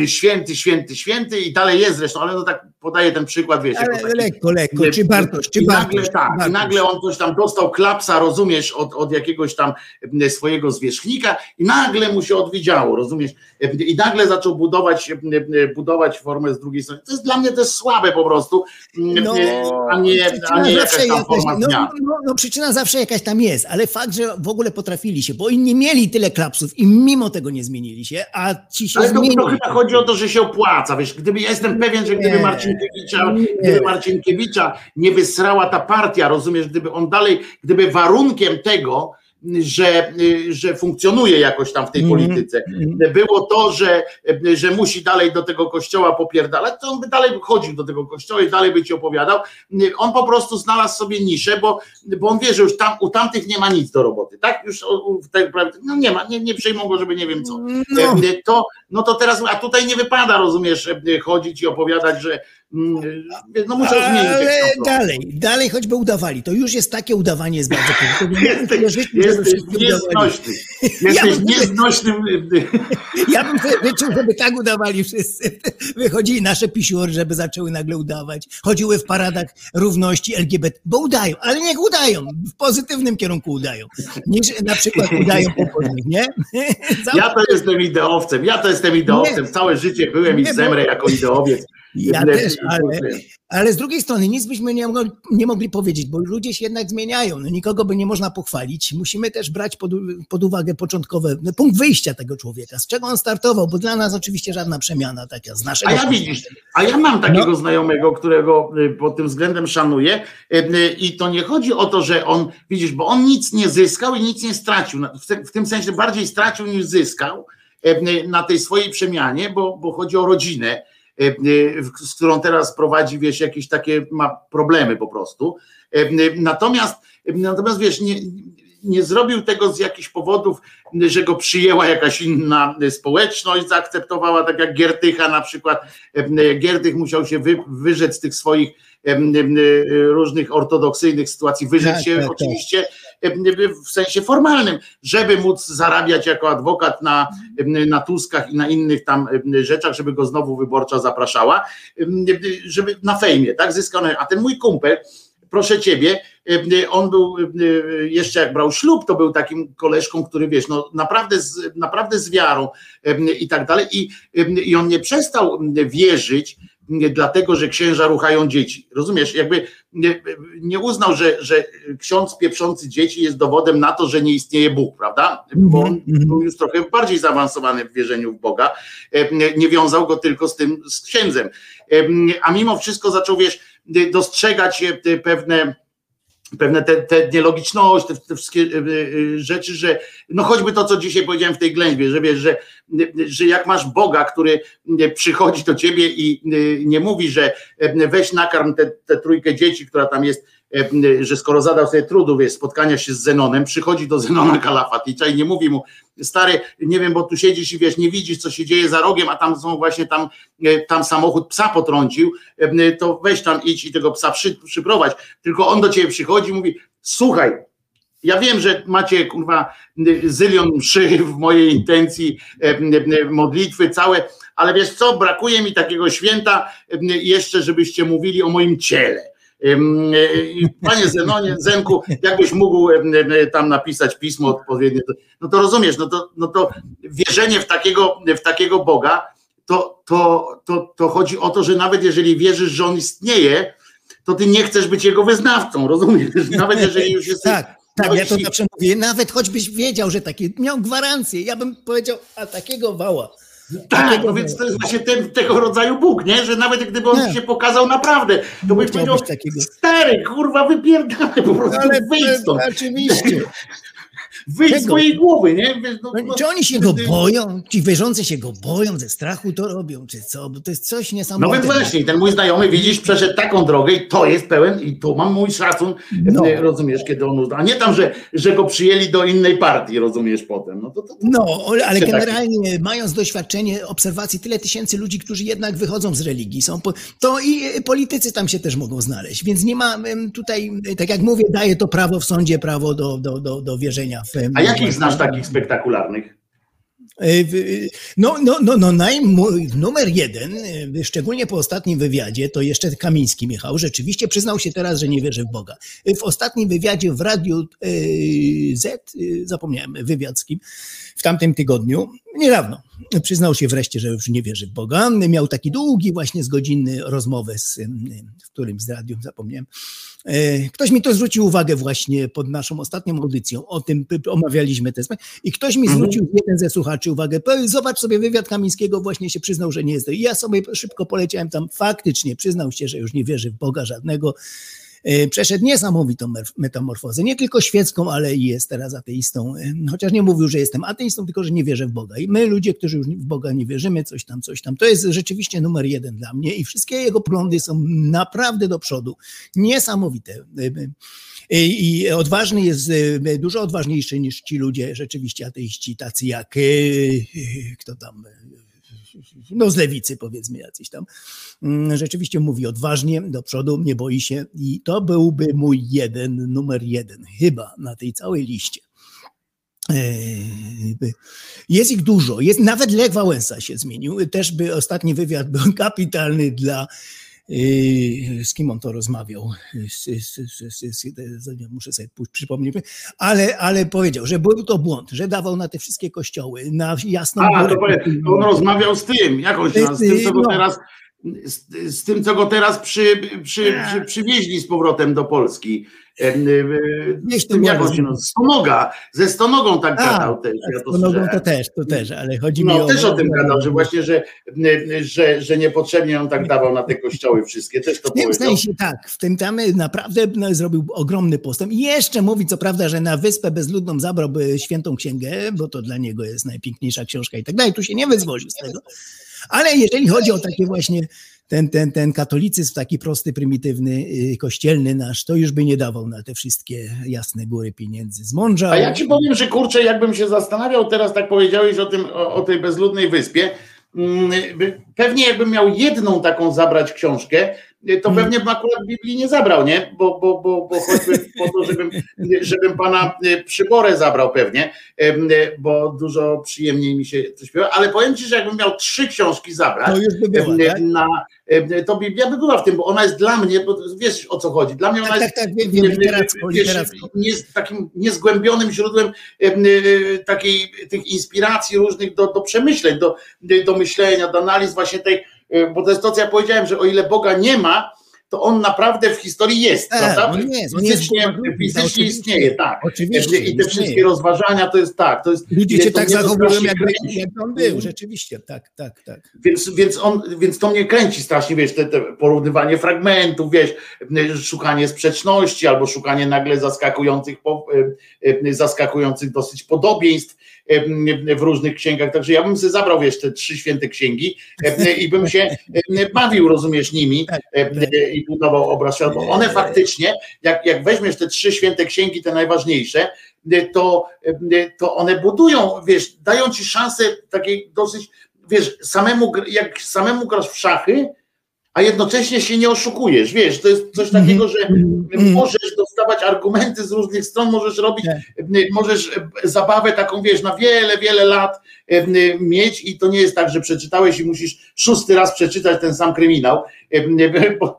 święty, święty, święty i dalej jest zresztą, ale no tak podaję ten przykład, wiesz. Ale taki, lekko, lekko, czy Bartosz, czy Bartosz. Nagle, tak, Bartosz. I nagle on coś tam dostał klapsa, rozumiesz, od, od jakiegoś tam swojego zwierzchnika i nagle mu się odwiedziało, rozumiesz? I nagle zaczął budować budować formę z drugiej strony. To jest dla mnie też słabe po prostu, no, a nie, a nie jakaś tam forma jakaś, dnia. No, no, no przyczyna zawsze jakaś tam jest, ale fakt, że w ogóle potrafili się, bo inni mieli tyle klapsów i mimo tego nie zmienili się, a ci się ale zmienili. Ale to chyba chodzi o to, że się opłaca, wiesz, gdyby, ja jestem pewien, że gdyby Marcinkiewicza nie. gdyby Marcinkiewicza nie wysrała ta partia, rozumiesz, gdyby on dalej, gdyby warunkiem tego, Że, że funkcjonuje jakoś tam w tej polityce. Było to, że, że musi dalej do tego kościoła popierdalać, to on by dalej chodził do tego kościoła i dalej by ci opowiadał. On po prostu znalazł sobie niszę, bo, bo on wie, że już tam, u tamtych nie ma nic do roboty, tak? Już w tej, no nie ma, nie, nie przyjmą go, żeby nie wiem co. No. To, no to teraz, a tutaj nie wypada, rozumiesz, chodzić i opowiadać, że No muszę zmienić. Ale dalej, dalej choćby udawali. To już jest takie udawanie jest bardzo piękne. Jesteś, jesteś, jesteś nieznośny. Jesteś ja nieznośnym. Ja bym życzył, żeby tak udawali wszyscy. Wychodzili nasze pisióry, żeby zaczęły nagle udawać. Chodziły w paradach równości L G B T, bo udają, ale niech udają. W pozytywnym kierunku udają. Niż na przykład udają pokolnych, nie? Ja to jestem ideowcem. Ja to jestem ideowcem. Nie. Całe życie byłem nie, i zemrę bo... jako ideowiec. Ja też, ale, ale z drugiej strony nic byśmy nie mogli, nie mogli powiedzieć, bo ludzie się jednak zmieniają, no, nikogo by nie można pochwalić. Musimy też brać pod, pod uwagę początkowy punkt wyjścia tego człowieka, z czego on startował, bo dla nas oczywiście żadna przemiana taka z naszego... A ja, widzisz, a ja mam takiego no. znajomego, którego pod tym względem szanuję i to nie chodzi o to, że on, widzisz, bo on nic nie zyskał i nic nie stracił, w tym sensie bardziej stracił niż zyskał na tej swojej przemianie, bo, bo chodzi o rodzinę, z którą teraz prowadzi, wiesz, jakieś takie ma problemy po prostu. Natomiast, natomiast wiesz, nie, nie zrobił tego z jakichś powodów, że go przyjęła jakaś inna społeczność, zaakceptowała, tak jak Giertycha na przykład. Giertych musiał się wy, wyrzec tych swoich różnych ortodoksyjnych sytuacji, wyrzec się tak, tak, oczywiście tak. w sensie formalnym, żeby móc zarabiać jako adwokat na, na Tuskach i na innych tam rzeczach, żeby go znowu wyborcza zapraszała, żeby na fejmie, tak, zyskał. A ten mój kumpel, proszę ciebie, on był, jeszcze jak brał ślub, to był takim koleżką, który wiesz, no naprawdę z, naprawdę z wiarą i tak dalej i, i on nie przestał wierzyć, dlatego, że księża ruchają dzieci. Rozumiesz, jakby nie, nie uznał, że, że ksiądz pieprzący dzieci jest dowodem na to, że nie istnieje Bóg, prawda? Bo on był już trochę bardziej zaawansowany w wierzeniu w Boga. Nie wiązał go tylko z tym, z księdzem. A mimo wszystko zaczął, wiesz, dostrzegać te pewne pewne te, te nielogiczności, te, te wszystkie rzeczy, że no choćby to, co dzisiaj powiedziałem w tej ględźbie, że wiesz, że, że jak masz Boga, który przychodzi do ciebie i nie mówi, że weź nakarm tę te, te trójkę dzieci, która tam jest, że skoro zadał sobie trudu, wiesz, spotkania się z Zenonem, przychodzi do Zenona Kalafatycza i nie mówi mu, stary, nie wiem, bo tu siedzisz i wiesz, nie widzisz, co się dzieje za rogiem, a tam są właśnie tam, tam samochód psa potrącił, to weź tam idź i tego psa przy, przyprowadź, tylko on do ciebie przychodzi i mówi, słuchaj, ja wiem, że macie kurwa zylion mszy w mojej intencji, modlitwy całe, ale wiesz co, brakuje mi takiego święta jeszcze, żebyście mówili o moim ciele. Panie Zenonie, Zenku, jakbyś mógł tam napisać pismo odpowiednie, no to rozumiesz, no to, no to wierzenie w takiego, w takiego Boga, to, to, to, to chodzi o to, że nawet jeżeli wierzysz, że On istnieje, to ty nie chcesz być Jego wyznawcą, rozumiesz? Nawet jeżeli już jesteś... Tak. Tak, ja to zawsze mówię, nawet choćbyś wiedział, że taki, miał gwarancję, ja bym powiedział, a takiego wała. Tak, no więc to jest właśnie ten, tego rodzaju Bóg, nie? Że nawet gdyby on nie. się pokazał naprawdę, to byś powiedział, stary, kurwa, wypierdamy po prostu, ale wyjdź stąd. Oczywiście. Wyjdź z mojej głowy, nie? No, no, czy oni się go boją? Ci wierzący się go boją, ze strachu to robią, czy co? Bo to jest coś niesamowitego. No więc właśnie, ten mój znajomy, widzisz, przeszedł taką drogę i to jest pełen, i tu mam mój szacun, no. rozumiesz, kiedy on... A nie tam, że, że go przyjęli do innej partii, rozumiesz, potem. No, to, to, to, no ale generalnie, taki... mając doświadczenie obserwacji tyle tysięcy ludzi, którzy jednak wychodzą z religii, są po... to i politycy tam się też mogą znaleźć, więc nie ma tutaj, tak jak mówię, daje to prawo w sądzie, prawo do, do, do, do wierzenia w... A jakich znasz takich spektakularnych? No, no, no, no naj, numer jeden, szczególnie po ostatnim wywiadzie, to jeszcze Kamiński Michał, rzeczywiście przyznał się teraz, że nie wierzy w Boga. W ostatnim wywiadzie w Radiu Z, zapomniałem wywiad z kim, w tamtym tygodniu, niedawno, przyznał się wreszcie, że już nie wierzy w Boga. Miał taki długi właśnie z godziny rozmowę z, w którymś z radium, zapomniałem. Ktoś mi to zwrócił uwagę właśnie pod naszą ostatnią audycją, o tym omawialiśmy też. I ktoś mi zwrócił, jeden ze słuchaczy, uwagę, zobacz sobie wywiad Kamińskiego, właśnie się przyznał, że nie jest. I ja sobie szybko poleciałem tam, faktycznie przyznał się, że już nie wierzy w Boga żadnego. Przeszedł niesamowitą metamorfozę, nie tylko świecką, ale i jest teraz ateistą. Chociaż nie mówił, że jestem ateistą, tylko że nie wierzę w Boga. I my ludzie, którzy już w Boga nie wierzymy, coś tam, coś tam. To jest rzeczywiście numer jeden dla mnie i wszystkie jego poglądy są naprawdę do przodu. Niesamowite. I odważny jest, dużo odważniejszy niż ci ludzie, rzeczywiście ateiści, tacy jak, kto tam... no z lewicy powiedzmy jacyś tam, rzeczywiście mówi odważnie, do przodu, nie boi się i to byłby mój jeden, numer jeden chyba na tej całej liście. Jest ich dużo, jest, nawet Lech Wałęsa się zmienił, też by ostatni wywiad był kapitalny dla... Z kim on to rozmawiał? Z, z, z, z, z, muszę sobie przypomnieć, ale, ale powiedział, że był to błąd, że dawał na te wszystkie kościoły, na jasną... A, to powiedz, on rozmawiał z tym, jak on się nazywa, z tym, co go no. teraz... Z, z tym, co go teraz przy, przy, przy, przywieźli z powrotem do Polski. Z tym, jak on się nazywa? Stonoga. Ze Stonogą tak A, gadał też. Ja to Stonogą to też, to też, ale chodzi no, mi o... też o tym gadał, że właśnie, że, że, że niepotrzebnie on tak dawał na te kościoły wszystkie. Też to w tym sensie tak, w tym tam naprawdę no, zrobił ogromny postęp. I jeszcze mówi, co prawda, że na Wyspę Bezludną zabrałby Świętą Księgę, bo to dla niego jest najpiękniejsza książka i tak dalej. Tu się nie wyzwozi z tego. Ale jeżeli chodzi o takie właśnie ten, ten, ten katolicyzm taki prosty, prymitywny, kościelny nasz, to już by nie dawał na te wszystkie jasne góry pieniędzy z mądrza. A ja ci powiem, że kurczę, jakbym się zastanawiał teraz, tak powiedziałeś o tym, o, o tej bezludnej wyspie, pewnie jakbym miał jedną taką zabrać książkę, to pewnie bym akurat Biblii nie zabrał, nie? Bo, bo, bo, bo choćby po to, żebym, żebym pana Przyborę zabrał pewnie, bo dużo przyjemniej mi się to śpiewa, ale powiem ci, że jakbym miał trzy książki zabrać, to, już by było, tak? na, to Biblia by była w tym, bo ona jest dla mnie, bo wiesz o co chodzi, dla mnie ona tak, jest, tak, tak, wiem, literacko, wiesz, literacko. Nie, takim niezgłębionym źródłem takiej, tych inspiracji różnych do, do przemyśleń, do, do myślenia, do analiz właśnie tej. Bo to jest to, co ja powiedziałem, że o ile Boga nie ma, to on naprawdę w historii jest, e, prawda? On jest, on fizycznie jest, on fizycznie jest, istnieje, tak. Oczywiście, I te istnieje. Wszystkie rozważania to jest tak. To jest, ludzie się tak zachowują, jak, jak on był, rzeczywiście, tak, tak, tak. Więc, więc, on, więc to mnie kręci strasznie, wiesz, te, te porównywanie fragmentów, wiesz, szukanie sprzeczności albo szukanie nagle zaskakujących, zaskakujących dosyć podobieństw w różnych księgach, także ja bym sobie zabrał wiesz te trzy święte księgi i bym się bawił, rozumiesz, nimi i budował obraz, bo one faktycznie, jak, jak weźmiesz te trzy święte księgi, te najważniejsze, to, to one budują, wiesz, dają ci szansę takiej dosyć, wiesz, samemu, jak samemu grasz w szachy, a jednocześnie się nie oszukujesz, wiesz, to jest coś takiego, że możesz dostawać argumenty z różnych stron, możesz robić, możesz zabawę taką, wiesz, na wiele, wiele lat mieć i to nie jest tak, że przeczytałeś i musisz szósty raz przeczytać ten sam kryminał, bo,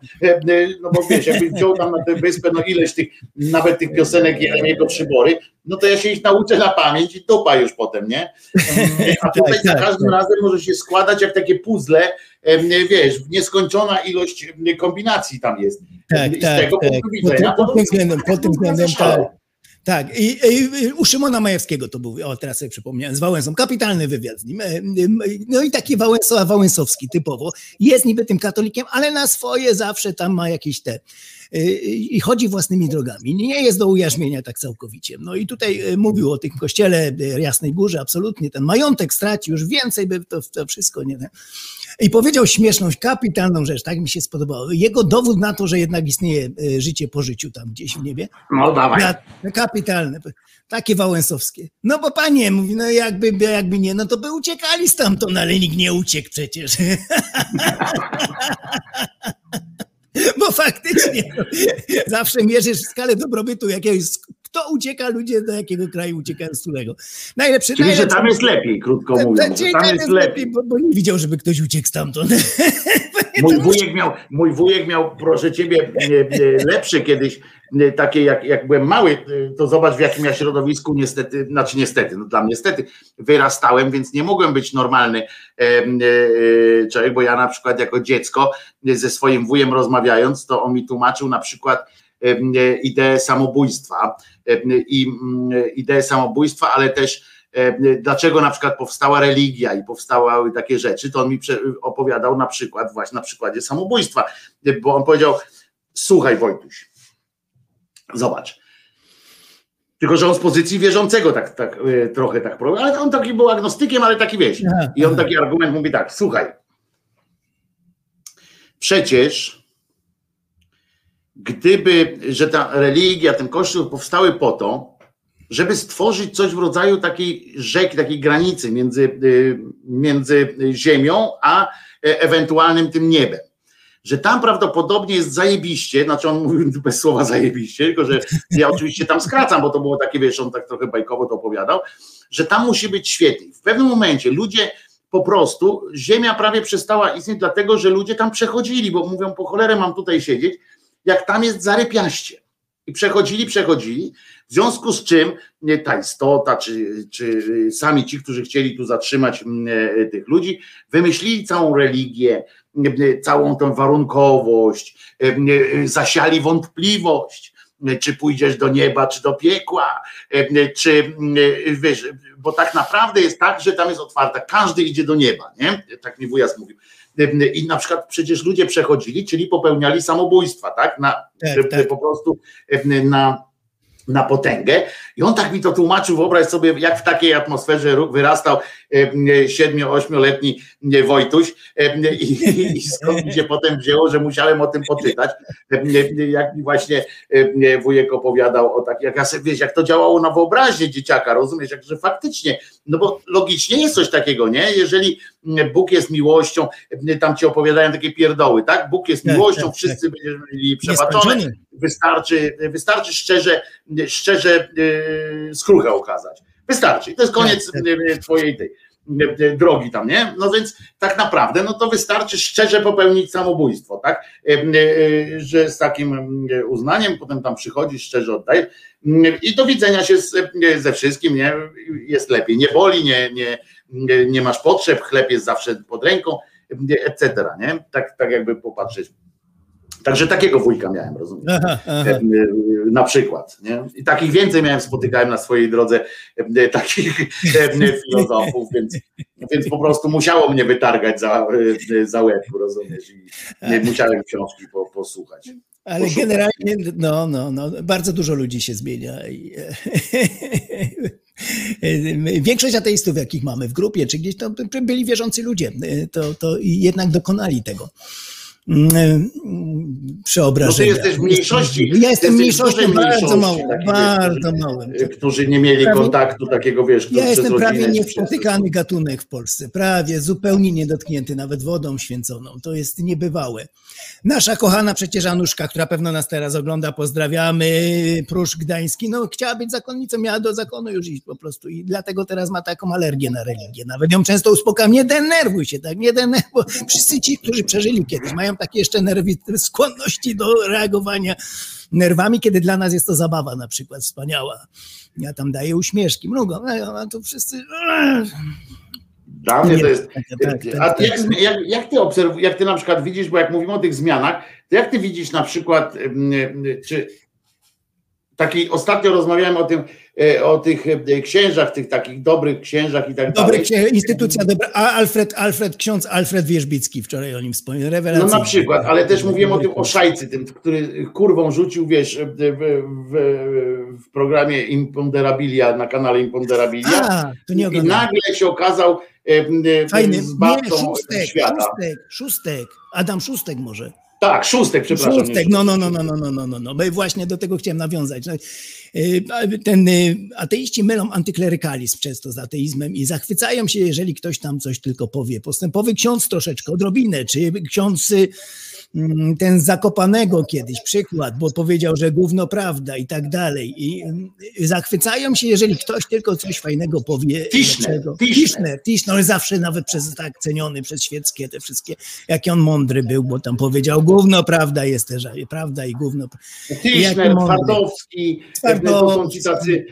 no bo wiesz, jakbyś wziął tam na tę wyspę, no ileś tych, nawet tych piosenek jego Przybory, no to ja się ich nauczę na pamięć i dupa już potem, nie? A tutaj za każdym razem może się składać jak takie puzzle, wiesz, nieskończona ilość kombinacji tam jest. Tak, I tak, z tego tak. Punktu widzenia, pod, pod tym względem, pod tym względem, tak. Tak, I, i u Szymona Majewskiego to był, o teraz sobie przypomniałem, z Wałęsą, kapitalny wywiad z nim, no i taki Wałęsa, Wałęsowski typowo, jest niby tym katolikiem, ale na swoje zawsze tam ma jakieś te, i chodzi własnymi drogami, nie jest do ujarzmienia tak całkowicie, no i tutaj mówił o tym kościele Jasnej Górze, absolutnie, ten majątek stracił, już więcej by to, to wszystko, nie wiem, i powiedział śmieszną, kapitalną rzecz, tak mi się spodobało, jego dowód na to, że jednak istnieje życie po życiu tam gdzieś w niebie, no dawaj, kapitalny, kapitalne, takie wałęsowskie. No bo panie, mówi, no jakby, jakby nie, no to by uciekali stamtąd, ale nikt nie uciekł przecież. Bo faktycznie no, zawsze mierzysz skalę dobrobytu jakiegoś, kto ucieka, ludzie do jakiego kraju uciekają z którego. Najlepszy, Czyli, najlepszy, że tam jest lepiej, krótko ten, mówiąc. Ten, tam, tam jest, jest lepiej, lepiej bo, bo nie widział, żeby ktoś uciekł stamtąd. Mój wujek miał, mój wujek miał, proszę ciebie, lepszy kiedyś, takie jak, jak byłem mały, to zobacz w jakim ja środowisku niestety, znaczy niestety, no dla mnie niestety, wyrastałem, więc nie mogłem być normalny człowiek, bo ja na przykład jako dziecko ze swoim wujem rozmawiając, to on mi tłumaczył na przykład ideę samobójstwa i ideę samobójstwa, ale też dlaczego na przykład powstała religia i powstały takie rzeczy, to on mi opowiadał na przykład właśnie na przykładzie samobójstwa, bo on powiedział, słuchaj Wojtuś, zobacz, tylko że on z pozycji wierzącego tak, tak trochę tak, ale on taki był agnostykiem, ale taki wieś i on taki argument mówi tak, słuchaj, przecież gdyby, że ta religia, ten kościół powstały po to, żeby stworzyć coś w rodzaju takiej rzeki, takiej granicy między, między ziemią a ewentualnym tym niebem. Że tam prawdopodobnie jest zajebiście, znaczy on mówił bez słowa zajebiście, tylko że ja oczywiście tam skracam, bo to było takie, wiesz, on tak trochę bajkowo to opowiadał, że tam musi być świetnie. W pewnym momencie ludzie po prostu, ziemia prawie przestała istnieć, dlatego że ludzie tam przechodzili, bo mówią, po cholerę mam tutaj siedzieć, jak tam jest zarypiaście. I przechodzili, przechodzili, w związku z czym ta istota, czy, czy sami ci, którzy chcieli tu zatrzymać tych ludzi, wymyślili całą religię, całą tę warunkowość, zasiali wątpliwość, czy pójdziesz do nieba, czy do piekła, czy wiesz, bo tak naprawdę jest tak, że tam jest otwarta, każdy idzie do nieba, nie? Tak mi wujas mówił. I na przykład przecież ludzie przechodzili, czyli popełniali samobójstwa, tak? Na, tak, tak. Po prostu na, na potęgę. I on tak mi to tłumaczył, wyobraź sobie, jak w takiej atmosferze wyrastał siedmiu-ośmioletni Wojtuś i, i skąd mi się potem wzięło, że musiałem o tym poczytać. Jak mi właśnie wujek opowiadał o tak, jak ja sobie, wiesz, jak to działało na wyobraźnię dzieciaka, rozumiesz, jak, że faktycznie, no bo logicznie jest coś takiego, nie? Jeżeli Bóg jest miłością, tam ci opowiadają takie pierdoły, tak? Bóg jest tak, miłością, tak, wszyscy tak. Będziemy mieli przebaczone, wystarczy, wystarczy szczerze, szczerze yy, skruchę okazać. Wystarczy, to jest koniec tak, tak. twojej tej drogi tam, nie? No więc tak naprawdę, no to wystarczy szczerze popełnić samobójstwo, tak? Że z takim uznaniem potem tam przychodzisz, szczerze oddajesz i do widzenia się z, ze wszystkim, nie? Jest lepiej, nie boli, nie, nie, nie masz potrzeb, chleb jest zawsze pod ręką, et cetera, nie? Tak, tak jakby popatrzeć. Także takiego wujka miałem, rozumiem, aha, aha. na przykład. Nie? I takich więcej miałem, spotykałem na swojej drodze takich filozofów, więc, więc po prostu musiało mnie wytargać za, za łeb, rozumiesz, i musiałem książki po, posłuchać. Ale poszukać. Generalnie no, no, no, bardzo dużo ludzi się zmienia. Większość ateistów, jakich mamy w grupie, czy gdzieś, to byli wierzący ludzie, to, to jednak dokonali tego. Przeobrażenia. No ty jesteś w mniejszości. Ja jestem w mniejszości, bardzo małym, bardzo małym. Którzy nie mieli prawie, kontaktu takiego, wiesz... Ja jestem prawie niespotykany gatunek w Polsce, prawie zupełnie niedotknięty, nawet wodą święconą. To jest niebywałe. Nasza kochana przecież Anuszka, która pewno nas teraz ogląda, pozdrawiamy, Prusz Gdański, no chciała być zakonnicą, miała do zakonu już iść po prostu i dlatego teraz ma taką alergię na religię. Nawet ją często uspokajam, nie denerwuj się, tak, nie denerwuj. Wszyscy ci, którzy przeżyli kiedyś, mają takie jeszcze nerwi, skłonności do reagowania nerwami, kiedy dla nas jest to zabawa na przykład wspaniała. Ja tam daję uśmieszki, mrugam, a tu wszyscy... Dla mnie to jest... A ty, jak, jak, ty obserw... jak ty na przykład widzisz, bo jak mówimy o tych zmianach, to jak ty widzisz na przykład, czy taki, ostatnio rozmawiałem o tym, o tych księżach, tych takich dobrych księżach i tak dalej. Dobry, instytucja dobra, a Alfred, Alfred, ksiądz Alfred Wierzbicki, wczoraj o nim wspomniał, rewelacja. No na przykład, ale też mówiłem o tym o szajcy, tym, który kurwą rzucił, wiesz, w, w, w programie Imponderabilia, na kanale Imponderabilia. A, to nie oglądam. I nagle się okazał fajny, nie, Szóstek, świata. Szóstek, Szóstek, Adam Szóstek może. Tak, Szóstek, przepraszam. Szóstek, no, no, no, no, no, no, no, no, no, właśnie do tego chciałem nawiązać. Ten ateiści mylą antyklerykalizm często z ateizmem i zachwycają się, jeżeli ktoś tam coś tylko powie. Postępowy ksiądz troszeczkę, odrobinę, czy ksiądz ten z Zakopanego kiedyś, przykład, bo powiedział, że gówno prawda i tak dalej. I zachwycają się, jeżeli ktoś tylko coś fajnego powie. Tischner, Tischner, Tischner zawsze nawet przez, tak ceniony przez świeckie te wszystkie, jaki on mądry był, bo tam powiedział, gówno prawda jest też, prawda i gówno. Tischner, Twardowski, to są ci tacy,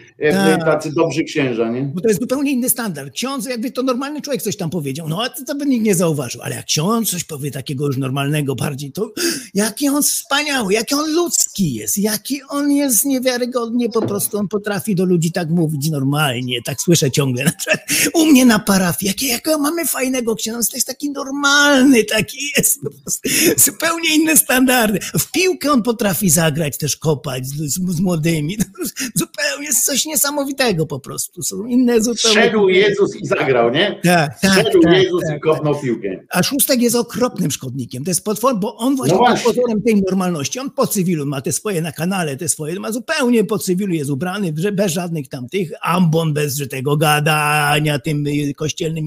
tacy dobrzy księża, nie? Bo to jest zupełnie inny standard. Ksiądz, jakby to normalny człowiek coś tam powiedział, no a to by nikt nie zauważył, ale jak ksiądz coś powie takiego już normalnego, bardziej to jaki on wspaniały, jaki on ludzki jest, jaki on jest niewiarygodnie, po prostu on potrafi do ludzi tak mówić normalnie, tak słyszę ciągle, na przykład u mnie na parafii, jakie, jakiego mamy fajnego księdza, to jest taki normalny, taki jest, po prostu, zupełnie inne standardy. W piłkę on potrafi zagrać, też kopać z, z, z młodymi, zupełnie jest coś niesamowitego po prostu, są inne zupełnie. Szedł Jezus i zagrał, nie? Tak, tak. Szedł tak, Jezus tak, i kopnął tak. piłkę. A Szóstek jest okropnym szkodnikiem, to jest potwór, bo bo on właśnie, no właśnie. Pod pozorem tej normalności, on po cywilu ma te swoje na kanale, te swoje, ma zupełnie po cywilu, jest ubrany, bez żadnych tamtych ambon, bez tego gadania tym kościelnym.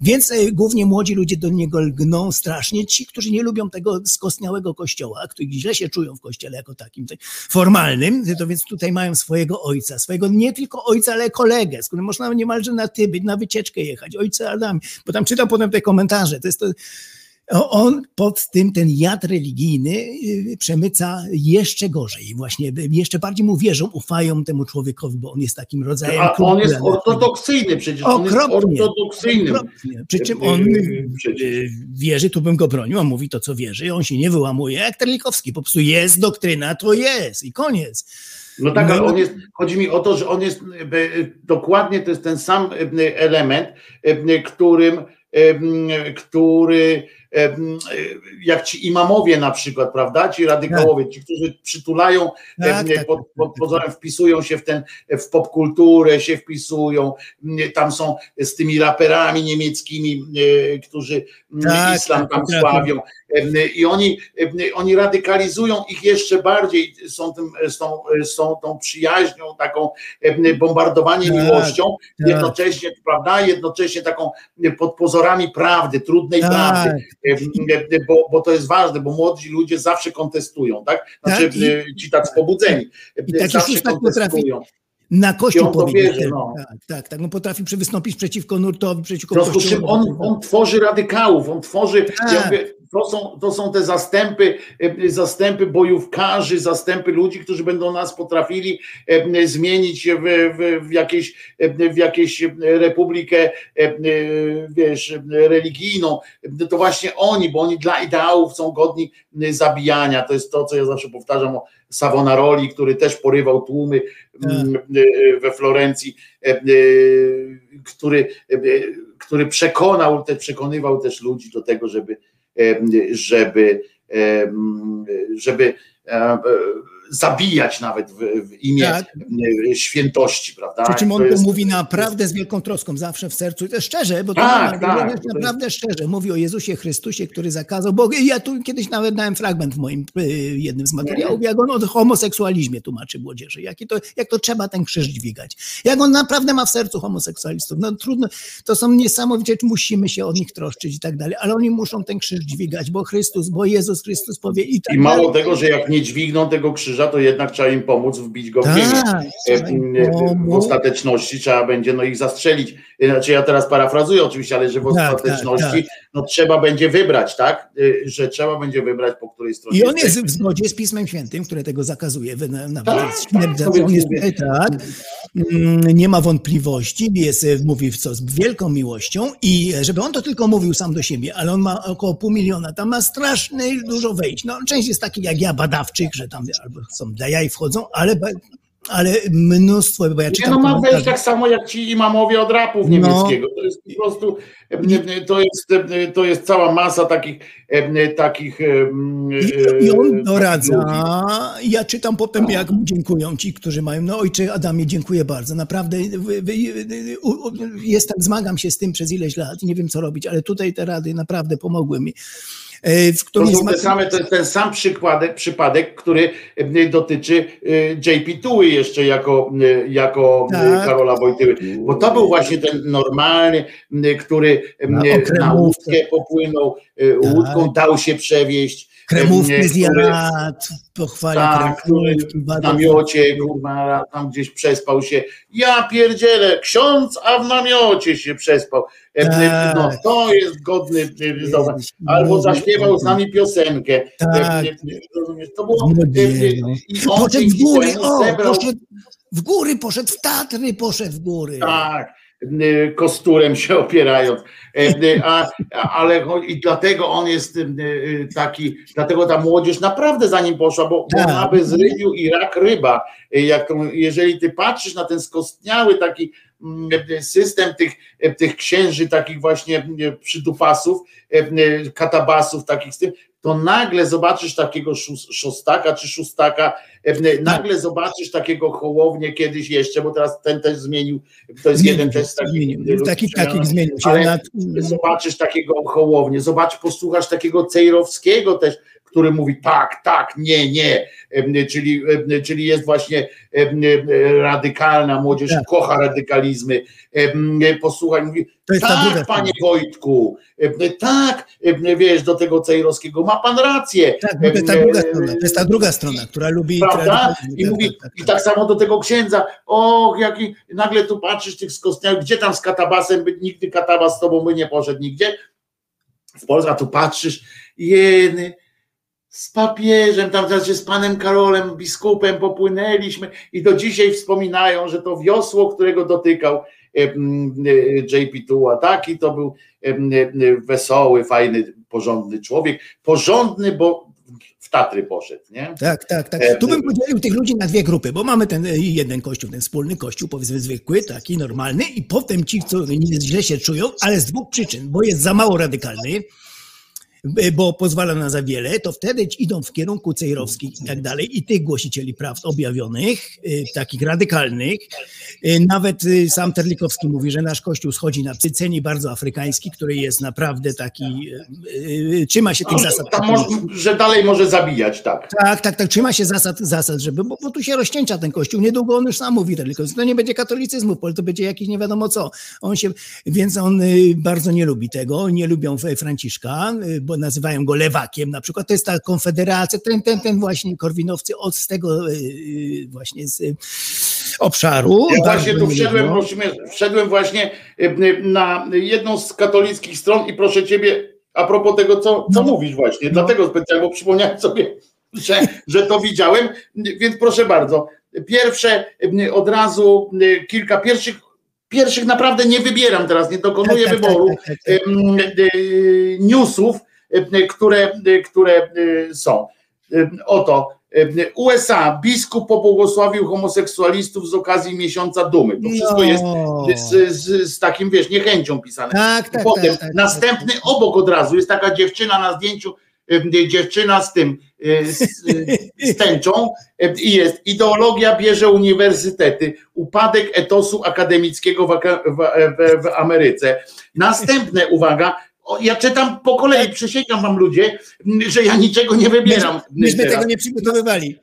Więc głównie młodzi ludzie do niego lgną strasznie, ci, którzy nie lubią tego skostniałego kościoła, którzy źle się czują w kościele jako takim formalnym, to więc tutaj mają swojego ojca, swojego nie tylko ojca, ale kolegę, z którym można niemalże na tyby, na wycieczkę jechać, ojca Adam, bo tam czytam potem te komentarze, to jest to, on pod tym ten jad religijny przemyca jeszcze gorzej. Właśnie jeszcze bardziej mu wierzą, ufają temu człowiekowi, bo on jest takim rodzajem... A on jest ortodoksyjny przecież. Okropnie, on jest ortodoksyjny. Okropnie. Przy czym on przecież wierzy, tu bym go bronił, on mówi to, co wierzy, on się nie wyłamuje jak Terlikowski. Po prostu jest doktryna, to jest i koniec. No tak, ale on jest, chodzi mi o to, że on jest dokładnie, to jest ten sam element, którym który jak ci imamowie na przykład, prawda, ci radykałowie, tak. Ci, którzy przytulają, tak, tak, pod, pod pozorem wpisują się w ten, w popkulturę się wpisują, tam są z tymi raperami niemieckimi, którzy tak, islam tam tak, sławią tak. I oni, oni radykalizują ich jeszcze bardziej, są, tym, są, są tą przyjaźnią, taką bombardowanie tak, miłością, tak. Jednocześnie, prawda, jednocześnie taką pod pozorami prawdy, trudnej tak. prawdy. Bo, bo to jest ważne, bo młodzi ludzie zawsze kontestują, tak? Znaczy tak i, ci tak pobudzeni tak zawsze kontestują. Na kościół powiedzieć. No. Tak, tak, tak. On potrafi wystąpić przeciwko nurtowi, przeciwko kościołowi. On, on tworzy radykałów, on tworzy... Tak. Ja mówię, to, są, to są te zastępy, zastępy bojówkarzy, zastępy ludzi, którzy będą nas potrafili zmienić w, w, w, jakieś, w jakieś republikę, wiesz, religijną. To właśnie oni, bo oni dla ideałów są godni zabijania. To jest to, co ja zawsze powtarzam o Savonaroli, który też porywał tłumy we Florencji, który, który przekonał, przekonywał też ludzi do tego, żeby żeby żeby zabijać nawet w, w imię tak. świętości, prawda? Przy czym on to jest... mówi naprawdę z wielką troską, zawsze w sercu, to szczerze, bo to tak, ma, tak, jest to naprawdę jest... szczerze. Mówi o Jezusie Chrystusie, który zakazał, bo ja tu kiedyś nawet dałem fragment w moim jednym z materiałów, jak on o homoseksualizmie tłumaczy młodzieży, jak to, jak to trzeba ten krzyż dźwigać. Jak on naprawdę ma w sercu homoseksualistów. No trudno, to są niesamowicie, musimy się od nich troszczyć i tak dalej, ale oni muszą ten krzyż dźwigać, bo Chrystus, bo Jezus Chrystus powie i tak I mało dalej. Tego, że jak nie dźwigną tego krzyża, to jednak trzeba im pomóc wbić go w ziemię. W ostateczności trzeba będzie no ich zastrzelić. Znaczy ja teraz parafrazuję oczywiście, ale że w tak, ostateczności tak, tak. no trzeba będzie wybrać, tak? Że trzeba będzie wybrać, po której stronie. I on jest w zgodzie z Pismem Świętym, które tego zakazuje. Nawet tak, tak, tak, on jest tak, nie ma wątpliwości, jest, mówi w co z wielką miłością i żeby on to tylko mówił sam do siebie, ale on ma około pół miliona, tam ma strasznie dużo wejść. No, część jest takich jak ja, badawczych, że tam albo są dla jaj wchodzą, ale... Ale mnóstwo, bo ja czytam... Nie, no ma wejść tak samo jak ci imamowie od rapów niemieckiego. No. To jest po prostu, to jest, to jest cała masa takich... takich I, i on doradza. Ludzi. Ja czytam potem, no. jak mu dziękują ci, którzy mają... No ojcze Adamie, dziękuję bardzo. Naprawdę jestem, zmagam się z tym przez ileś lat i nie wiem co robić, ale tutaj te rady naprawdę pomogły mi. W którym to, są te same, to jest ten sam przykładek, przypadek, który dotyczy J P Tuły jeszcze jako, jako tak. Karola Wojtyły. Bo to był właśnie ten normalny, który na, na łódkę popłynął, tak. łódką dał się przewieźć. Kremówki zjadł, pochwalił tak, kremówki. W namiocie, kurwa, tam gdzieś przespał się. Ja pierdzielę, ksiądz, a w namiocie się przespał. Tak. No to jest godny. Albo zaśpiewał z nami piosenkę. Tak. To było... Poszedł w góry, o, zebrał... poszedł w góry, poszedł w Tatry, poszedł w góry. Tak. Kosturem się opierając, a, ale i dlatego on jest taki, dlatego ta młodzież naprawdę za nim poszła, bo ona by zrydził i rak ryba, jak, jeżeli ty patrzysz na ten skostniały taki system tych, tych księży, takich właśnie przydupasów, katabasów takich z tym, to nagle zobaczysz takiego Szóstaka czy Szóstaka, nagle zobaczysz takiego Hołownię kiedyś jeszcze, bo teraz ten też zmienił, to jest zmienił, jeden też z takich takich taki zmienił się. Ale zobaczysz takiego Hołownię, zobacz, posłuchasz takiego Cejrowskiego też, który mówi tak, tak, nie, nie, czyli, czyli jest właśnie radykalna, młodzież tak. kocha radykalizmy, posłuchaj, mówi tak, panie Wojtku, tak, wiesz, do tego Cejrowskiego, ma pan rację. Tak, to jest ta druga strona, to jest ta druga strona, która lubi... Prawda? I mówi, i tak samo do tego księdza, och, jaki, nagle tu patrzysz tych skostniałych, gdzie tam z katabasem, nigdy katabas z tobą by nie poszedł nigdzie, w Polsce, a tu patrzysz, jeny, z papieżem, tam znaczy z panem Karolem, biskupem popłynęliśmy i do dzisiaj wspominają, że to wiosło, którego dotykał J P dwa, taki to był wesoły, fajny, porządny człowiek, porządny, bo w Tatry poszedł, nie? Tak, tak, tak. Tu bym podzielił tych ludzi na dwie grupy, bo mamy ten jeden kościół, ten wspólny kościół, powiedzmy zwykły, taki normalny i potem ci, co źle się czują, ale z dwóch przyczyn, bo jest za mało radykalny, bo pozwala na za wiele, to wtedy idą w kierunku Cejrowskich i tak dalej i tych głosicieli prawd objawionych, takich radykalnych. Nawet sam Terlikowski mówi, że nasz kościół schodzi na cyceni bardzo afrykański, który jest naprawdę taki, trzyma się tych zasad. Tam może, że dalej może zabijać, tak. Tak, tak, tak, trzyma się zasad, zasad żeby, bo, bo tu się rozcięcia ten kościół, niedługo on już sam mówi, Terlikowski, to nie będzie katolicyzmu, to będzie jakiś nie wiadomo co. On się, więc on bardzo nie lubi tego, nie lubią Franciszka, bo nazywają go lewakiem, na przykład to jest ta Konfederacja, ten, ten, ten właśnie korwinowcy od z tego yy, właśnie z yy, obszaru. Ja właśnie tu wszedłem, wszedłem właśnie na jedną z katolickich stron i proszę ciebie, a propos tego, co, co no. mówisz właśnie, no. dlatego specjalnie, bo przypomniałem sobie, że, że to widziałem, więc proszę bardzo, pierwsze od razu kilka pierwszych pierwszych naprawdę nie wybieram teraz, nie dokonuję tak, wyboru tak, tak, tak, tak. newsów, które, które są. Oto U S A, biskup pobłogosławił homoseksualistów z okazji miesiąca dumy. To wszystko jest z, z, z takim, wiesz, niechęcią pisane. Tak, tak, potem tak, tak, następny tak, obok od razu jest taka dziewczyna na zdjęciu, dziewczyna z tym z, z tęczą i jest ideologia bierze uniwersytety, upadek etosu akademickiego w, w, w Ameryce. Następne, uwaga, o, ja czytam po kolei, przysięgam wam ludzie, że ja niczego nie wybieram. Myśmy teraz tego nie przygotowywali.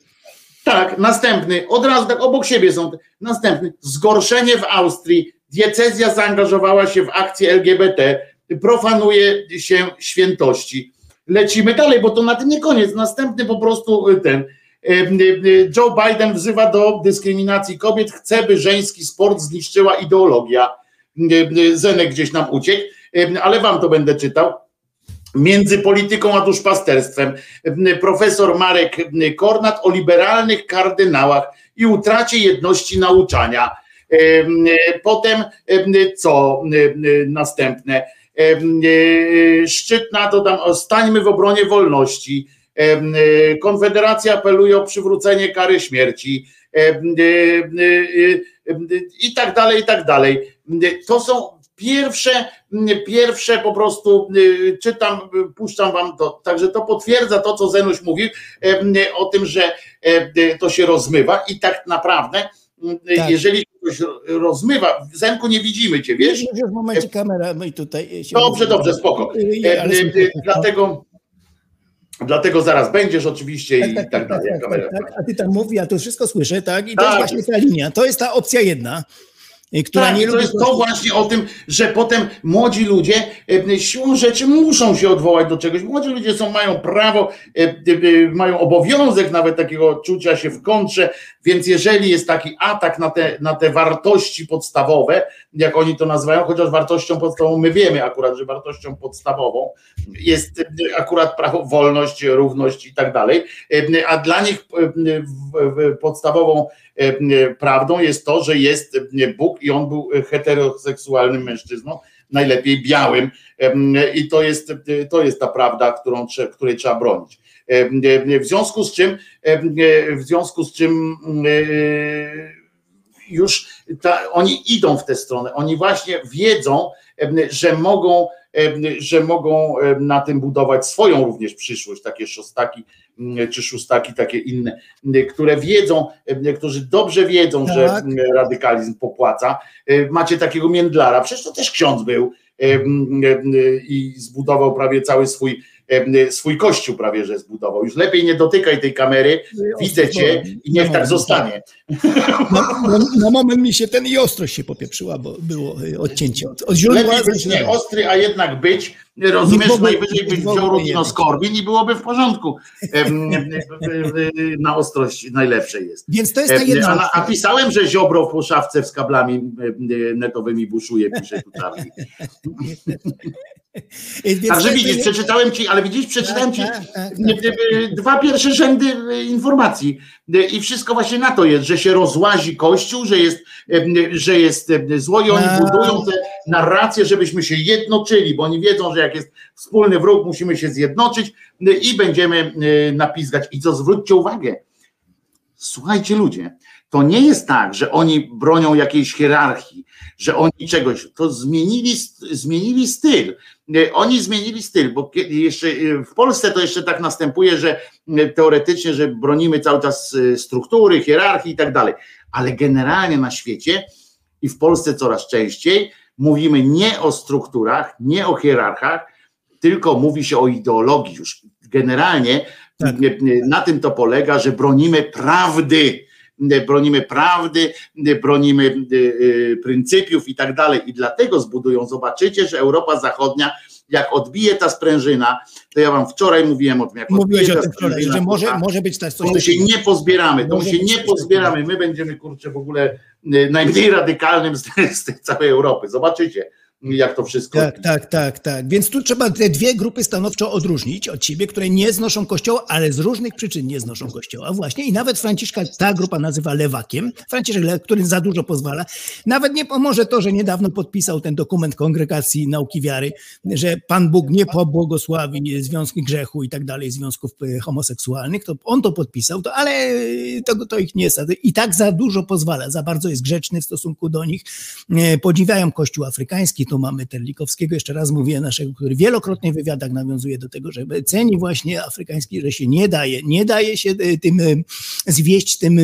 Tak, następny, od razu tak obok siebie są, następny, zgorszenie w Austrii, diecezja zaangażowała się w akcję L G B T, profanuje się świętości. Lecimy dalej, bo to na tym nie koniec. Następny po prostu ten. Joe Biden wzywa do dyskryminacji kobiet, chce, by żeński sport zniszczyła ideologia. Zenek gdzieś nam uciekł, ale wam to będę czytał. Między polityką a duszpasterstwem. Profesor Marek Kornat o liberalnych kardynałach i utracie jedności nauczania. Potem co następne? Szczyt NATO, dam, stańmy w obronie wolności. Konfederacja apeluje o przywrócenie kary śmierci i tak dalej, i tak dalej. To są pierwsze, pierwsze po prostu czytam, puszczam wam to, także to potwierdza to, co Zenuś mówił o tym, że to się rozmywa i tak naprawdę tak. Jeżeli ktoś rozmywa, w Zenku nie widzimy cię, wiesz? Już w momencie kamera no i tutaj się dobrze, rozmywa. Dobrze, spoko. Ja, dlatego, dlatego zaraz będziesz oczywiście tak, i tak, tak dalej. Tak, kamera. Tak, tak. A ty tam mówi, a to wszystko słyszę, tak? I tak. To jest właśnie ta linia, to jest ta opcja jedna. Która tak, nie to jest to właśnie o tym, że potem młodzi ludzie siłą rzeczy muszą się odwołać do czegoś. Młodzi ludzie są, mają prawo, mają obowiązek nawet takiego czucia się w kontrze, więc jeżeli jest taki atak na te, na te wartości podstawowe, jak oni to nazywają, chociaż wartością podstawową my wiemy akurat, że wartością podstawową jest akurat prawo, wolność, równość i tak dalej, a dla nich podstawową prawdą jest to, że jest Bóg i on był heteroseksualnym mężczyzną, najlepiej białym i to jest, to jest ta prawda, którą, której trzeba bronić. W związku z czym, w związku z czym już ta, oni idą w tę stronę, oni właśnie wiedzą, że mogą, że mogą na tym budować swoją również przyszłość, takie szostaki czy szóstaki, takie inne, które wiedzą, którzy dobrze wiedzą, tak. Że radykalizm popłaca. Macie takiego Międlara, przecież to też ksiądz był i zbudował prawie cały swój swój kościół prawie, że zbudował. Już lepiej nie dotykaj tej kamery, widzę cię i niech tak zostanie. Na, na, na moment mi się ten i ostrość się popieprzyła, bo było odcięcie. Od, od lepiej być nie ostry, a jednak być, rozumiesz, no, najwyżej byś wziął rutinoskorbin i byłoby w porządku. Na ostrość najlepszej jest. Więc to jest ta jedna a, a pisałem, że Ziobro po szafce z kablami netowymi buszuje, pisze tu Czarli. Także widzisz, przeczytałem ci, ale widzisz, przeczytałem ci dwa pierwsze rzędy informacji i wszystko właśnie na to jest, że się rozłazi Kościół, że jest, że jest zło i oni budują te narracje, żebyśmy się jednoczyli, bo oni wiedzą, że jak jest wspólny wróg, musimy się zjednoczyć i będziemy napizgać. I co, zwróćcie uwagę, słuchajcie ludzie, to nie jest tak, że oni bronią jakiejś hierarchii, że oni czegoś, to zmienili, zmienili styl. Oni zmienili styl, bo jeszcze w Polsce to jeszcze tak następuje, że teoretycznie, że bronimy cały czas struktury, hierarchii i tak dalej, ale generalnie na świecie i w Polsce coraz częściej mówimy nie o strukturach, nie o hierarchach, tylko mówi się o ideologii już. Generalnie tak. Na tym to polega, że bronimy prawdy, bronimy prawdy, bronimy pryncypiów i tak dalej i dlatego zbudują, zobaczycie, że Europa Zachodnia, jak odbije ta sprężyna, to ja wam wczoraj mówiłem o tym, jak Mówiłeś odbije ta sprężyna, że może, może być coś to my się nie pozbieramy, to my się nie pozbieramy, my będziemy, kurczę, w ogóle najmniej radykalnym z, z tej całej Europy, zobaczycie. Jak to wszystko. Tak, tak, tak, tak. Więc tu trzeba te dwie grupy stanowczo odróżnić od siebie, które nie znoszą Kościoła, ale z różnych przyczyn nie znoszą Kościoła właśnie. I nawet Franciszka ta grupa nazywa lewakiem. Franciszek, który za dużo pozwala. Nawet nie pomoże to, że niedawno podpisał ten dokument Kongregacji Nauki Wiary, że Pan Bóg nie pobłogosławi związki grzechu i tak dalej, związków homoseksualnych. To on to podpisał, to, ale to, to ich nie jest. I tak za dużo pozwala. Za bardzo jest grzeczny w stosunku do nich. Podziwiają Kościół afrykański, tu mamy Terlikowskiego, jeszcze raz mówię, naszego, który wielokrotnie w wywiadach nawiązuje do tego, że ceni właśnie afrykański, że się nie daje, nie daje się tym zwieść tym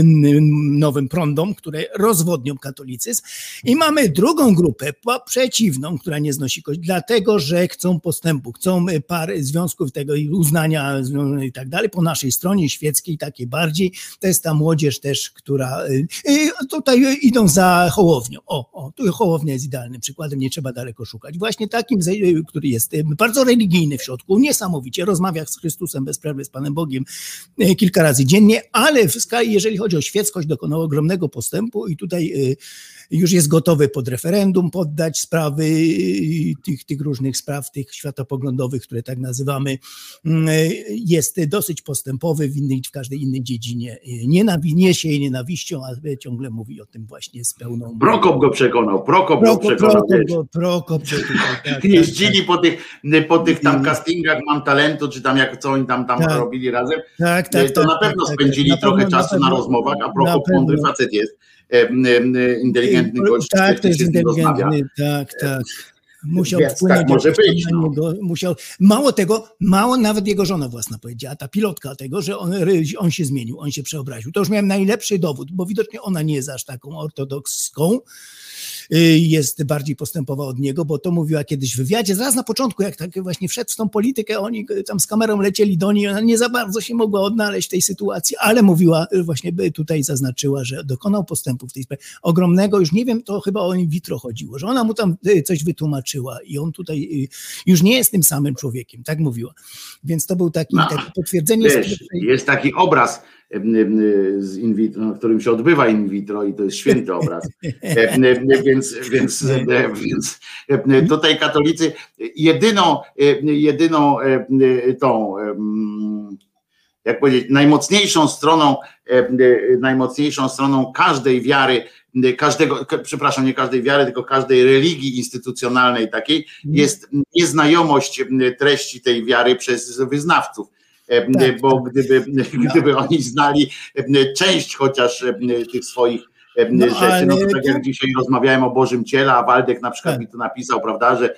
nowym prądom, które rozwodnią katolicyzm. I mamy drugą grupę przeciwną, która nie znosi kości, dlatego, że chcą postępu, chcą par związków tego i uznania i tak dalej, po naszej stronie świeckiej takiej bardziej, to jest ta młodzież też, która tutaj idą za Hołownią. O, o, tu Hołownia jest idealnym przykładem, nie trzeba daleko szukać. Właśnie takim, który jest bardzo religijny w środku, niesamowicie, rozmawia z Chrystusem bez przerwy, z Panem Bogiem kilka razy dziennie, ale w skali, jeżeli chodzi o świeckość, dokonało ogromnego postępu i tutaj już jest gotowy pod referendum poddać sprawy tych, tych różnych spraw, tych światopoglądowych, które tak nazywamy. Jest dosyć postępowy w, innej, w każdej innej dziedzinie. Nienawi- nie sieje nienawiścią, a ciągle mówi o tym właśnie z pełną... Prokop go przekonał, Prokop go przekonał. Prokop, tutaj, tak, jeździli tak, tak. Po tych, po tych tam castingach Mam Talentu, czy tam jak co oni tam, tam tak, robili razem, tak, tak, to tak, na pewno tak, spędzili tak, trochę na czasu na, pewno, na rozmowach, a Prokop mądry facet jest, inteligentny gość. Tak, to jest inteligentny, tak, tak. Musiał więc wpłynąć, tak może być, no. Musiał, mało tego, mało nawet jego żona własna powiedziała, ta pilotka tego, że on, on się zmienił, on się przeobraził. To już miałem najlepszy dowód, bo widocznie ona nie jest aż taką ortodokską, jest bardziej postępowa od niego, bo to mówiła kiedyś w wywiadzie, zaraz na początku, jak tak właśnie wszedł w tą politykę, oni tam z kamerą lecieli do niej, ona nie za bardzo się mogła odnaleźć w tej sytuacji, ale mówiła, właśnie tutaj zaznaczyła, że dokonał postępu w tej sprawie ogromnego, już nie wiem, to chyba o in vitro chodziło, że ona mu tam coś wytłumaczyła i on tutaj już nie jest tym samym człowiekiem, tak mówiła. Więc to był taki, no, taki potwierdzenie. Wiesz, jest taki obraz z in vitro, na którym się odbywa in vitro i to jest święty obraz. Więc, więc, więc tutaj katolicy jedyną, jedyną tą, jak powiedzieć, najmocniejszą stroną, najmocniejszą stroną każdej wiary, każdego, przepraszam, nie każdej wiary, tylko każdej religii instytucjonalnej takiej jest nieznajomość treści tej wiary przez wyznawców. Bo gdyby, gdyby oni znali część chociaż tych swoich no, rzeczy. No, tak jak dzisiaj rozmawiałem o Bożym Ciele, a Waldek na przykład mi to napisał, prawda, że,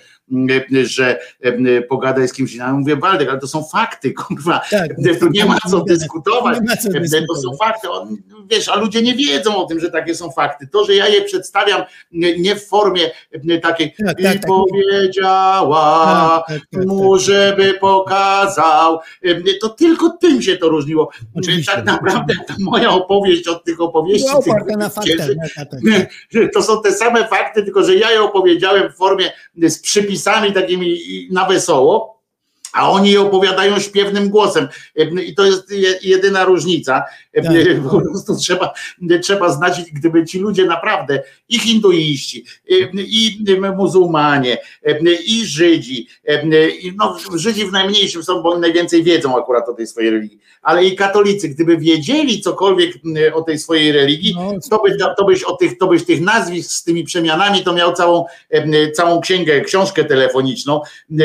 że pogadaj z kimś innym. Mówię, Waldek, ale to są fakty, kurwa. Tak, tu nie ma co dyskutować. Ma co dyskutować. To są fakty. Wiesz, a ludzie nie wiedzą o tym, że takie są fakty. To, że ja je przedstawiam nie w formie takiej no, tak, i tak, powiedziała, tak, tak, mu, żeby pokazał. To tylko tym się to różniło. Czyli tak naprawdę ta moja opowieść od tych opowieści no, tych na faktach, to są te same fakty, tylko że ja je opowiedziałem w formie z przypisami takimi na wesoło, a oni je opowiadają śpiewnym głosem. I to jest jedyna różnica. Po prostu trzeba, trzeba znać, gdyby ci ludzie naprawdę, i hinduiści, i muzułmanie, i Żydzi, no Żydzi w najmniejszym są, bo oni najwięcej wiedzą akurat o tej swojej religii, ale i katolicy, gdyby wiedzieli cokolwiek o tej swojej religii, to, by, to, byś, o tych, to byś tych nazwisk z tymi przemianami, to miał całą, całą księgę, książkę telefoniczną,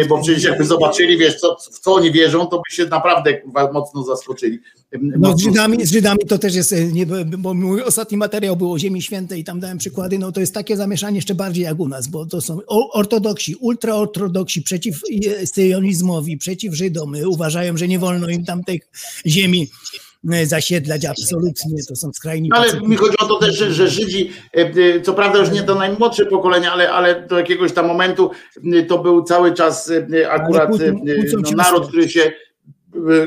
bo przecież jakby zobaczyli, wiesz, co, w co oni wierzą, to by się naprawdę mocno zaskoczyli. No, z Żydami, z Żydami to też jest, nie, bo mój ostatni materiał był o Ziemi Świętej i tam dałem przykłady, no to jest takie zamieszanie jeszcze bardziej jak u nas, bo to są ortodoksi, ultraortodoksi przeciw syjonizmowi, przeciw Żydom, uważają, że nie wolno im tam tej ziemi zasiedlać absolutnie, to są skrajni. No, ale pacjenty. Mi chodzi o to też, że, że Żydzi, co prawda już nie do najmłodsze pokolenia, ale, ale do jakiegoś tam momentu to był cały czas akurat no, naród, który się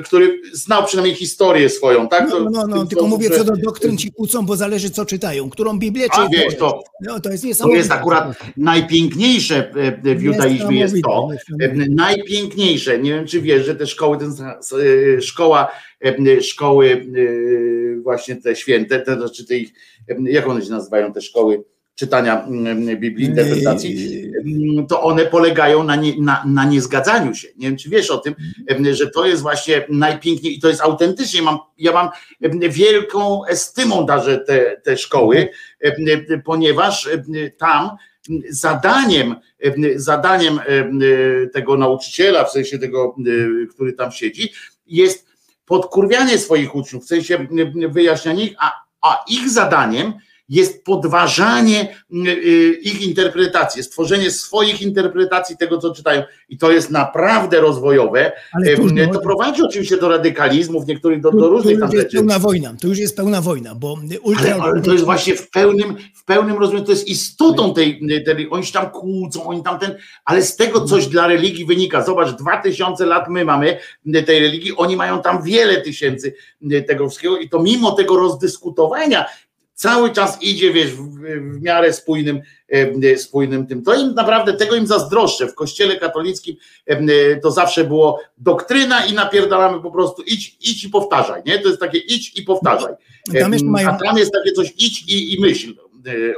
który znał przynajmniej historię swoją, tak? To, no, no, no tylko sposób, mówię, że... co do doktryn ci kłócą, bo zależy co czytają, którą Biblię czytają. Wiesz, to, no, to, jest to jest akurat najpiękniejsze w judaizmie jest to, najpiękniejsze, nie wiem czy wiesz, że te szkoły, ten, szkoła, szkoły właśnie te święte, te, znaczy te ich, jak one się nazywają, te szkoły czytania Biblii, interpretacji, to one polegają na, nie, na, na niezgadzaniu się. Nie wiem, czy wiesz o tym, że to jest właśnie najpiękniej i to jest autentycznie. Mam, ja mam wielką estymą darzę te, te szkoły, ponieważ tam zadaniem, zadaniem tego nauczyciela, w sensie tego, który tam siedzi, jest podkurwianie swoich uczniów, w sensie wyjaśnianie ich, a, a ich zadaniem jest podważanie ich interpretacji, stworzenie swoich interpretacji tego, co czytają. I to jest naprawdę rozwojowe. Ale to, no, to prowadzi oczywiście do radykalizmów, niektórych do, do różnych tam rzeczy. To już jest pełna wojna, to już jest pełna wojna. Bo ultra... ale, ale to jest właśnie w pełnym, w pełnym rozumieniu, to jest istotą tej, tej, oni się tam kłócą, oni tam ten, ale z tego coś dla religii wynika. Zobacz, dwa tysiące lat my mamy tej religii, oni mają tam wiele tysięcy tego wszystkiego i to mimo tego rozdyskutowania cały czas idzie, wiesz, w, w miarę spójnym, e, spójnym tym. To im naprawdę, tego im zazdroszczę. W kościele katolickim e, to zawsze było doktryna i napierdalamy po prostu idź, idź i powtarzaj, nie? To jest takie idź i powtarzaj. No, tam e, mają... A tam jest takie coś idź i, i myśl.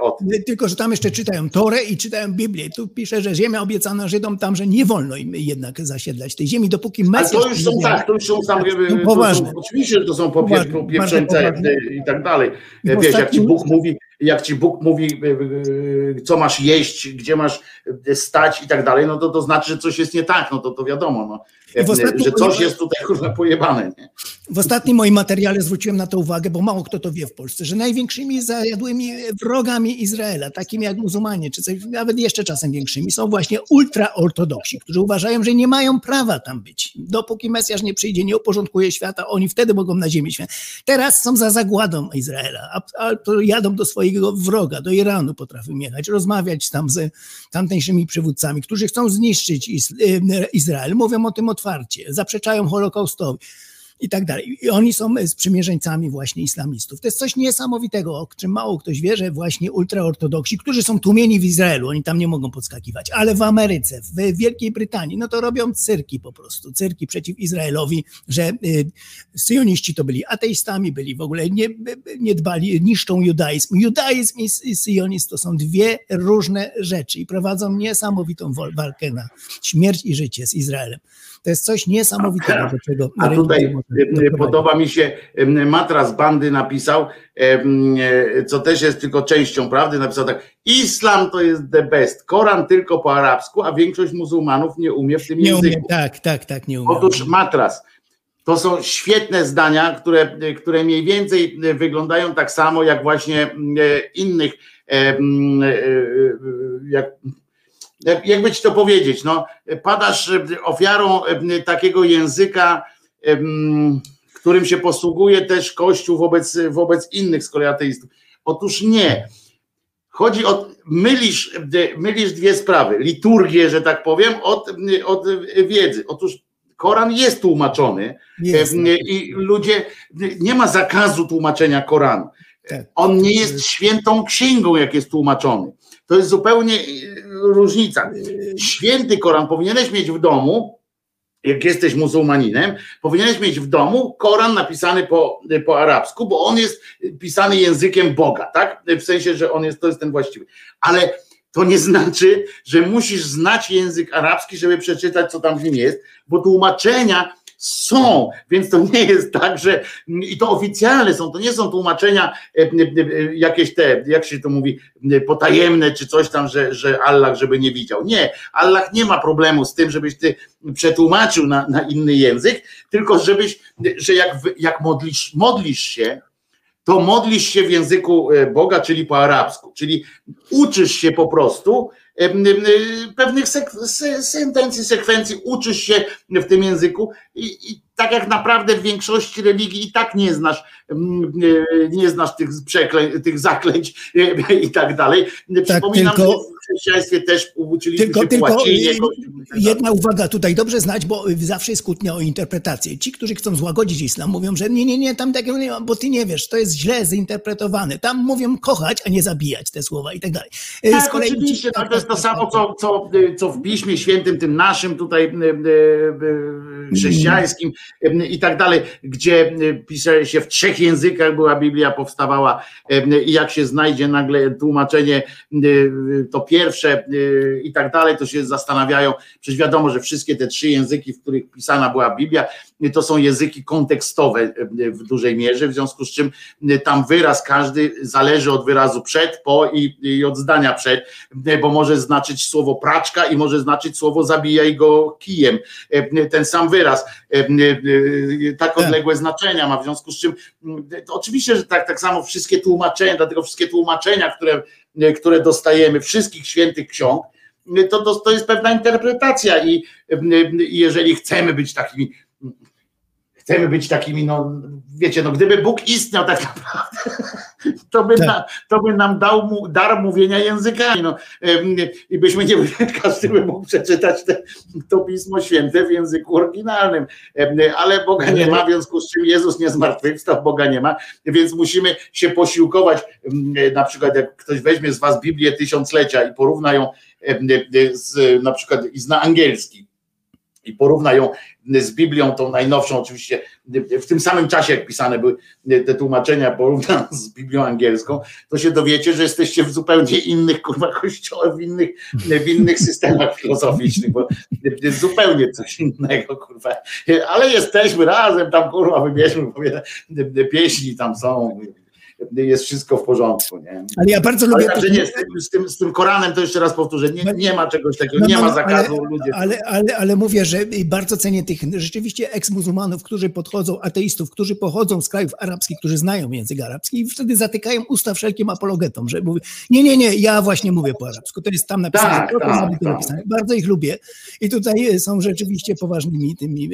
O tym. Tylko, że tam jeszcze czytają Torę i czytają Biblię. Tu pisze, że ziemia obiecana Żydom tam, że nie wolno im jednak zasiedlać tej ziemi, dopóki Mesjasz... Ale to już są nie tak, to już są tam... Oczywiście, że to są popieprzeńce i tak dalej. I wiesz, ostatnim... jak ci Bóg mówi, jak ci Bóg mówi, co masz jeść, gdzie masz stać i tak dalej, no to, to znaczy, że coś jest nie tak, no to, to wiadomo, no, że coś jest tutaj kurwa pojebane. Nie? W ostatnim moim materiale zwróciłem na to uwagę, bo mało kto to wie w Polsce, że największymi zajadłymi wrogami Izraela, takimi jak muzułmanie, czy coś, nawet jeszcze czasem większymi, są właśnie ultraortodoksi, którzy uważają, że nie mają prawa tam być. Dopóki Mesjasz nie przyjdzie, nie uporządkuje świata, oni wtedy mogą na ziemi świat. Teraz są za zagładą Izraela, a, a to jadą do swoich wroga, do Iranu potrafią jechać, rozmawiać tam z tamtejszymi przywódcami, którzy chcą zniszczyć Izrael, mówią o tym otwarcie, zaprzeczają Holokaustowi i tak dalej. I oni są sprzymierzeńcami właśnie islamistów. To jest coś niesamowitego, o czym mało ktoś wie, że właśnie ultraortodoksi, którzy są tłumieni w Izraelu, oni tam nie mogą podskakiwać, ale w Ameryce, w Wielkiej Brytanii, no to robią cyrki po prostu, cyrki przeciw Izraelowi, że y, syjoniści to byli ateistami, byli w ogóle, nie, nie dbali, niszczą judaizm. Judaizm i, i syjonizm to są dwie różne rzeczy i prowadzą niesamowitą walkę na śmierć i życie z Izraelem. To jest coś niesamowitego. Do czego a tutaj podoba mi się, Matras Bandy napisał, co też jest tylko częścią prawdy, napisał tak, Islam to jest the best, Koran tylko po arabsku, a większość muzułmanów nie umie w tym nie języku. Umie, tak, tak, tak, nie umie. Otóż Matras, To są świetne zdania, które, które mniej więcej wyglądają tak samo jak właśnie innych, jak, jakby ci to powiedzieć, no, padasz ofiarą takiego języka, którym się posługuje też Kościół wobec, wobec innych z kolei ateistów. Otóż nie. Chodzi o, mylisz, mylisz dwie sprawy, liturgię, że tak powiem, od, od wiedzy. Otóż Koran jest tłumaczony jest. I ludzie, nie ma zakazu tłumaczenia Koranu. On nie jest świętą księgą, jak jest tłumaczony. To jest zupełnie różnica. Święty Koran powinieneś mieć w domu, jak jesteś muzułmaninem, powinieneś mieć w domu Koran napisany po, po arabsku, bo on jest pisany językiem Boga, tak? W sensie, że on jest, to jest ten właściwy. Ale to nie znaczy, że musisz znać język arabski, żeby przeczytać, co tam w nim jest, bo tłumaczenia są, więc to nie jest tak, że i to oficjalne są, to nie są tłumaczenia jakieś te, jak się to mówi, potajemne czy coś tam, że, że Allah żeby nie widział. Nie, Allah nie ma problemu z tym, żebyś ty przetłumaczył na, na inny język, tylko żebyś, że jak, jak modlisz, modlisz się, to modlisz się w języku Boga, czyli po arabsku, czyli uczysz się po prostu pewnych sentencji, sekwencji, uczysz się w tym języku i, i tak jak naprawdę w większości religii i tak nie znasz, nie znasz tych, przeklę, tych zaklęć i tak dalej. Przypominam, tak, tylko, że w chrześcijaństwie też uczyliśmy tylko, się tylko płacinie. Jedna uwaga tutaj, dobrze znać, bo zawsze jest kłótnia o interpretację. Ci, którzy chcą złagodzić islam, mówią, że nie, nie, nie, tam tak, bo ty nie wiesz, to jest źle zinterpretowane. Tam mówią kochać, a nie zabijać te słowa i tak dalej. Z tak, kolei oczywiście, ci, tak, to jest to samo, co, co, co w Piśmie Świętym, tym naszym tutaj chrześcijańskim, i tak dalej, gdzie pisze się w trzech językach, była Biblia powstawała i jak się znajdzie nagle tłumaczenie to pierwsze i tak dalej, to się zastanawiają, przecież wiadomo, że wszystkie te trzy języki, w których pisana była Biblia, to są języki kontekstowe w dużej mierze, w związku z czym tam wyraz każdy zależy od wyrazu przed, po i, i od zdania przed, bo może znaczyć słowo praczka i może znaczyć słowo zabijaj go kijem, ten sam wyraz, tak odległe znaczenia ma, w związku z czym to oczywiście, że tak, tak samo wszystkie tłumaczenia, dlatego wszystkie tłumaczenia, które, które dostajemy, wszystkich świętych ksiąg, to, to, to jest pewna interpretacja i, i jeżeli chcemy być takimi chcemy być takimi, no wiecie, no gdyby Bóg istniał tak naprawdę, to by, tak. Na, to by nam dał mu, dar mówienia językami, no i byśmy nie każdy by mógł przeczytać te, to Pismo Święte w języku oryginalnym, ale Boga nie ma, w związku z czym Jezus nie zmartwychwstał, Boga nie ma, więc musimy się posiłkować, na przykład jak ktoś weźmie z was Biblię Tysiąclecia i porówna ją z, na przykład i zna angielski, i porówna ją z Biblią, tą najnowszą oczywiście, w tym samym czasie jak pisane były te tłumaczenia, porówna z Biblią angielską, to się dowiecie, że jesteście w zupełnie innych kurwa kościołach, w innych, w innych systemach filozoficznych, bo jest zupełnie coś innego, kurwa, ale jesteśmy razem, tam kurwa wybierzmy, pieśni tam są, jest wszystko w porządku. Nie? Ale ja bardzo lubię... Ale tak, nie, z, tym, z, tym, z tym Koranem to jeszcze raz powtórzę, nie, nie ma czegoś takiego, no, no, nie ma zakazu. Ale, ludzie... ale, ale, ale mówię, że bardzo cenię tych rzeczywiście eks-muzułmanów, którzy podchodzą, ateistów, którzy pochodzą z krajów arabskich, którzy znają język arabski i wtedy zatykają usta wszelkim apologetom, że mówię, nie, nie, nie, ja właśnie mówię po arabsku, to jest tam napisane. Tak, to tak, to napisane. Tak. Bardzo ich lubię i tutaj są rzeczywiście poważnymi, tymi,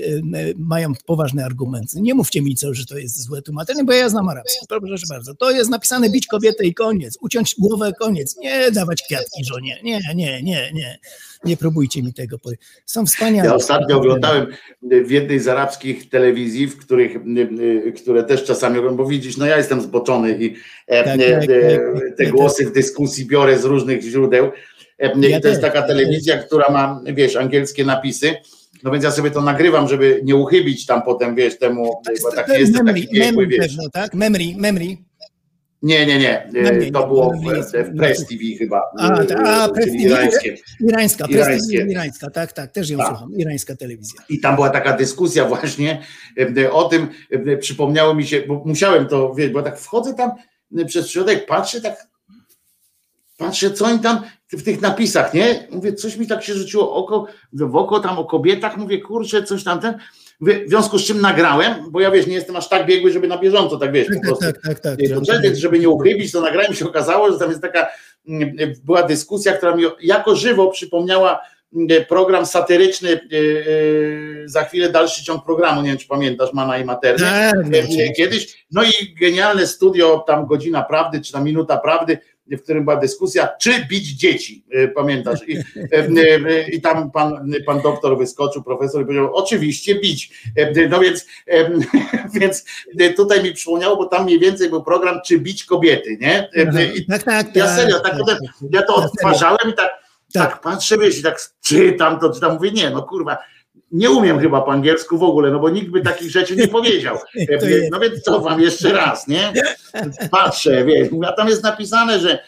mają poważne argumenty. Nie mówcie mi co, że to jest złe tłumaczenie, bo ja znam arabski, proszę bardzo. To jest napisane bić kobietę i koniec, uciąć głowę, koniec, nie dawać kwiatki żonie, nie, nie, nie, nie, nie próbujcie mi tego. Są wspaniałe. Ja ostatnio oglądałem w jednej z arabskich telewizji, w których, które też czasami oglądam, bo widzisz, no ja jestem zboczony i tak, e, tak, e, te tak, głosy tak. W dyskusji biorę z różnych źródeł. E, ja to jest tak. Taka telewizja, która ma, wiesz, angielskie napisy. No więc ja sobie to nagrywam, żeby nie uchybić tam potem, wiesz, temu, to jest, bo taki to jest jestem, taki piekły, wiesz. Pewno, tak? Memri, Memri. Nie, nie, nie. Memri, to było w, w Press T V chyba. A, ta, a Press T V irańskie. Irańska, Press T V irańska, tak, tak, też ją tak. Słucham, irańska telewizja. I tam była taka dyskusja właśnie o tym, przypomniało mi się, bo musiałem to, wiesz, bo tak wchodzę tam przez środek, patrzę tak, patrzę co oni tam w tych napisach, nie? Mówię, coś mi tak się rzuciło oko, w oko tam o kobietach, mówię, kurczę, coś tam ten, w związku z czym nagrałem, bo ja wiesz, nie jestem aż tak biegły, żeby na bieżąco, tak wiesz, po prostu, tak, tak, tak, tak, żeby nie uchybić, to nagrałem, się okazało, że tam jest taka, była dyskusja, która mi jako żywo przypomniała program satyryczny, za chwilę dalszy ciąg programu, nie wiem czy pamiętasz, Mana i Materny, kiedyś, no i genialne studio, tam Godzina Prawdy, czy tam Minuta Prawdy, w którym była dyskusja, czy bić dzieci, pamiętasz? I, i tam pan, pan doktor wyskoczył, profesor, i powiedział, oczywiście bić. No więc, więc tutaj mi przypomniało, bo tam mniej więcej był program, czy bić kobiety, nie? I ja serio, tak potem, ja to odtwarzałem i tak, tak patrzę, wiesz, i tak czytam to, czytam, mówię, nie, no kurwa, nie umiem chyba po angielsku w ogóle, no bo nikt by takich rzeczy nie powiedział. No więc cofam jeszcze raz, nie? Patrzę, wiesz, a tam jest napisane, że,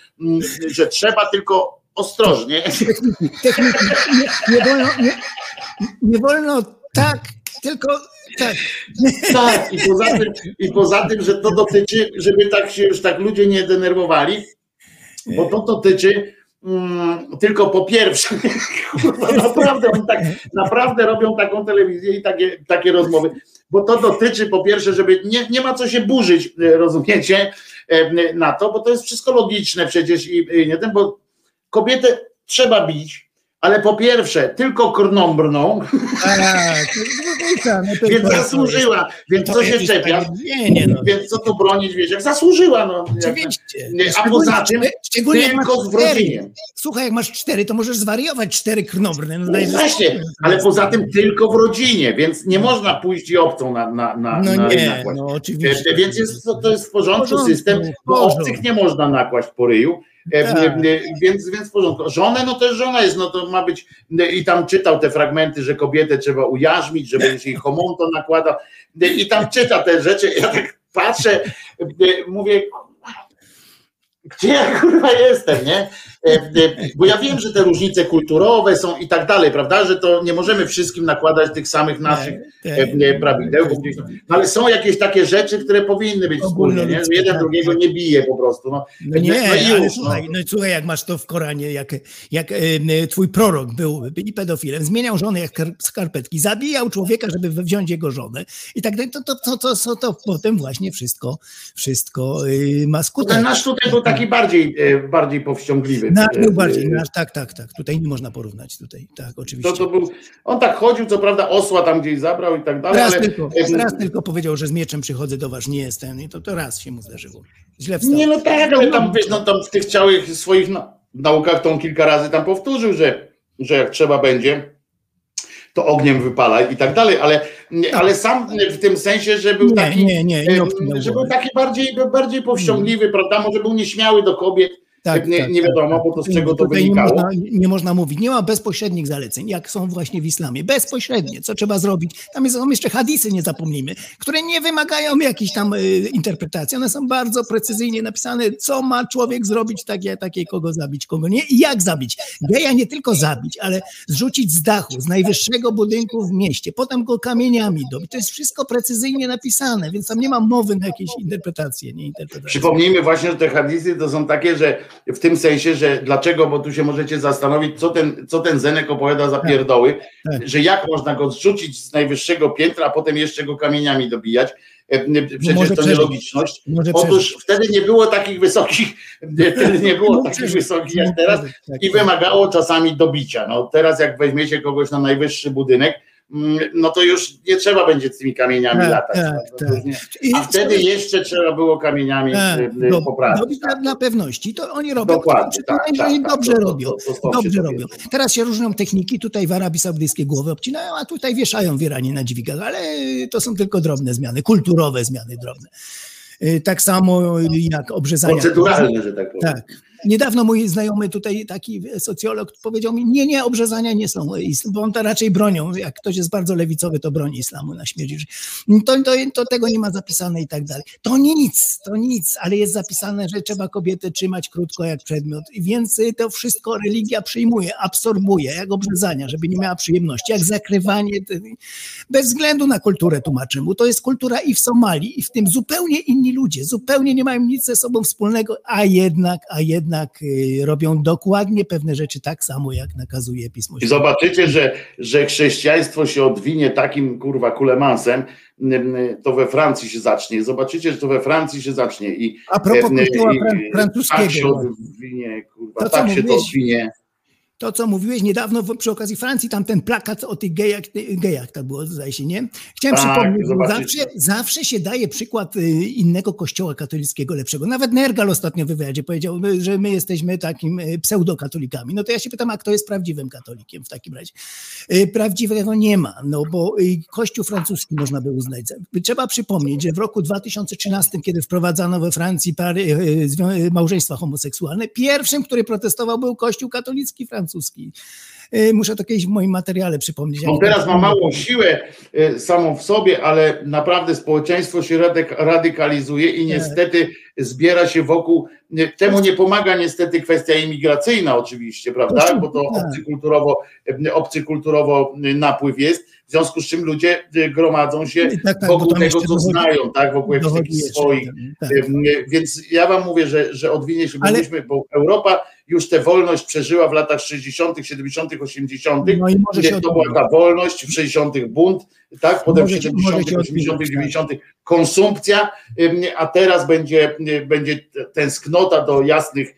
że trzeba tylko ostrożnie. Techniki, techniki. Nie, nie, wolno, nie, nie wolno tak, tylko tak. Tak, i poza tym, i poza tym, że to dotyczy, żeby tak się już tak ludzie nie denerwowali, bo to dotyczy Mm, tylko po pierwsze, kurwa, naprawdę, tak, naprawdę robią taką telewizję i takie, takie rozmowy, bo to dotyczy po pierwsze, żeby nie, nie ma co się burzyć, rozumiecie, na to, bo to jest wszystko logiczne przecież i, i nie ten, bo kobietę trzeba bić, ale po pierwsze tylko krnąbrną, więc zasłużyła, więc co się czepia, więc co tu bronić, wiesz, jak zasłużyła, no. A poza tym tylko w rodzinie. Słuchaj, jak masz cztery, to możesz zwariować, cztery krnąbrne. Właśnie, ale poza tym tylko w rodzinie, więc nie można pójść i obcą na na no oczywiście. Więc jest, to jest w porządku system, bo obcych nie można nakłaść po ryju. Tak. Więc, więc w porządku. Żonę, no też żona jest, no to ma być, i tam czytał te fragmenty, że kobietę trzeba ujarzmić, żeby jej homonto nakładał, i tam czyta te rzeczy, ja tak patrzę, mówię, gdzie ja kurwa jestem, nie? Bo ja wiem, że te różnice kulturowe są i tak dalej, prawda, że to nie możemy wszystkim nakładać tych samych naszych prawideł, no, ale są jakieś takie rzeczy, które powinny być wspólne, nie? Jeden drugiego nie bije po prostu. No, no nie, no już, ale słuchaj, no. No, słuchaj, jak masz to w Koranie, jak, jak e, twój prorok był i pedofilem, zmieniał żonę jak skarpetki, zabijał człowieka, żeby wziąć jego żonę i tak dalej, to, to, to, to, to, to potem właśnie wszystko, wszystko e, ma skutek. Ten nasz tutaj był taki bardziej, e, bardziej powściągliwy. Na, no bardziej, na, tak, tak, tak. Tutaj nie można porównać. Tutaj, tak, oczywiście. To, to był, on tak chodził, co prawda, osła tam gdzieś zabrał i tak dalej. Raz, ale... tylko, raz tylko powiedział, że z mieczem przychodzę do was, nie jestem. I to, to raz się mu zdarzyło. Źle wstał. Nie, no tak, ale tam, wiesz, no, tam w tych całych swoich na, naukach tą kilka razy tam powtórzył, że, że jak trzeba będzie, to ogniem wypalaj i tak dalej, ale, ale sam w tym sensie, że był nie, taki, nie, nie, nie, nie że był taki bardziej, bardziej powściągliwy, nie. Prawda? Może był nieśmiały do kobiet. Tak, nie, tak, nie wiadomo, tak, bo to z czego to wynikało. Nie można, nie można mówić, nie ma bezpośrednich zaleceń, jak są właśnie w islamie. Bezpośrednie, co trzeba zrobić. Tam jest, są jeszcze hadisy, nie zapomnijmy, które nie wymagają jakichś tam y, interpretacji. One są bardzo precyzyjnie napisane, co ma człowiek zrobić, takie, takie kogo zabić, kogo nie i jak zabić. Geja nie tylko zabić, ale zrzucić z dachu, z najwyższego budynku w mieście, potem go kamieniami dobić. To jest wszystko precyzyjnie napisane, więc tam nie ma mowy na jakieś interpretacje. Nie interpretacje. Przypomnijmy właśnie, że te hadisy to są takie, że w tym sensie, że dlaczego, bo tu się możecie zastanowić, co ten, co ten Zenek opowiada za pierdoły, tak, tak. Że jak można go zrzucić z najwyższego piętra, a potem jeszcze go kamieniami dobijać. Przecież to nielogiczność. Otóż wtedy nie było takich wysokich, wtedy nie było takich wysokich jak teraz i wymagało czasami dobicia. No, teraz jak weźmiecie kogoś na najwyższy budynek, no to już nie trzeba będzie z tymi kamieniami tak, latać. Tak, no, tak. A wtedy jeszcze trzeba było kamieniami tak, poprawić. Tak. Dla pewności to oni robią. Dokładnie, tak, tak, oni tak, dobrze tak, robią. To, to dobrze robią. Teraz się różnią techniki, tutaj w Arabii Saudyjskiej głowy obcinają, a tutaj wieszają w Iranie na dźwigach, ale to są tylko drobne zmiany, kulturowe zmiany drobne. Tak samo jak obrzezania. Proceduralnie, że tak powiem. Tak. Niedawno mój znajomy tutaj, taki socjolog, powiedział mi, nie, nie, obrzezania nie są, bo on to raczej bronią, jak ktoś jest bardzo lewicowy, to broni islamu na śmierć. To, to, to tego nie ma zapisane i tak dalej. To nic, to nic, ale jest zapisane, że trzeba kobietę trzymać krótko jak przedmiot, więc to wszystko religia przyjmuje, absorbuje, jak obrzezania, żeby nie miała przyjemności, jak zakrywanie, bez względu na kulturę tłumaczy mu. To jest kultura i w Somalii, i w tym zupełnie inni ludzie, zupełnie nie mają nic ze sobą wspólnego, a jednak, a jednak jednak robią dokładnie pewne rzeczy tak samo, jak nakazuje Pismo Święte. Zobaczycie, że, że chrześcijaństwo się odwinie takim kurwa kulemansem, to we Francji się zacznie. Zobaczycie, że to we Francji się zacznie. I, a propos kościoła francuskiego. Tak się odwinie, kurwa, to, tak się mówiłeś, to odwinie. To, co mówiłeś niedawno przy okazji Francji, tam ten plakat o tych gejach, gejach tak było, zdaje się, nie? Chciałem tak, przypomnieć, że zawsze, zawsze się daje przykład innego kościoła katolickiego lepszego. Nawet Nergal ostatnio w wywiadzie powiedział, że my jesteśmy takim pseudokatolikami. No to ja się pytam, a kto jest prawdziwym katolikiem w takim razie? Prawdziwego nie ma, no bo kościół francuski można by uznać. Trzeba przypomnieć, że w roku dwa tysiące trzynastym, kiedy wprowadzano we Francji pary, małżeństwa homoseksualne, pierwszym, który protestował, był kościół katolicki francuski. Francuski. Muszę to kiedyś w moim materiale przypomnieć. On teraz ma małą siłę samą w sobie, ale naprawdę społeczeństwo się radyk- radykalizuje i niestety zbiera się wokół, temu nie pomaga niestety kwestia imigracyjna oczywiście, prawda, bo to obcykulturowo, obcykulturowo napływ jest, w związku z czym ludzie gromadzą się tak, tak, wokół tego, co dochodzi, znają, tak, wokół jakichś takich swoich, tak. Więc ja wam mówię, że, że odwinie się, ale... byliśmy, bo Europa już tę wolność przeżyła w latach sześćdziesiątych, siedemdziesiątych, osiemdziesiątych, no i może się to była ta wolność, w sześćdziesiątych bunt, tak, potem w siedemdziesiątych, osiemdziesiątych, dziewięćdziesiątych konsumpcja, a teraz będzie, będzie tęsknota do jasnych,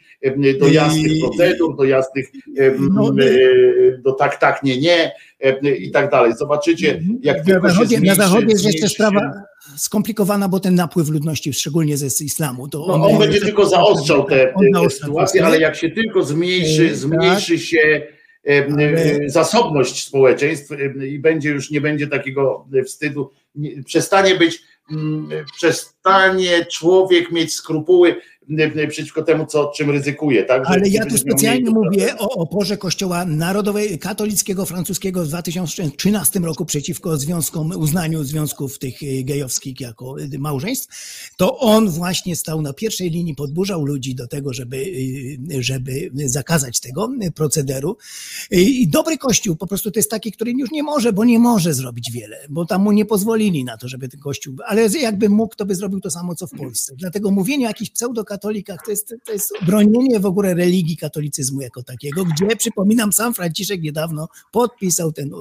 do jasnych I... procedur, do jasnych, no, do tak, tak, nie, nie i tak dalej. Zobaczycie, jak na zachodzie, się zmieści, na zachodzie jest jeszcze sprawa skomplikowana, bo ten napływ ludności, szczególnie ze islamu. To on, no, on będzie tylko zaostrzał te, te sytuacje, ale jak się tylko zmniejszy, zmniejszy się zasobność społeczeństw i będzie już, nie będzie takiego wstydu, przestanie być, przestanie człowiek mieć skrupuły przeciwko temu, co, czym ryzykuje. Tak? Że, ale ja tu specjalnie mówię o oporze Kościoła Narodowego, katolickiego, francuskiego w dwa tysiące trzynastym roku przeciwko związkom, uznaniu związków tych gejowskich jako małżeństw. To on właśnie stał na pierwszej linii, podburzał ludzi do tego, żeby, żeby zakazać tego procederu. I dobry Kościół po prostu to jest taki, który już nie może, bo nie może zrobić wiele, bo tam mu nie pozwolili na to, żeby ten Kościół, ale jakby mógł, to by zrobił to samo, co w Polsce. Dlatego mówienie o jakichś pseudokatolikach katolikach, to jest, to jest bronienie w ogóle religii katolicyzmu jako takiego, gdzie, przypominam, sam Franciszek niedawno podpisał ten,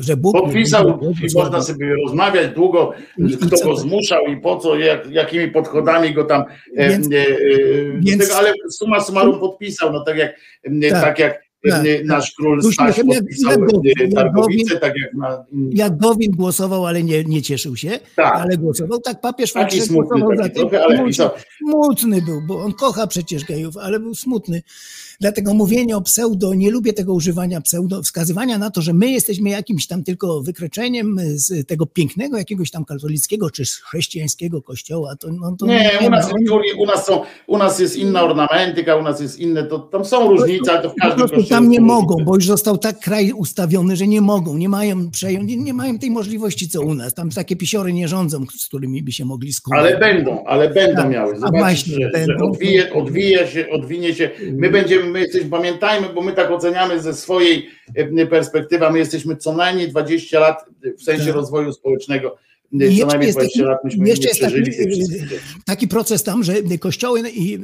że Bóg... Podpisał i można sobie rozmawiać długo, I, kto i go zmuszał i po co, jak, jakimi podchodami go tam... Więc, e, e, więc, tego, ale summa summarum podpisał, no tak jak... Tak, tak jak Tak, nasz król Staś podpisał Targowice, tak jak na... Jak Gowin głosował, ale nie, nie cieszył się, tak. ale głosował. Tak, papież Franciszek głosował za tym. Smutny, smutny był, bo on kocha przecież gejów, ale był smutny. Dlatego mówienie o pseudo, nie lubię tego używania pseudo, wskazywania na to, że my jesteśmy jakimś tam tylko wykroczeniem z tego pięknego jakiegoś tam katolickiego czy chrześcijańskiego kościoła. To, no, to nie, nie, u nas, u, nas są, u nas jest inna ornamentyka, u nas jest inne, to, tam są różnice, ale to w każdym kościele. Tam nie mogą, bo już został tak kraj ustawiony, że nie mogą, nie mają przejąć, nie, nie mają tej możliwości, co u nas. Tam takie pisiory nie rządzą, z którymi by się mogli skupić. Ale będą, ale będą tak, miały. Zobaczcie, właśnie, że, będą. Że odwije, odwija się, odwinie się. My będziemy, my jesteśmy, pamiętajmy, bo my tak oceniamy ze swojej perspektywy, my jesteśmy co najmniej dwadzieścia lat w sensie tak. rozwoju społecznego. Jeszcze jest, taki, jeszcze jest taki, taki proces tam, że kościoły i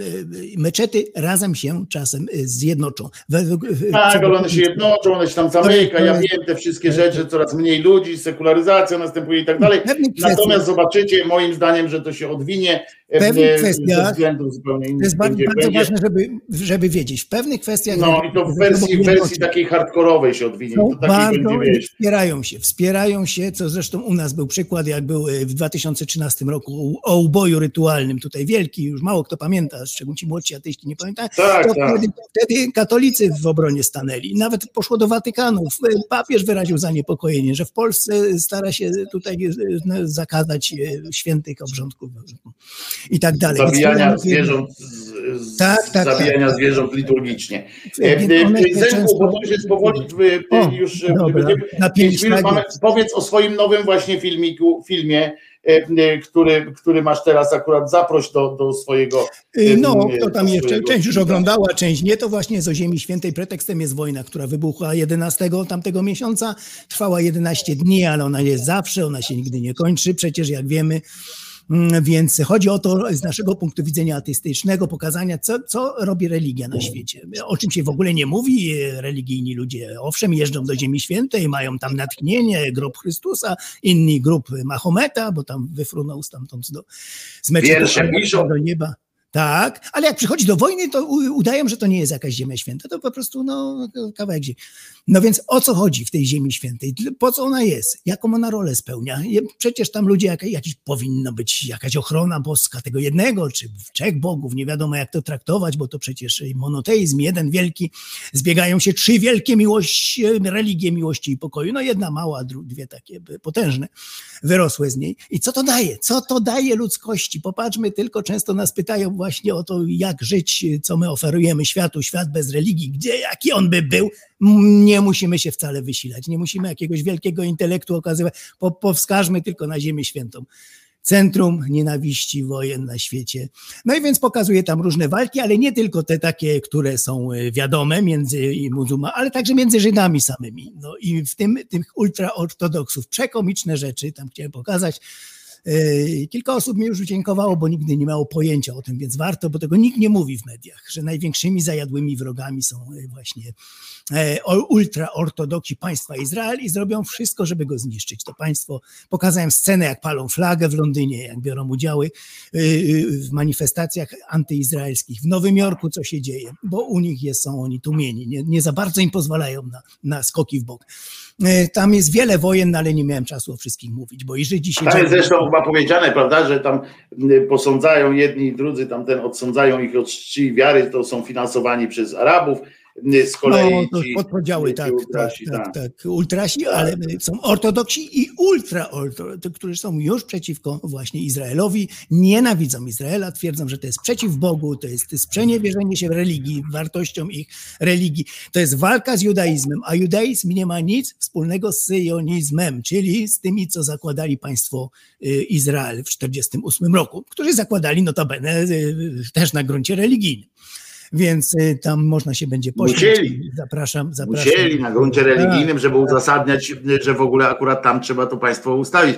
meczety razem się czasem zjednoczą. Tak, ale one się jednoczą, one się tam zamyka, ja wiem te wszystkie rzeczy, coraz mniej ludzi, sekularyzacja następuje i tak dalej. Natomiast zobaczycie, moim zdaniem, że to się odwinie. Pewnych kwestiach, zupełnie innych to jest będzie, bardzo będzie. ważne, żeby, żeby wiedzieć, w pewnych kwestiach... No i to w wersji, w wersji takiej hardkorowej się odwinie. To takiej będzie wspierają się, wspierają się, co zresztą u nas był przykład, jak był w dwa tysiące trzynastym roku o uboju rytualnym, tutaj wielki, już mało kto pamięta, szczególnie ci młodsi atyści nie pamiętają, tak, to tak. Wtedy, wtedy katolicy w obronie stanęli. Nawet poszło do Watykanu. Papież wyraził zaniepokojenie, że w Polsce stara się tutaj zakazać świętych obrządków i tak dalej. Zabijania Więc, zwierząt, z, tak, tak, zabijania tak, zwierząt tak, liturgicznie. Zenku, bo to jest powoli o, już dobra, na pięć minut. Mamy, powiedz o swoim nowym właśnie filmiku, filmie, który, który masz teraz akurat, zaproś do, do swojego... No, to tam jeszcze, część już oglądała, część nie, to właśnie o Ziemi Świętej pretekstem jest wojna, która wybuchła jedenastego tamtego miesiąca, trwała jedenaście dni, ale ona jest zawsze, ona się nigdy nie kończy, przecież jak wiemy, Więc chodzi o to z naszego punktu widzenia ateistycznego pokazania, co, co robi religia na świecie. O czym się w ogóle nie mówi, religijni ludzie owszem jeżdżą do Ziemi Świętej, mają tam natchnienie, grób Chrystusa, inni grób Mahometa, bo tam wyfrunął stamtąd do, z meczetu do nieba. Tak, ale jak przychodzi do wojny, to udają, że to nie jest jakaś ziemia święta, to po prostu no, kawałek ziemi. No więc o co chodzi w tej ziemi świętej? Po co ona jest? Jaką ona rolę spełnia? Przecież tam ludzie, jak, jakiś, powinno być jakaś ochrona boska tego jednego, czy trzech bogów, nie wiadomo jak to traktować, bo to przecież monoteizm, jeden wielki, zbiegają się trzy wielkie miłości, religie miłości i pokoju, no jedna mała, dwie takie potężne, wyrosłe z niej. I co to daje? Co to daje ludzkości? Popatrzmy tylko, często nas pytają właśnie o to, jak żyć, co my oferujemy światu, świat bez religii, gdzie, jaki on by był, nie musimy się wcale wysilać, nie musimy jakiegoś wielkiego intelektu okazywać, po, powskażmy tylko na Ziemię Świętą. Centrum nienawiści, wojen na świecie. No i więc pokazuje tam różne walki, ale nie tylko te takie, które są wiadome między muzułmanami, ale także między Żydami samymi. No i w tym tych ultraortodoksów przekomiczne rzeczy, tam chciałem pokazać. Kilka osób mi już dziękowało, bo nigdy nie miało pojęcia o tym, więc warto, bo tego nikt nie mówi w mediach, że największymi zajadłymi wrogami są właśnie ultraortodoksi państwa Izrael i zrobią wszystko, żeby go zniszczyć. To państwo, pokazałem scenę, jak palą flagę w Londynie, jak biorą udziały w manifestacjach antyizraelskich. W Nowym Jorku co się dzieje, bo u nich jest, są oni tłumieni, nie, nie za bardzo im pozwalają na, na skoki w bok. Tam jest wiele wojen, ale nie miałem czasu o wszystkich mówić, bo i Żydzi się... Tam jest zresztą chyba powiedziane, prawda, że tam posądzają jedni i drudzy, tamten odsądzają ich od czci i wiary, to są finansowani przez Arabów, z kolei... No, ci, podpodziały, ci tak, ultrasi, tak, tak, tak, ultrasi, ale są ortodoksi i ultraortodoksi, którzy są już przeciwko właśnie Izraelowi, nienawidzą Izraela, twierdzą, że to jest przeciw Bogu, to jest sprzeniewierzenie się religii, wartościom ich religii, to jest walka z judaizmem, a judaizm nie ma nic wspólnego z syjonizmem, czyli z tymi, co zakładali państwo Izrael w czterdziestym ósmym roku, którzy zakładali notabene też na gruncie religijnym. Więc tam można się będzie poświęcić. Musieli. Zapraszam, zapraszam. Musieli na gruncie religijnym, żeby uzasadniać, że w ogóle akurat tam trzeba to państwo ustawić,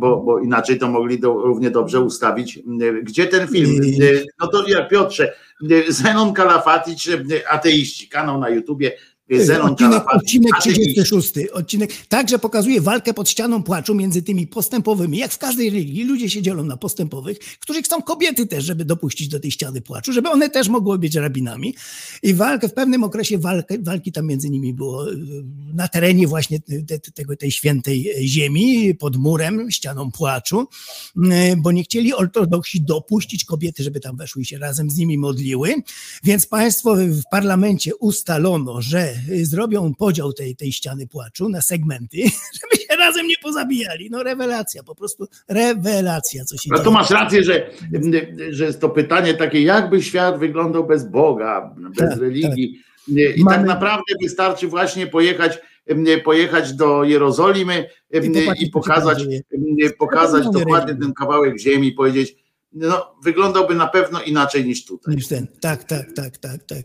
bo, bo inaczej to mogli do, równie dobrze ustawić. Gdzie ten film? No to ja, Piotrze, Zenon Kalafatycz, ateiści, kanał na YouTubie, Zenon odcinek, odcinek trzydziesty szósty. Odcinek także pokazuje walkę pod ścianą płaczu między tymi postępowymi. Jak w każdej religii ludzie się dzielą na postępowych, którzy chcą kobiety też, żeby dopuścić do tej ściany płaczu, żeby one też mogły być rabinami. I walkę w pewnym okresie walki, walki tam między nimi było na terenie właśnie te, te, tej świętej ziemi, pod murem, ścianą płaczu, bo nie chcieli ortodoksi dopuścić kobiety, żeby tam weszły i się razem z nimi modliły. Więc państwo w parlamencie ustalono, że zrobią podział tej, tej ściany płaczu na segmenty, żeby się razem nie pozabijali. No rewelacja, po prostu rewelacja, co się dzieje. No to masz rację, że, że to pytanie takie, jakby świat wyglądał bez Boga, bez tak, religii. Tak. I Mamy... tak naprawdę wystarczy właśnie pojechać, pojechać do Jerozolimy i, i pokazać, pokazać dokładnie ten kawałek ziemi, powiedzieć, no, wyglądałby na pewno inaczej niż tutaj. Niż ten. Tak, tak, tak, tak, tak.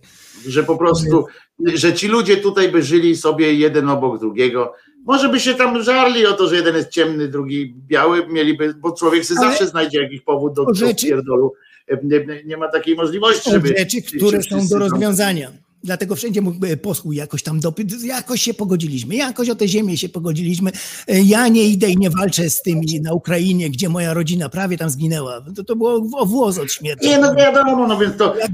Że po prostu, że ci ludzie tutaj by żyli sobie jeden obok drugiego. Może by się tam żarli o to, że jeden jest ciemny, drugi biały, mieliby, bo człowiek sobie zawsze znajdzie jakiś powód do pierdolu. Nie, nie ma takiej możliwości, żeby... Rzeczy, które są do rozwiązania. Dlatego wszędzie mógł posłuch jakoś tam, do, jakoś się pogodziliśmy, jakoś o tę ziemię się pogodziliśmy. Ja nie idę i nie walczę z tymi na Ukrainie, gdzie moja rodzina prawie tam zginęła. To, to było o włos od śmierci. Nie, no wiadomo, no więc to jak,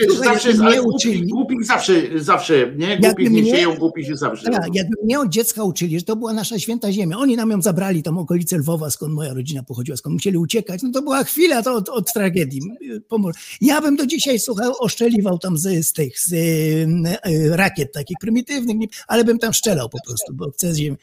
wiesz, zawsze jest, ale głupi, głupi zawsze, zawsze, nie? Głupich nie sieją, głupi się zawsze. Tak, jakby mnie od dziecka uczyli, że to była nasza święta ziemia. Oni nam ją zabrali, tam okolice Lwowa, skąd moja rodzina pochodziła, skąd musieli uciekać. No to była chwila to od, od tragedii. Ja bym do dzisiaj, słuchał, oszczeliwał tam z, z tych... Z, rakiet takich prymitywnych, ale bym tam strzelał po prostu, bo chcę ziemię.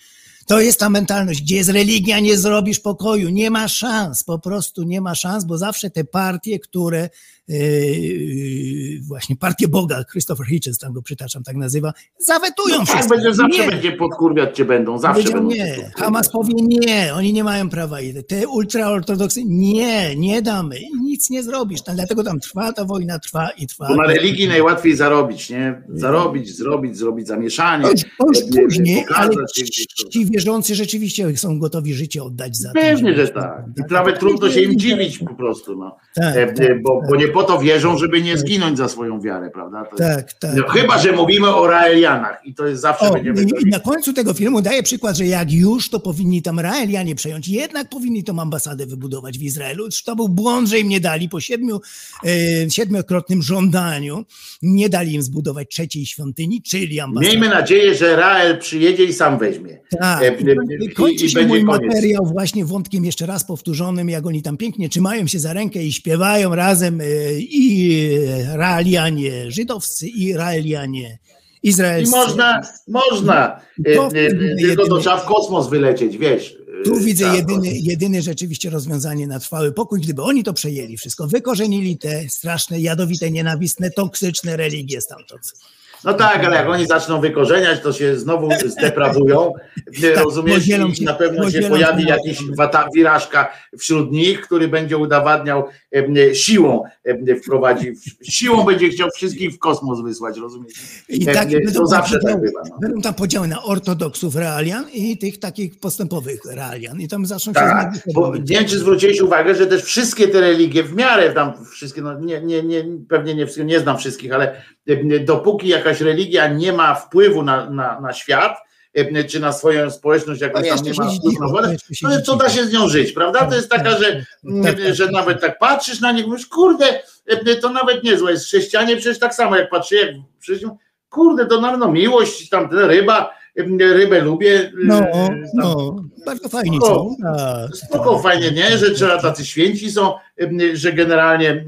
To jest ta mentalność, gdzie jest religia, nie zrobisz pokoju, nie ma szans, po prostu nie ma szans, bo zawsze te partie, które yy, właśnie partie Boga, Christopher Hitchens, tam go przytaczam, tak nazywa, zawetują no wszystko. Tak, będzie, zawsze nie. będzie podkurwiać cię będą, zawsze będzie, będą. Nie, Hamas powie nie, oni nie mają prawa, te ultraortodoksy nie, nie damy, nic nie zrobisz, tam, dlatego tam trwa ta wojna, trwa i trwa. Bo na religii najłatwiej zarobić, nie? Zarobić, zrobić, zrobić zamieszanie. Później, ale wierzący rzeczywiście są gotowi życie oddać za to. Pewnie, że tak. I nawet trudno się im dziwić po prostu, no. Tak, tak, bo, tak. bo nie po to wierzą, żeby nie zginąć za swoją wiarę, prawda? To tak, jest... tak. No, chyba że mówimy o Raelianach i to jest zawsze o, będziemy... I na końcu tego filmu daję przykład, że jak już, to powinni tam Raelianie przejąć, jednak powinni tą ambasadę wybudować w Izraelu. To był błąd, że im nie dali po siedmiu, e, siedmiokrotnym żądaniu, nie dali im zbudować trzeciej świątyni, czyli ambasadę. Miejmy nadzieję, że Rael przyjedzie i sam weźmie. Tak. E, I kończy i się będzie mój koniec. Materiał właśnie wątkiem jeszcze raz powtórzonym, jak oni tam pięknie trzymają się za rękę i śpiewają razem i Raelianie żydowscy, i Raelianie izraelscy. I można, można to, e, e, tylko to trzeba w kosmos wylecieć, wiesz. Tu widzę jedyne, jedyne rzeczywiście rozwiązanie na trwały pokój, gdyby oni to przejęli wszystko, wykorzenili te straszne, jadowite, nienawistne, toksyczne religie stamtąd. No tak, ale jak oni zaczną wykorzeniać, to się znowu zdeprawują, rozumiesz, i na pewno się pojawi jakiś wirażka wśród nich, który będzie udowadniał siłą, wprowadzi, siłą będzie chciał wszystkich w kosmos wysłać, rozumiesz? I tak, to zawsze tak bywa. Będą tam podziały na ortodoksów Raelian i tych takich postępowych Raelian i tam zaczną się... Nie wiem, czy zwróciłeś uwagę, że też wszystkie te religie w miarę tam, wszystkie, no nie, nie, nie, pewnie nie, nie znam wszystkich, ale dopóki jak jakaś religia nie ma wpływu na, na, na świat, czy na swoją społeczność, jakąś tam nie ma wpływu na wodę, to co da się z nią żyć, prawda? To jest taka, że, że nawet tak patrzysz na nich, mówisz, kurde, to nawet niezłe jest. Chrześcijanie przecież tak samo, jak patrzę, jak przyjdzie, kurde, to na pewno miłość, tam ryba, rybę lubię. No, tam, no, bardzo fajnie są. Spoko, fajnie, nie? Że trzeba, tacy święci są, że generalnie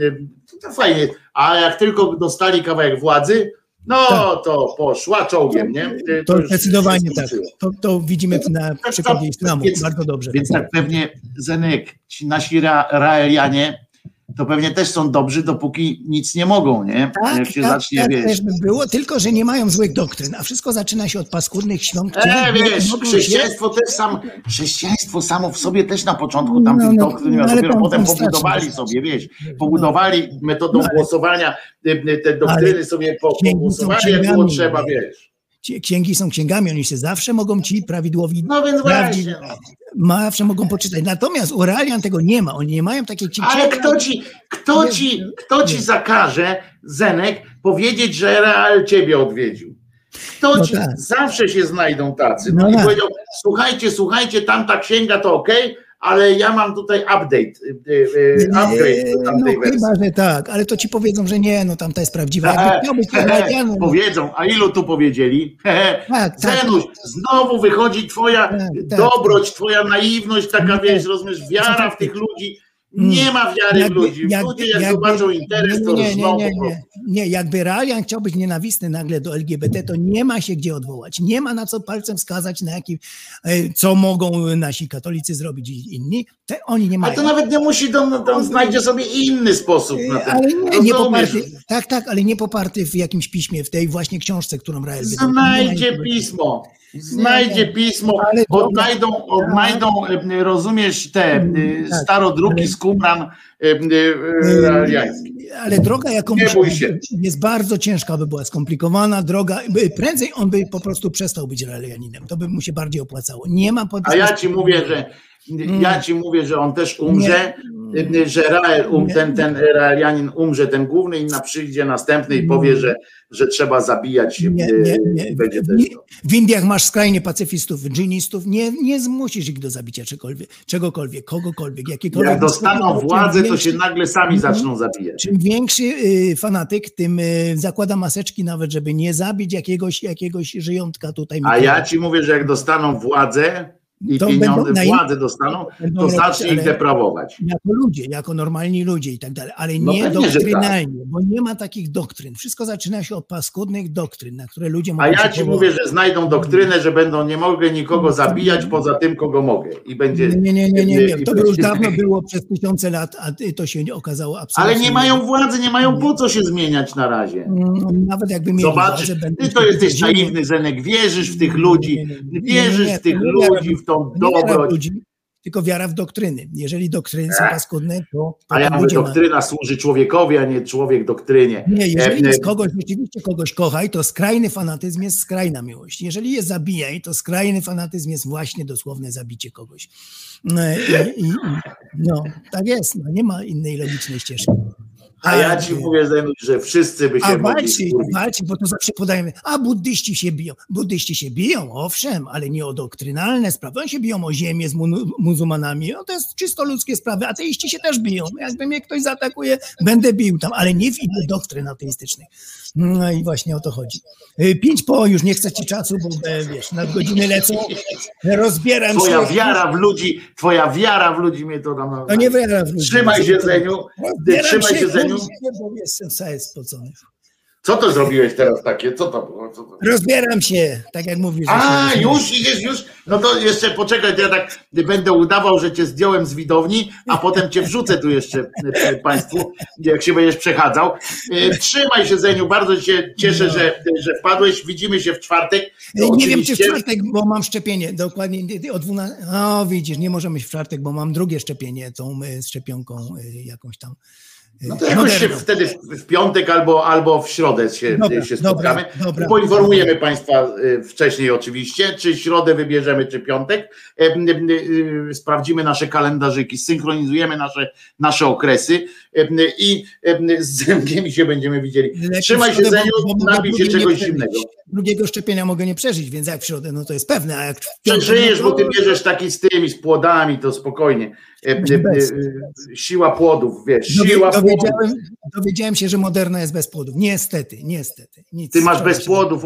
to fajnie, a jak tylko dostali kawałek władzy, no tak. to poszła czołgiem, nie? To, to zdecydowanie tak. To, to widzimy na przykładzie islamu. Bardzo dobrze. Więc tak pewnie, Zenek, ci nasi ra, Raelianie to pewnie też są dobrzy, dopóki nic nie mogą, nie? Tak, jak się tak, zacznie, tak wiesz. Też by było, tylko że nie mają złych doktryn, a wszystko zaczyna się od paskudnych świąt. E, wiesz, chrześcijaństwo też sam, chrześcijaństwo samo w sobie też na początku tam no, tych no, doktryn, no, ale dopiero potem pobudowali straszne. sobie, wiesz, pobudowali no, metodą ale, głosowania, te doktryny sobie pogłosowali, jak było trzeba, wiesz. Księgi są księgami, oni się zawsze mogą ci prawidłowi... No więc właśnie. Zawsze mogą poczytać. Natomiast u Raelian tego nie ma. Oni nie mają takiej księgi. Ale kto ci, kto ci, kto ci zakaże, Zenek, powiedzieć, że Rael ciebie odwiedził? Kto no ci... Tak. Zawsze się znajdą tacy. No no tak. I powiedział, słuchajcie, słuchajcie, tamta księga to okej, okay, ale ja mam tutaj update, upgrade do tamtej no, wersji. Chyba, że tak, ale to ci powiedzą, że nie, no tamta jest prawdziwa. Jakby miał być Raelianem, powiedzą, a ilu tu powiedzieli? Tak, Zenuś, tak, znowu wychodzi twoja tak, dobroć, tak, twoja naiwność, taka tak, wiesz, rozumiesz, wiara w tych ludzi. Nie ma wiary jakby, w ludzi. Jak, Ludzie jak jakby, zobaczą interes, to nie, nie, nie, nie, nie, jakby Raelian chciał być nienawistny nagle do L G B T, to nie ma się gdzie odwołać. Nie ma na co palcem wskazać, na jaki, co mogą nasi katolicy zrobić i inni. Te oni nie mają. A to nawet nie musi, on znajdzie sobie inny sposób na to. Ale nie, nie poparty, tak, tak, ale nie poparty w jakimś piśmie, w tej właśnie książce, którą Rael wydał. Znajdzie pismo. Znajdzie pismo, odnajdą, odnajdą, rozumiesz, te starodruki z kumran raeliańskich. Ale droga, jaką jest bardzo ciężka, by była skomplikowana droga, prędzej on by po prostu przestał być Raelianinem, to by mu się bardziej opłacało. Nie ma pod... A ja ci mówię, że ja ci mówię, że on też umrze, nie. że Rael, um, ten, ten Raelianin umrze, ten główny, i na przyjdzie następny i powie, że, że trzeba zabijać. Nie, nie, nie. Będzie też to. W Indiach masz skrajnie pacyfistów, dżinistów, nie, nie zmusisz ich do zabicia czegokolwiek, czegokolwiek, kogokolwiek, jakiekolwiek. Jak dostaną władzę, to się nagle sami zaczną zabijać. Czym większy y, fanatyk, tym y, zakłada maseczki nawet, żeby nie zabić jakiegoś, jakiegoś żyjątka tutaj. A ja ci mówię, że jak dostaną władzę, i pieniądze, będą, władze dostaną, to zacznie ich deprawować. Jako ludzie, jako normalni ludzie i tak dalej, ale nie no doktrynalnie, tak. bo nie ma takich doktryn. Wszystko zaczyna się od paskudnych doktryn, na które ludzie mogą... A ja ci mówię, że znajdą doktrynę, że będą, nie mogę nikogo zabijać poza tym, kogo mogę. I będzie... Nie, nie, nie, nie, nie. I, to by już dawno było, przez tysiące lat, a to się okazało absolutnie... Ale nie mają władzy, nie mają po co się zmieniać na razie. No, nawet jakby mieli... Zobaczysz, ty to jesteś naiwny, Zenek, wierzysz w tych ludzi, wierzysz w tych ludzi, w tą dobroć. Ludzi, tylko wiara w doktryny. Jeżeli doktryny są paskudne, to... A ja mówię, doktryna ma... służy człowiekowi, a nie człowiek doktrynie. Nie, jeżeli jest kogoś, rzeczywiście kogoś kochaj, to skrajny fanatyzm jest skrajna miłość. Jeżeli je zabijaj, to skrajny fanatyzm jest właśnie dosłowne zabicie kogoś. I, i, no, tak jest. No, nie ma innej logicznej ścieżki. A ja ci mówię, że wszyscy by się... A walczy, walczy, bo to zawsze podajemy, a buddyści się biją. Buddyści się biją, owszem, ale nie o doktrynalne sprawy. Oni się biją o ziemię z mu- muzułmanami. No, to jest czysto ludzkie sprawy. Ateiści się też biją. Jakby mnie ktoś zaatakuje, będę bił tam, ale nie w innych doktryn ateistycznych. No i właśnie o to chodzi. Pięć po, już nie chcę ci czasu, bo wiesz, nadgodziny lecą, rozbieram się. Twoja wiara w ludzi, twoja wiara w ludzi mnie to tam... To nie wiara w ludzi. Trzymaj się, Zeniu. Trzymaj się, Zeniu. Co to zrobiłeś teraz takie? Co to było? Co to... Rozbieram się, tak jak mówisz. A, już idziesz, już? No to jeszcze poczekaj, to ja tak będę udawał, że cię zdjąłem z widowni, a potem cię wrzucę tu jeszcze państwu, jak się będziesz przechadzał. Trzymaj się, Zeniu, bardzo się cieszę, no. że, że wpadłeś. Widzimy się w czwartek. No, nie oczywiście. Wiem, czy w czwartek, bo mam szczepienie. Dokładnie o dwunastej. No widzisz, nie możemy w czwartek, bo mam drugie szczepienie, tą szczepionką jakąś tam. No to jakoś się wtedy w piątek albo, albo w środę się, dobra, się spotkamy. Dobra, dobra, Poinformujemy dobra. Państwa wcześniej oczywiście, czy środę wybierzemy, czy piątek. Sprawdzimy nasze kalendarzyki, synchronizujemy nasze, nasze okresy i z Zębiem się będziemy widzieli. Trzymaj się, Zeniu, napij się czegoś zimnego. Drugiego szczepienia mogę nie przeżyć, więc jak w środę, no to jest pewne. A jak przeżyjesz, bo ty bierzesz taki z tymi, z płodami, to spokojnie. Siła płodów, wiesz, siła płodów. Dowiedziałem, dowiedziałem się, że Moderna jest bez płodów. Niestety, niestety. Nic. Ty masz bez płodów.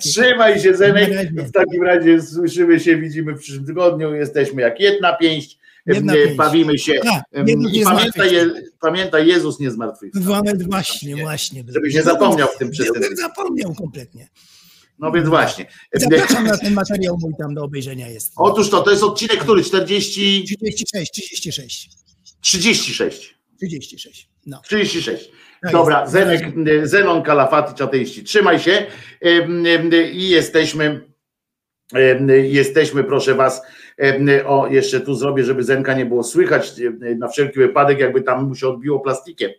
Trzymaj się, Zenek. W takim razie słyszymy się, widzimy w przyszłym tygodniu. Jesteśmy jak jedna pięść. Jedna bawimy pięć. Się. A, I pamiętaj, je, pamiętaj, Jezus nie zmartwychwstał. Właśnie, właśnie. Żebyś nie zapomniał w tym przestępstwie. Zapomniał kompletnie. No więc właśnie. Zapraszam na ten materiał, mój tam do obejrzenia jest. Otóż to, to jest odcinek który? czterdzieści... trzydzieści sześć. trzydzieści sześć. trzydzieści sześć. trzydzieści sześć. No. trzydzieści sześć. No dobra, jest. Zenek, Zenon Kalafatycz, ateiści. Trzymaj się i jesteśmy, jesteśmy, proszę was, o, jeszcze tu zrobię, żeby Zenka nie było słychać, na wszelki wypadek, jakby tam mu się odbiło plastikiem,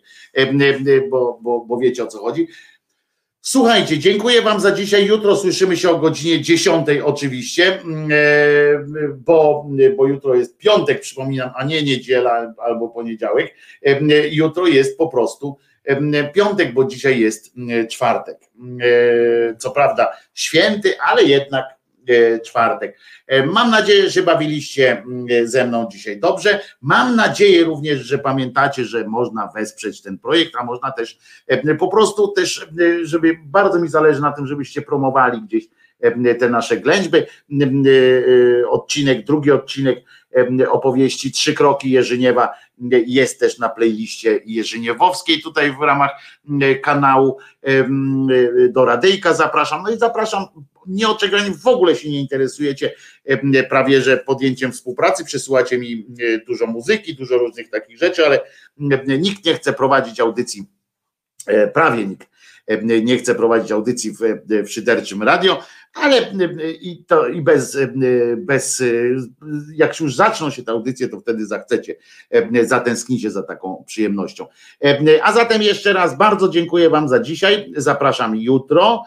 bo, bo, bo wiecie o co chodzi. Słuchajcie, dziękuję wam za dzisiaj. Jutro słyszymy się o godzinie dziesiątej oczywiście, bo, bo jutro jest piątek, przypominam, a nie niedziela albo poniedziałek. Jutro jest po prostu piątek, bo dzisiaj jest czwartek. Co prawda święty, ale jednak czwartek. Mam nadzieję, że się bawiliście ze mną dzisiaj dobrze. Mam nadzieję również, że pamiętacie, że można wesprzeć ten projekt, a można też po prostu też, żeby bardzo mi zależy na tym, żebyście promowali gdzieś te nasze ględźby. Odcinek, drugi odcinek opowieści Trzy kroki Jerzyniewa jest też na playliście jerzyniewowskiej tutaj w ramach kanału do radyjka zapraszam, no i zapraszam nie o czego w ogóle się nie interesujecie prawie, że podjęciem współpracy przesyłacie mi dużo muzyki, dużo różnych takich rzeczy, ale nikt nie chce prowadzić audycji, prawie nikt nie chce prowadzić audycji w, w szyderczym radio, ale i, to, i bez, bez, jak już zaczną się te audycje, to wtedy zachcecie, zatęsknicie za taką przyjemnością. A zatem jeszcze raz bardzo dziękuję wam za dzisiaj, zapraszam jutro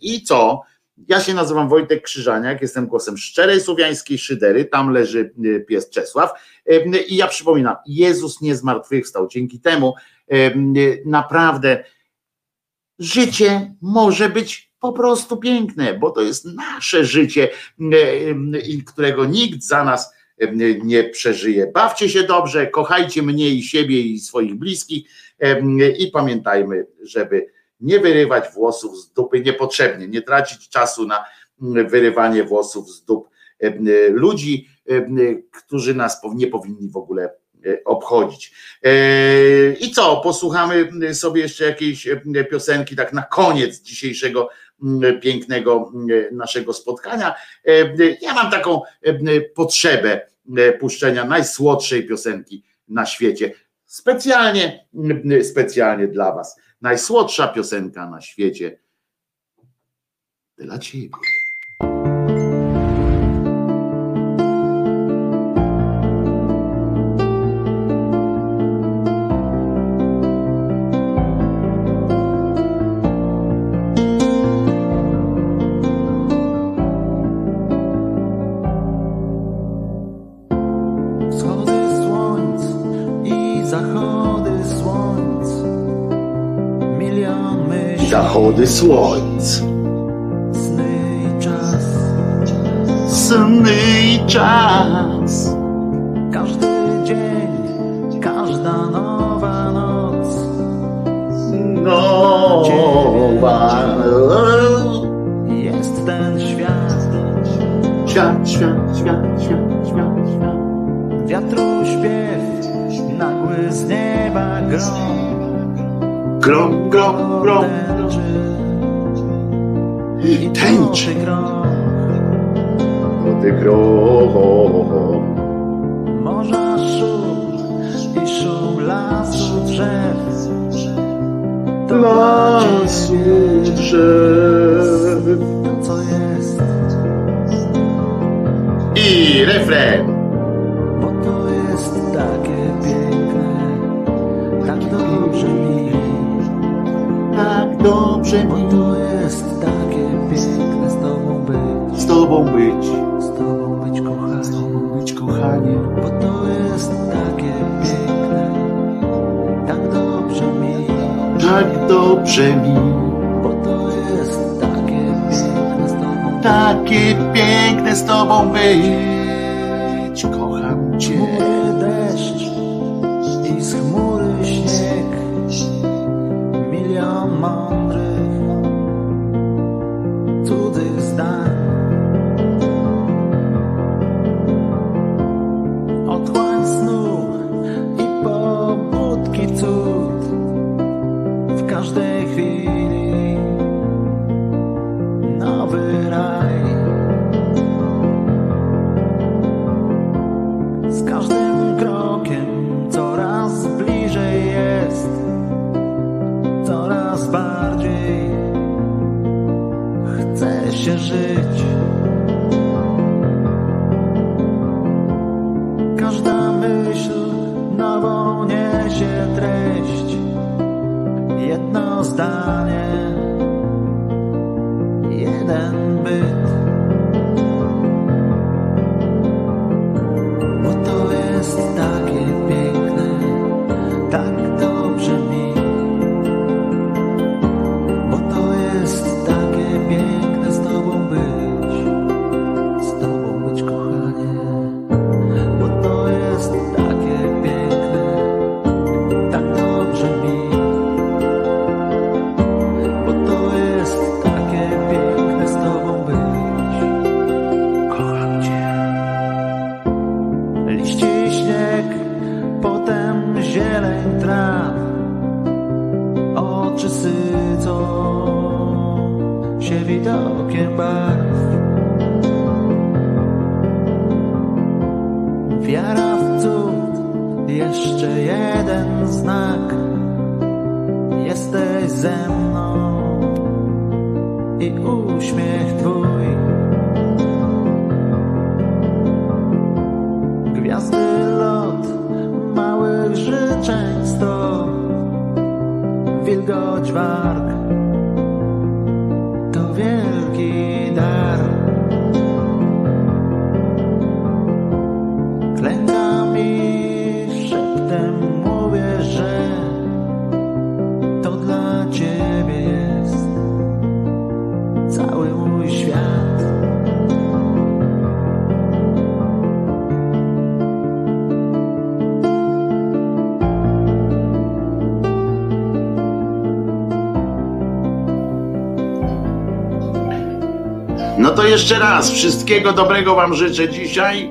i co? Ja się nazywam Wojtek Krzyżaniak, jestem głosem szczerej słowiańskiej szydery, tam leży pies Czesław i ja przypominam, Jezus nie zmartwychwstał, dzięki temu naprawdę życie może być po prostu piękne, bo to jest nasze życie, którego nikt za nas nie przeżyje. Bawcie się dobrze, kochajcie mnie i siebie i swoich bliskich i pamiętajmy, żeby nie wyrywać włosów z dupy niepotrzebnie, nie tracić czasu na wyrywanie włosów z dup ludzi, którzy nas nie powinni w ogóle obchodzić. I co, posłuchamy sobie jeszcze jakiejś piosenki tak na koniec dzisiejszego pięknego naszego spotkania. Ja mam taką potrzebę puszczenia najsłodszej piosenki na świecie. Specjalnie, specjalnie dla was. Najsłodsza piosenka na świecie dla ciebie. Zachody słońc. Sny i czas. Sny i czas. Każdy dzień, każda nowa noc. Nowa jest ten świat. Świat, świat, świat, świat, świat, świat. Wiatru śpiew, nagły z nieba grom. Grom, grom, grom. I tęczy krok. Młody krok. Morza szum i szum lasu drzew. To lasu drzew. To co jest. I refren. Bo to jest takie piękne. Tak dobrze mi. Tak dobrze mi. Bo to jest takie piękne z tobą być. Z tobą być. Z tobą być kochanie. Z tobą być kochanie. Bo to jest takie piękne. Tak dobrze mi. Tak dobrze mi. Bo to jest takie piękne z tobą być. Takie piękne z tobą być. Kocham cię. Deszcz i z chmury śnieg. Milion mądrych, cudzych zdań. Otchłań snu i pobudki cud. W każdej chwili nowy raj. Z każdym krokiem coraz bliżej jest. Coraz bardziej chce się żyć. Każda myśl nową niesie treść. Jedno zdanie, jeden byt. Bo to jest takie piękne, tak dobrze mi. Piękne z tobą być, z tobą być kochanie, bo to jest takie piękne, tak dobrze mi, bo to jest takie piękne z tobą być, kocham cię. Liści i śnieg, potem zieleń traw, oczy sycą się widokiem barw. Wiara w cud, jeszcze jeden znak. Jesteś ze mną i uśmiech twój. Gwiazdy lot, małych życzeń sto. Wilgoć warg. Wielki dar. Klękam i szeptem mówię, że to dla ciebie jest cały mój świat. No to jeszcze raz, wszystkiego dobrego wam życzę dzisiaj.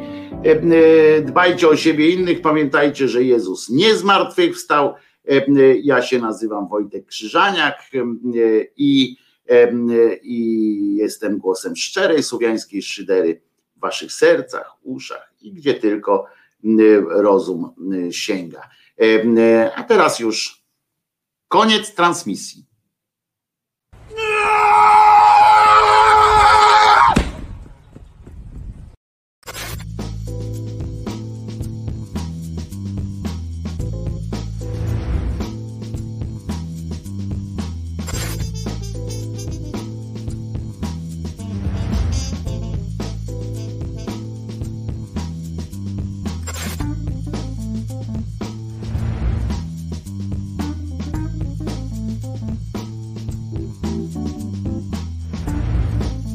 Dbajcie o siebie innych, pamiętajcie, że Jezus nie zmartwychwstał. Ja się nazywam Wojtek Krzyżaniak i, i jestem głosem szczerej słowiańskiej szydery w waszych sercach, uszach i gdzie tylko rozum sięga. A teraz już koniec transmisji.